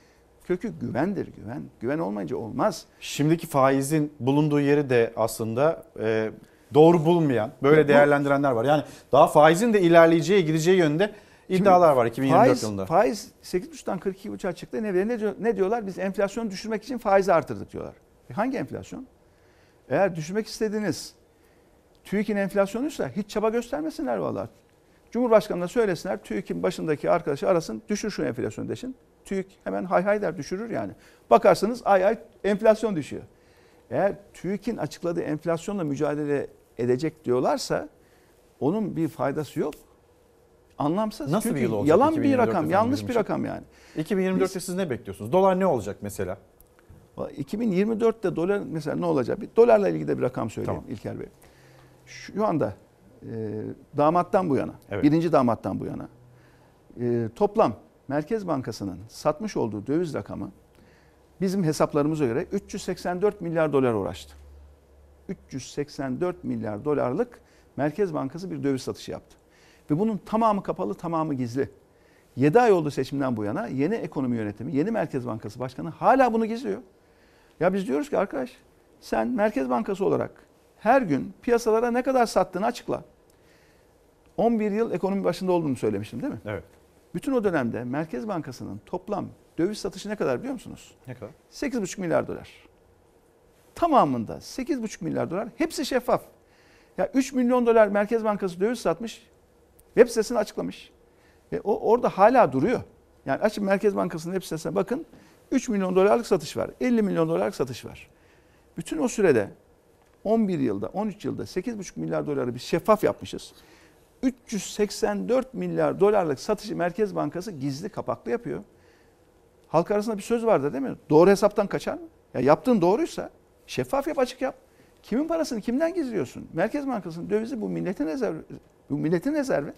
kökü güvendir, güven. Güven olmayınca olmaz. Şimdiki faizin bulunduğu yeri de aslında e, doğru bulmayan, böyle değerlendirenler var. Yani daha faizin de ilerleyeceği, gideceği yönünde iddialar var iki bin yirmi dört faiz, yılında. Faiz sekiz buçuktan kırk iki buçuğa çıktı. Ne, ne, diyor, ne diyorlar? Biz enflasyonu düşürmek için faizi artırdık diyorlar. E hangi enflasyon? Eğer düşürmek istediğiniz TÜİK'in enflasyonuysa hiç çaba göstermesinler vallahi. Cumhurbaşkanı'na söylesinler, TÜİK'in başındaki arkadaşı arasın, düşür şu enflasyonu deşin. TÜİK hemen hay hay der, düşürür yani. Bakarsınız ay ay enflasyon düşüyor. Eğer TÜİK'in açıkladığı enflasyonla mücadele edecek diyorlarsa onun bir faydası yok. Anlamsız. Nasıl çünkü bir yıl olacak? Yalan bir rakam, yanlış bir rakam yani. iki bin yirmi dörtte siz ne bekliyorsunuz? Dolar ne olacak mesela? iki bin yirmi dörtte dolar mesela ne olacak? Bir dolarla ilgili de bir rakam söyleyeyim tamam. İlker Bey. Şu anda e, damattan bu yana, evet. birinci damattan bu yana e, toplam Merkez Bankası'nın satmış olduğu döviz rakamı bizim hesaplarımıza göre üç yüz seksen dört milyar dolar uğraştı. üç yüz seksen dört milyar dolarlık Merkez Bankası bir döviz satışı yaptı. Ve bunun tamamı kapalı, tamamı gizli. yedi ay oldu seçimden bu yana yeni ekonomi yönetimi, yeni Merkez Bankası Başkanı hala bunu gizliyor. Ya biz diyoruz ki arkadaş, sen Merkez Bankası olarak her gün piyasalara ne kadar sattığını açıkla. on bir yıl ekonomi başında olduğunu söylemiştim değil mi? Evet. Bütün o dönemde Merkez Bankası'nın toplam döviz satışı ne kadar biliyor musunuz? Ne kadar? sekiz buçuk milyar dolar. Tamamında sekiz buçuk milyar dolar. Hepsi şeffaf. Ya üç milyon dolar Merkez Bankası döviz satmış. Web sitesini açıklamış. Ve o orada hala duruyor. Yani açın Merkez Bankası'nın web sitesine bakın. üç milyon dolarlık satış var. elli milyon dolarlık satış var. Bütün o sürede on bir yılda, on üç yılda sekiz buçuk milyar doları biz şeffaf yapmışız. üç yüz seksen dört milyar dolarlık satışı Merkez Bankası gizli kapaklı yapıyor. Halk arasında bir söz vardır değil mi? Doğru hesaptan kaçar mı? Ya yaptığın doğruysa şeffaf yap, açık yap. Kimin parasını kimden gizliyorsun? Merkez Bankası'nın dövizi bu milletin rezervi. Bu milletin rezervi.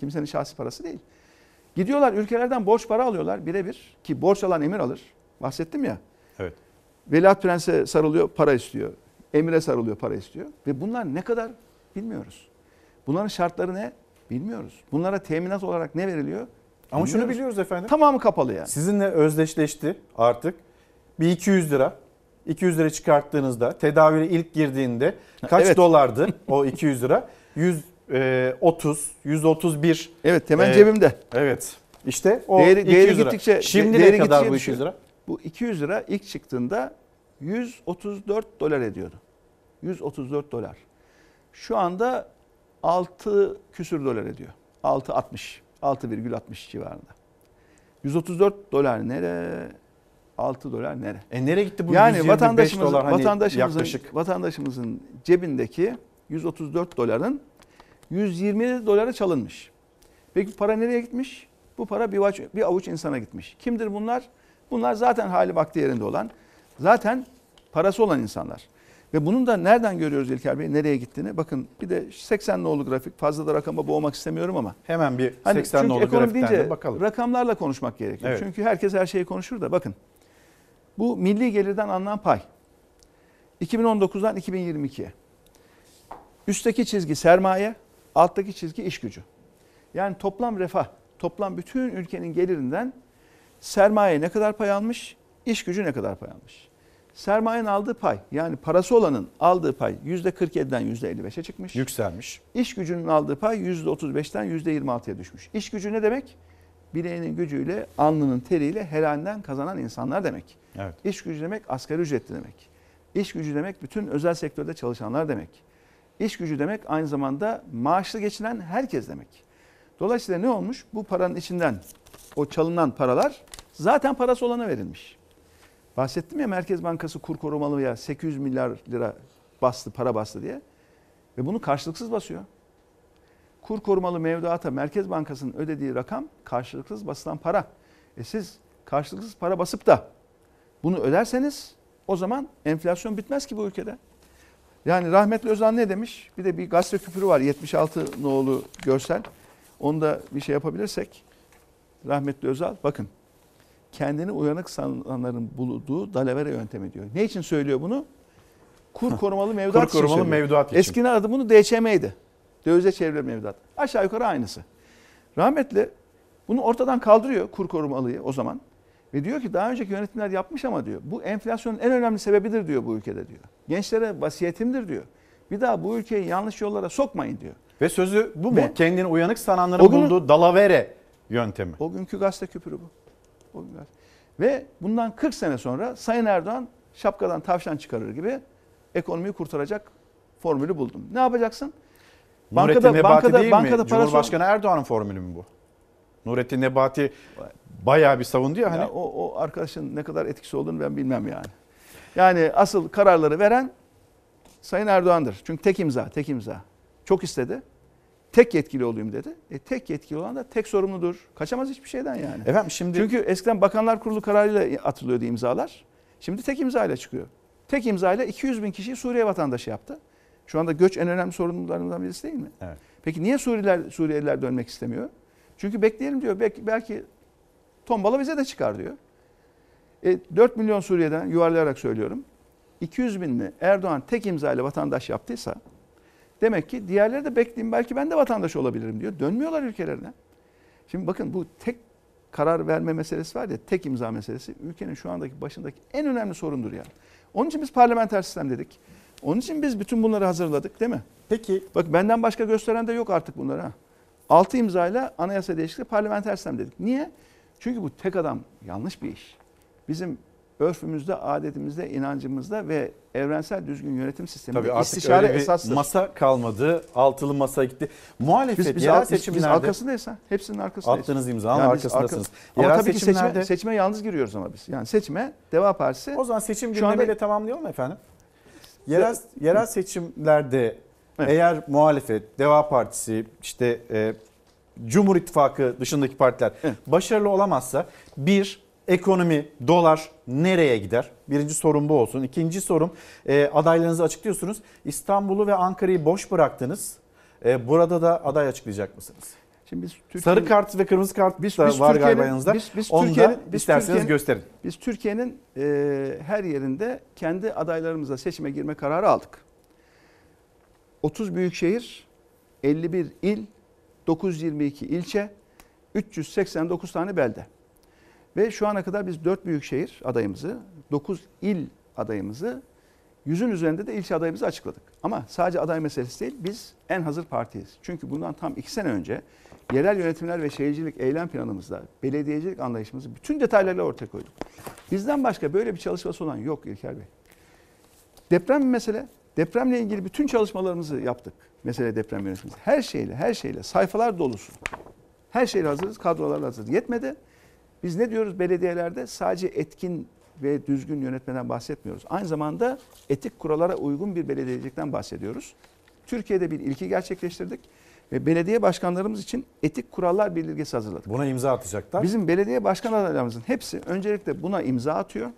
Kimsenin şahsi parası değil. Gidiyorlar ülkelerden borç para alıyorlar birebir. Ki borç alan emir alır. Bahsettim ya. Evet. Veliaht Prens'e sarılıyor, para istiyor. Emire sarılıyor, para istiyor. Ve bunlar ne kadar bilmiyoruz. Bunların şartları ne bilmiyoruz. Bunlara teminat olarak ne veriliyor? Ama şunu biliyoruz efendim. Tamamı kapalı yani. Sizinle özdeşleşti artık. Bir iki yüz lira. iki yüz lira çıkarttığınızda, tedaviye ilk girdiğinde kaç evet. dolardı o iki yüz lira? yüz otuz, yüz otuz bir. Evet, hemen ee, cebimde. Evet. İşte o değeri, iki yüz lira. Gittikçe, şimdi ne kadar bu iki yüz lira? Bu iki yüz lira ilk çıktığında yüz otuz dört dolar ediyordu. yüz otuz dört dolar. Şu anda altı küsür dolar ediyor. altı altmış. altı virgül altmış civarında. yüz otuz dört dolar nere? altı dolar nere? E nereye gitti bu? Yani vatandaşımızın, dolar hani vatandaşımızın, yaklaşık. Vatandaşımızın cebindeki yüz otuz dört doların yüz yirmi dolara çalınmış. Peki para nereye gitmiş? Bu para bir avuç, bir avuç insana gitmiş. Kimdir bunlar? Bunlar zaten hali vakti yerinde olan, zaten parası olan insanlar. Ve bunun da nereden görüyoruz İlker Bey nereye gittiğini? Bakın bir de seksen nolu grafik, fazla da rakama boğmak istemiyorum ama. Hemen bir hani seksen nolu grafikten de bakalım. Rakamlarla konuşmak gerekiyor. Evet. Çünkü herkes her şeyi konuşur da bakın. Bu milli gelirden alınan pay. iki bin on dokuzdan iki bin yirmi ikiye. Üstteki çizgi sermaye, alttaki çizgi iş gücü. Yani toplam refah, toplam bütün ülkenin gelirinden sermaye ne kadar pay almış, iş gücü ne kadar pay almış. Sermayenin aldığı pay, yani parası olanın aldığı pay yüzde kırk yediden yüzde elli beşe çıkmış. Yükselmiş. İş gücünün aldığı pay yüzde otuz beşten yüzde yirmi altıya düşmüş. İş gücü ne demek? Bileğinin gücüyle, alnının teriyle helalinden kazanan insanlar demek. Evet. İş gücü demek asgari ücretli demek. İş gücü demek bütün özel sektörde çalışanlar demek. İş gücü demek aynı zamanda maaşlı geçinen herkes demek. Dolayısıyla ne olmuş? Bu paranın içinden o çalınan paralar zaten parası olana verilmiş. Bahsettim ya Merkez Bankası kur korumalıya sekiz yüz milyar lira bastı, para bastı diye. Ve bunu karşılıksız basıyor. Kur korumalı mevduata Merkez Bankası'nın ödediği rakam karşılıksız basılan para. E siz karşılıksız para basıp da bunu öderseniz o zaman enflasyon bitmez ki bu ülkede. Yani rahmetli Özal ne demiş? Bir de bir gazete küpürü var, yetmiş altı nolu görsel. Onu da bir şey yapabilirsek. Rahmetli Özal bakın. Kendini uyanık sananların bulunduğu dalavere yöntemi diyor. Ne için söylüyor bunu? Kur korumalı mevduat, Kur korumalı mevduat için. Eskiden adı bunu D Ç M'ydi. Dövize çevrilir mevduat. Aşağı yukarı aynısı. Rahmetli bunu ortadan kaldırıyor kur korumalıyı o zaman. Ve diyor ki daha önceki yönetimler yapmış ama diyor bu enflasyonun en önemli sebebidir diyor bu ülkede diyor. Gençlere vasiyetimdir diyor. Bir daha bu ülkeyi yanlış yollara sokmayın diyor. Ve sözü bu mu? Kendini uyanık sananların günün, bulduğu dalavere yöntemi. O günkü gazete küpürü bu. Ve bundan kırk sene sonra Sayın Erdoğan şapkadan tavşan çıkarır gibi ekonomiyi kurtaracak formülü buldum. Ne yapacaksın? Nurettin bankada, Nebati bankada, değil bankada mi? Cumhurbaşkanı parası... Erdoğan'ın formülü mü bu? Nurettin Nebati bayağı bir savundu ya. Hani... Ya o, o arkadaşın ne kadar etkisi olduğunu ben bilmem yani. Yani asıl kararları veren Sayın Erdoğan'dır. Çünkü tek imza, tek imza. Çok istedi. Tek yetkili olayım dedi. E, tek yetkili olan da tek sorumludur. Kaçamaz hiçbir şeyden yani. Efendim şimdi... Çünkü eskiden Bakanlar Kurulu kararıyla atılıyordu imzalar. Şimdi tek imzayla çıkıyor. Tek imzayla iki yüz bin kişiyi Suriye vatandaşı yaptı. Şu anda göç en önemli sorunlarından birisi değil mi? Evet. Peki niye Suriyeliler, Suriyeliler dönmek istemiyor? Çünkü bekleyelim diyor. Belki, belki tombala bize de çıkar diyor. E, dört milyon Suriye'den yuvarlayarak söylüyorum. iki yüz binini Erdoğan tek imzayla vatandaş yaptıysa demek ki diğerleri de bekleyin, belki ben de vatandaş olabilirim diyor. Dönmüyorlar ülkelerine. Şimdi bakın, bu tek karar verme meselesi var ya, tek imza meselesi ülkenin şu andaki başındaki en önemli sorundur yani. Onun için biz parlamenter sistem dedik. Onun için biz bütün bunları hazırladık, değil mi? Peki. Bak, benden başka gösteren de yok artık bunları. Ha. Altı imzayla anayasa değişikliği, parlamenter sistem dedik. Niye? Çünkü bu tek adam yanlış bir iş. Bizim örfümüzde, adetimizde, inancımızda ve evrensel düzgün yönetim sisteminde tabii istişare esastır. Masa kalmadı, altılı masa gitti. Muhalefet biz, biz yerel seçimlerde... Biz arkasındayız ha, hepsinin arkasındayız. Attığınız imzanın yani arkasındasınız. Arka, ama tabii ki seçime, seçime yalnız giriyoruz ama biz. Yani seçime Deva Partisi... O zaman seçim gündemiyle anda... tamamlayalım efendim. Yerel, yerel seçimlerde evet. Eğer muhalefet, Deva Partisi, işte e, Cumhur İttifakı dışındaki partiler evet. başarılı olamazsa bir... Ekonomi, dolar nereye gider? Birinci sorum bu olsun. İkinci sorum, e, adaylarınızı açıklıyorsunuz. İstanbul'u ve Ankara'yı boş bıraktınız. E, burada da aday açıklayacak mısınız? Şimdi biz Türkiye'nin, sarı kart ve kırmızı kart biz, da biz var galiba yanınızda. Biz, biz Onu da isterseniz Türkiye'nin, gösterin. Biz Türkiye'nin e, her yerinde kendi adaylarımızla seçime girme kararı aldık. otuz büyükşehir, elli bir il, dokuz yüz yirmi iki ilçe, üç yüz seksen dokuz tane belde. Ve şu ana kadar biz dört büyükşehir adayımızı, dokuz il adayımızı, yüzün üzerinde de ilçe adayımızı açıkladık. Ama sadece aday meselesi değil, biz en hazır partiyiz. Çünkü bundan tam iki sene önce yerel yönetimler ve şehircilik eylem planımızda, belediyecilik anlayışımızı bütün detaylarıyla ortaya koyduk. Bizden başka böyle bir çalışması olan yok İlker Bey. Deprem bir mesele. Depremle ilgili bütün çalışmalarımızı yaptık. Mesele deprem yönetimimiz. Her şeyle, her şeyle, sayfalar dolusu. Her şeyle hazırız, kadrolarla hazırız. Yetmedi. Biz ne diyoruz belediyelerde? Sadece etkin ve düzgün yönetmeden bahsetmiyoruz. Aynı zamanda etik kurallara uygun bir belediyecilikten bahsediyoruz. Türkiye'de bir ilki gerçekleştirdik ve belediye başkanlarımız için etik kurallar bildirgesi hazırladık. Buna imza atacaklar. Bizim belediye başkan adaylarımızın hepsi öncelikle buna imza atıyor.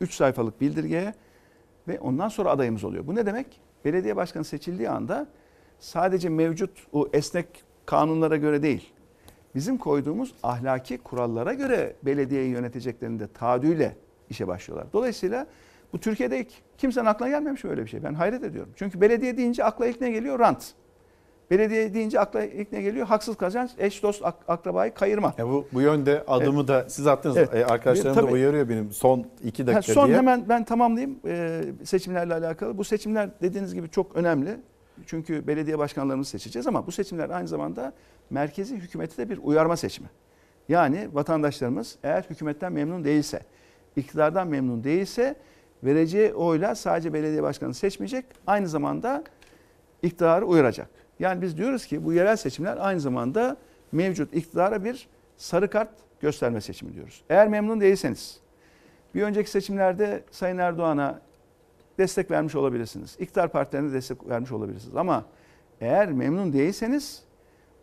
üç sayfalık bildirgeye ve ondan sonra adayımız oluyor. Bu ne demek? Belediye başkanı seçildiği anda sadece mevcut o esnek kanunlara göre değil, bizim koyduğumuz ahlaki kurallara göre belediyeyi yöneteceklerini de taadüyle işe başlıyorlar. Dolayısıyla bu Türkiye'de ilk, kimsenin aklına gelmemiş öyle bir şey. Ben hayret ediyorum. Çünkü belediye deyince akla ilk ne geliyor? Rant. Belediye deyince akla ilk ne geliyor? Haksız kazanç, eş dost ak akrabayı kayırma. E bu, bu yönde adımı evet. da siz attınız. Evet. E arkadaşlarım tabii da uyarıyor benim son iki dakika ha, son diye. Son hemen ben tamamlayayım e, seçimlerle alakalı. Bu seçimler dediğiniz gibi çok önemli. Çünkü belediye başkanlarımızı seçeceğiz ama bu seçimler aynı zamanda merkezi hükümeti de bir uyarma seçimi. Yani vatandaşlarımız eğer hükümetten memnun değilse, iktidardan memnun değilse vereceği oyla sadece belediye başkanını seçmeyecek, aynı zamanda iktidarı uyaracak. Yani biz diyoruz ki bu yerel seçimler aynı zamanda mevcut iktidara bir sarı kart gösterme seçimi diyoruz. Eğer memnun değilseniz, bir önceki seçimlerde Sayın Erdoğan'a destek vermiş olabilirsiniz. İktidar partilerine destek vermiş olabilirsiniz. Ama eğer memnun değilseniz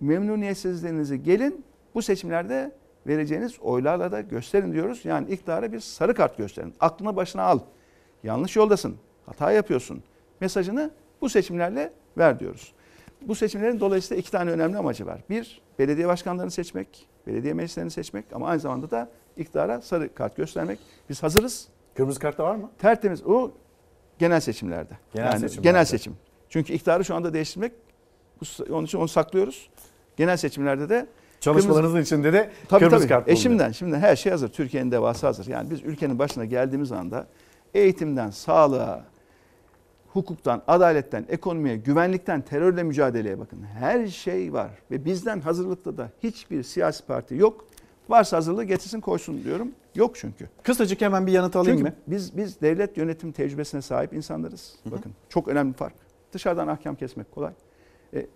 memnuniyetsizliğinizi gelin bu seçimlerde vereceğiniz oylarla da gösterin diyoruz. Yani iktidara bir sarı kart gösterin. Aklını başına al. Yanlış yoldasın. Hata yapıyorsun. Mesajını bu seçimlerle ver diyoruz. Bu seçimlerin dolayısıyla iki tane önemli amacı var. Bir, belediye başkanlarını seçmek, belediye meclislerini seçmek ama aynı zamanda da iktidara sarı kart göstermek. Biz hazırız. Kırmızı kart da var mı? Tertemiz. O genel seçimlerde. Genel, yani seçimlerde. Genel seçim. Çünkü iktidarı şu anda değiştirmek, onun için onu saklıyoruz. Genel seçimlerde de çalışmalarınızın kırmızı, içinde de tabii, kırmızı tabii. kart bulunuyor. E şimdiden, şimdiden her şey hazır. Türkiye'nin devası hazır. Yani biz ülkenin başına geldiğimiz anda eğitimden, sağlığa, hukuktan, adaletten, ekonomiye, güvenlikten, terörle mücadeleye bakın. Her şey var. Ve bizden hazırlıkta da hiçbir siyasi parti yok. Varsa hazırlığı getirsin koysun diyorum. Yok çünkü. Kısacık hemen bir yanıt alayım çünkü mı? Biz biz devlet yönetim tecrübesine sahip insanlarız. Hı hı. Bakın çok önemli fark. Dışarıdan ahkam kesmek kolay.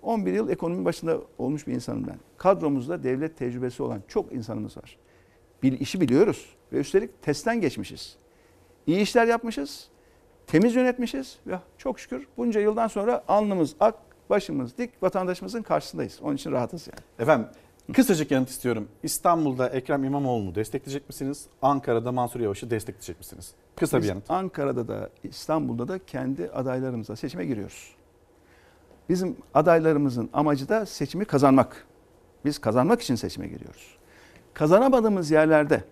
on bir yıl ekonominin başında olmuş bir insanım ben. Kadromuzda devlet tecrübesi olan çok insanımız var. Bir işi biliyoruz ve üstelik testten geçmişiz. İyi işler yapmışız, temiz yönetmişiz ve çok şükür bunca yıldan sonra alnımız ak, başımız dik, vatandaşımızın karşısındayız. Onun için rahatız yani. Efendim Kısacık yanıt istiyorum. İstanbul'da Ekrem İmamoğlu'nu destekleyecek misiniz? Ankara'da Mansur Yavaş'ı destekleyecek misiniz? Kısa bir yanıt. Ankara'da da İstanbul'da da kendi adaylarımızla seçime giriyoruz. Bizim adaylarımızın amacı da seçimi kazanmak. Biz kazanmak için seçime giriyoruz. Kazanamadığımız yerlerde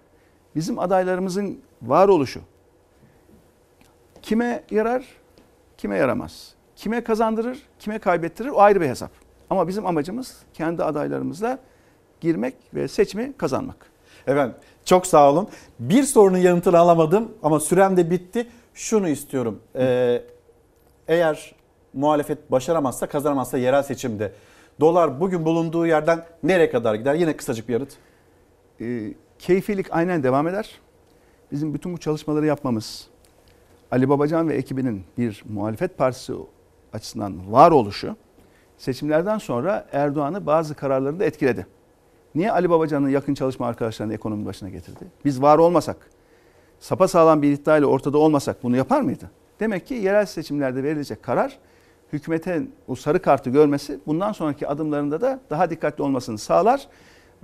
bizim adaylarımızın varoluşu kime yarar, kime yaramaz? Kime kazandırır, kime kaybettirir? O ayrı bir hesap. Ama bizim amacımız kendi adaylarımızla girmek ve seçimi kazanmak. Efendim çok sağ olun. Bir sorunun yanıtını alamadım ama sürem de bitti. Şunu istiyorum. Ee, eğer muhalefet başaramazsa, kazanamazsa yerel seçimde dolar bugün bulunduğu yerden nereye kadar gider? Yine kısacık bir yanıt. E, keyfilik aynen devam eder. Bizim bütün bu çalışmaları yapmamız, Ali Babacan ve ekibinin bir muhalefet partisi açısından var oluşu, seçimlerden sonra Erdoğan'ı bazı kararlarında etkiledi. Niye Ali Babacan'ın yakın çalışma arkadaşlarını ekonominin başına getirdi? Biz var olmasak, sapasağlam bir iddiayla ortada olmasak bunu yapar mıydı? Demek ki yerel seçimlerde verilecek karar, hükümetin o sarı kartı görmesi bundan sonraki adımlarında da daha dikkatli olmasını sağlar.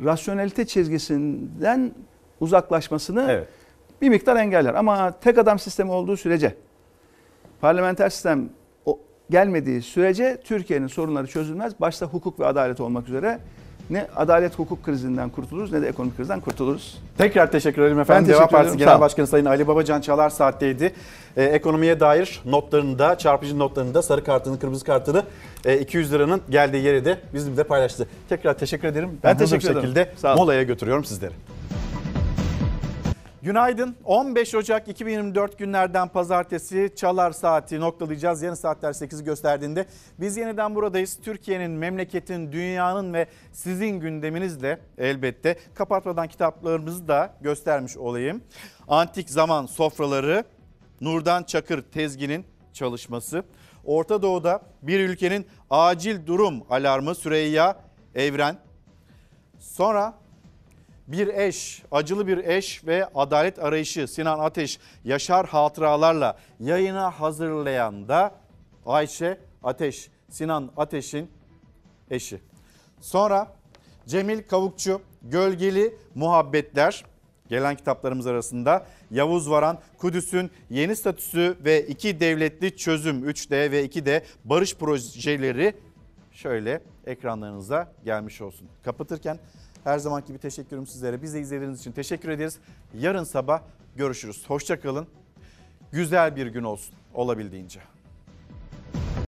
Rasyonelite çizgisinden uzaklaşmasını evet. bir miktar engeller. Ama tek adam sistemi olduğu sürece, parlamenter sistem gelmediği sürece Türkiye'nin sorunları çözülmez. Başta hukuk ve adalet olmak üzere ne adalet hukuk krizinden kurtuluruz ne de ekonomik krizden kurtuluruz. Tekrar teşekkür ederim efendim. Teşekkür Deva Partisi Genel Başkanı Sayın Ali Babacan Çalar Saat'teydi. Ee, ekonomiye dair notlarını da, çarpıcı notlarını da, sarı kartını, kırmızı kartını, e, iki yüz liranın geldiği yeri de bizimle paylaştı. Tekrar teşekkür ederim. Ben, ben teşekkür ederim. Şekilde molaya götürüyorum sizleri. Günaydın. on beş Ocak iki bin yirmi dört günlerden pazartesi Çalar Saati noktalayacağız. Yarın saatler sekizi gösterdiğinde biz yeniden buradayız. Türkiye'nin, memleketin, dünyanın ve sizin gündeminizle elbette. Kapatmadan kitaplarımızı da göstermiş olayım. Antik Zaman Sofraları, Nurdan Çakır Tezgin'in çalışması. Orta Doğu'da bir ülkenin acil durum alarmı, Süreyya Evren. Sonra... Bir eş, acılı bir eş ve adalet arayışı Sinan Ateş, Yaşar hatıralarla yayına hazırlayan da Ayşe Ateş, Sinan Ateş'in eşi. Sonra Cemil Kavukçu, Gölgeli Muhabbetler gelen kitaplarımız arasında. Yavuz Varan, Kudüs'ün yeni statüsü ve iki devletli çözüm üç D ve iki D barış projeleri şöyle ekranlarınıza gelmiş olsun. Kapatırken... Her zamanki gibi teşekkürüm sizlere. Bizi izlediğiniz için teşekkür ederiz. Yarın sabah görüşürüz. Hoşça kalın. Güzel bir gün olsun olabildiğince.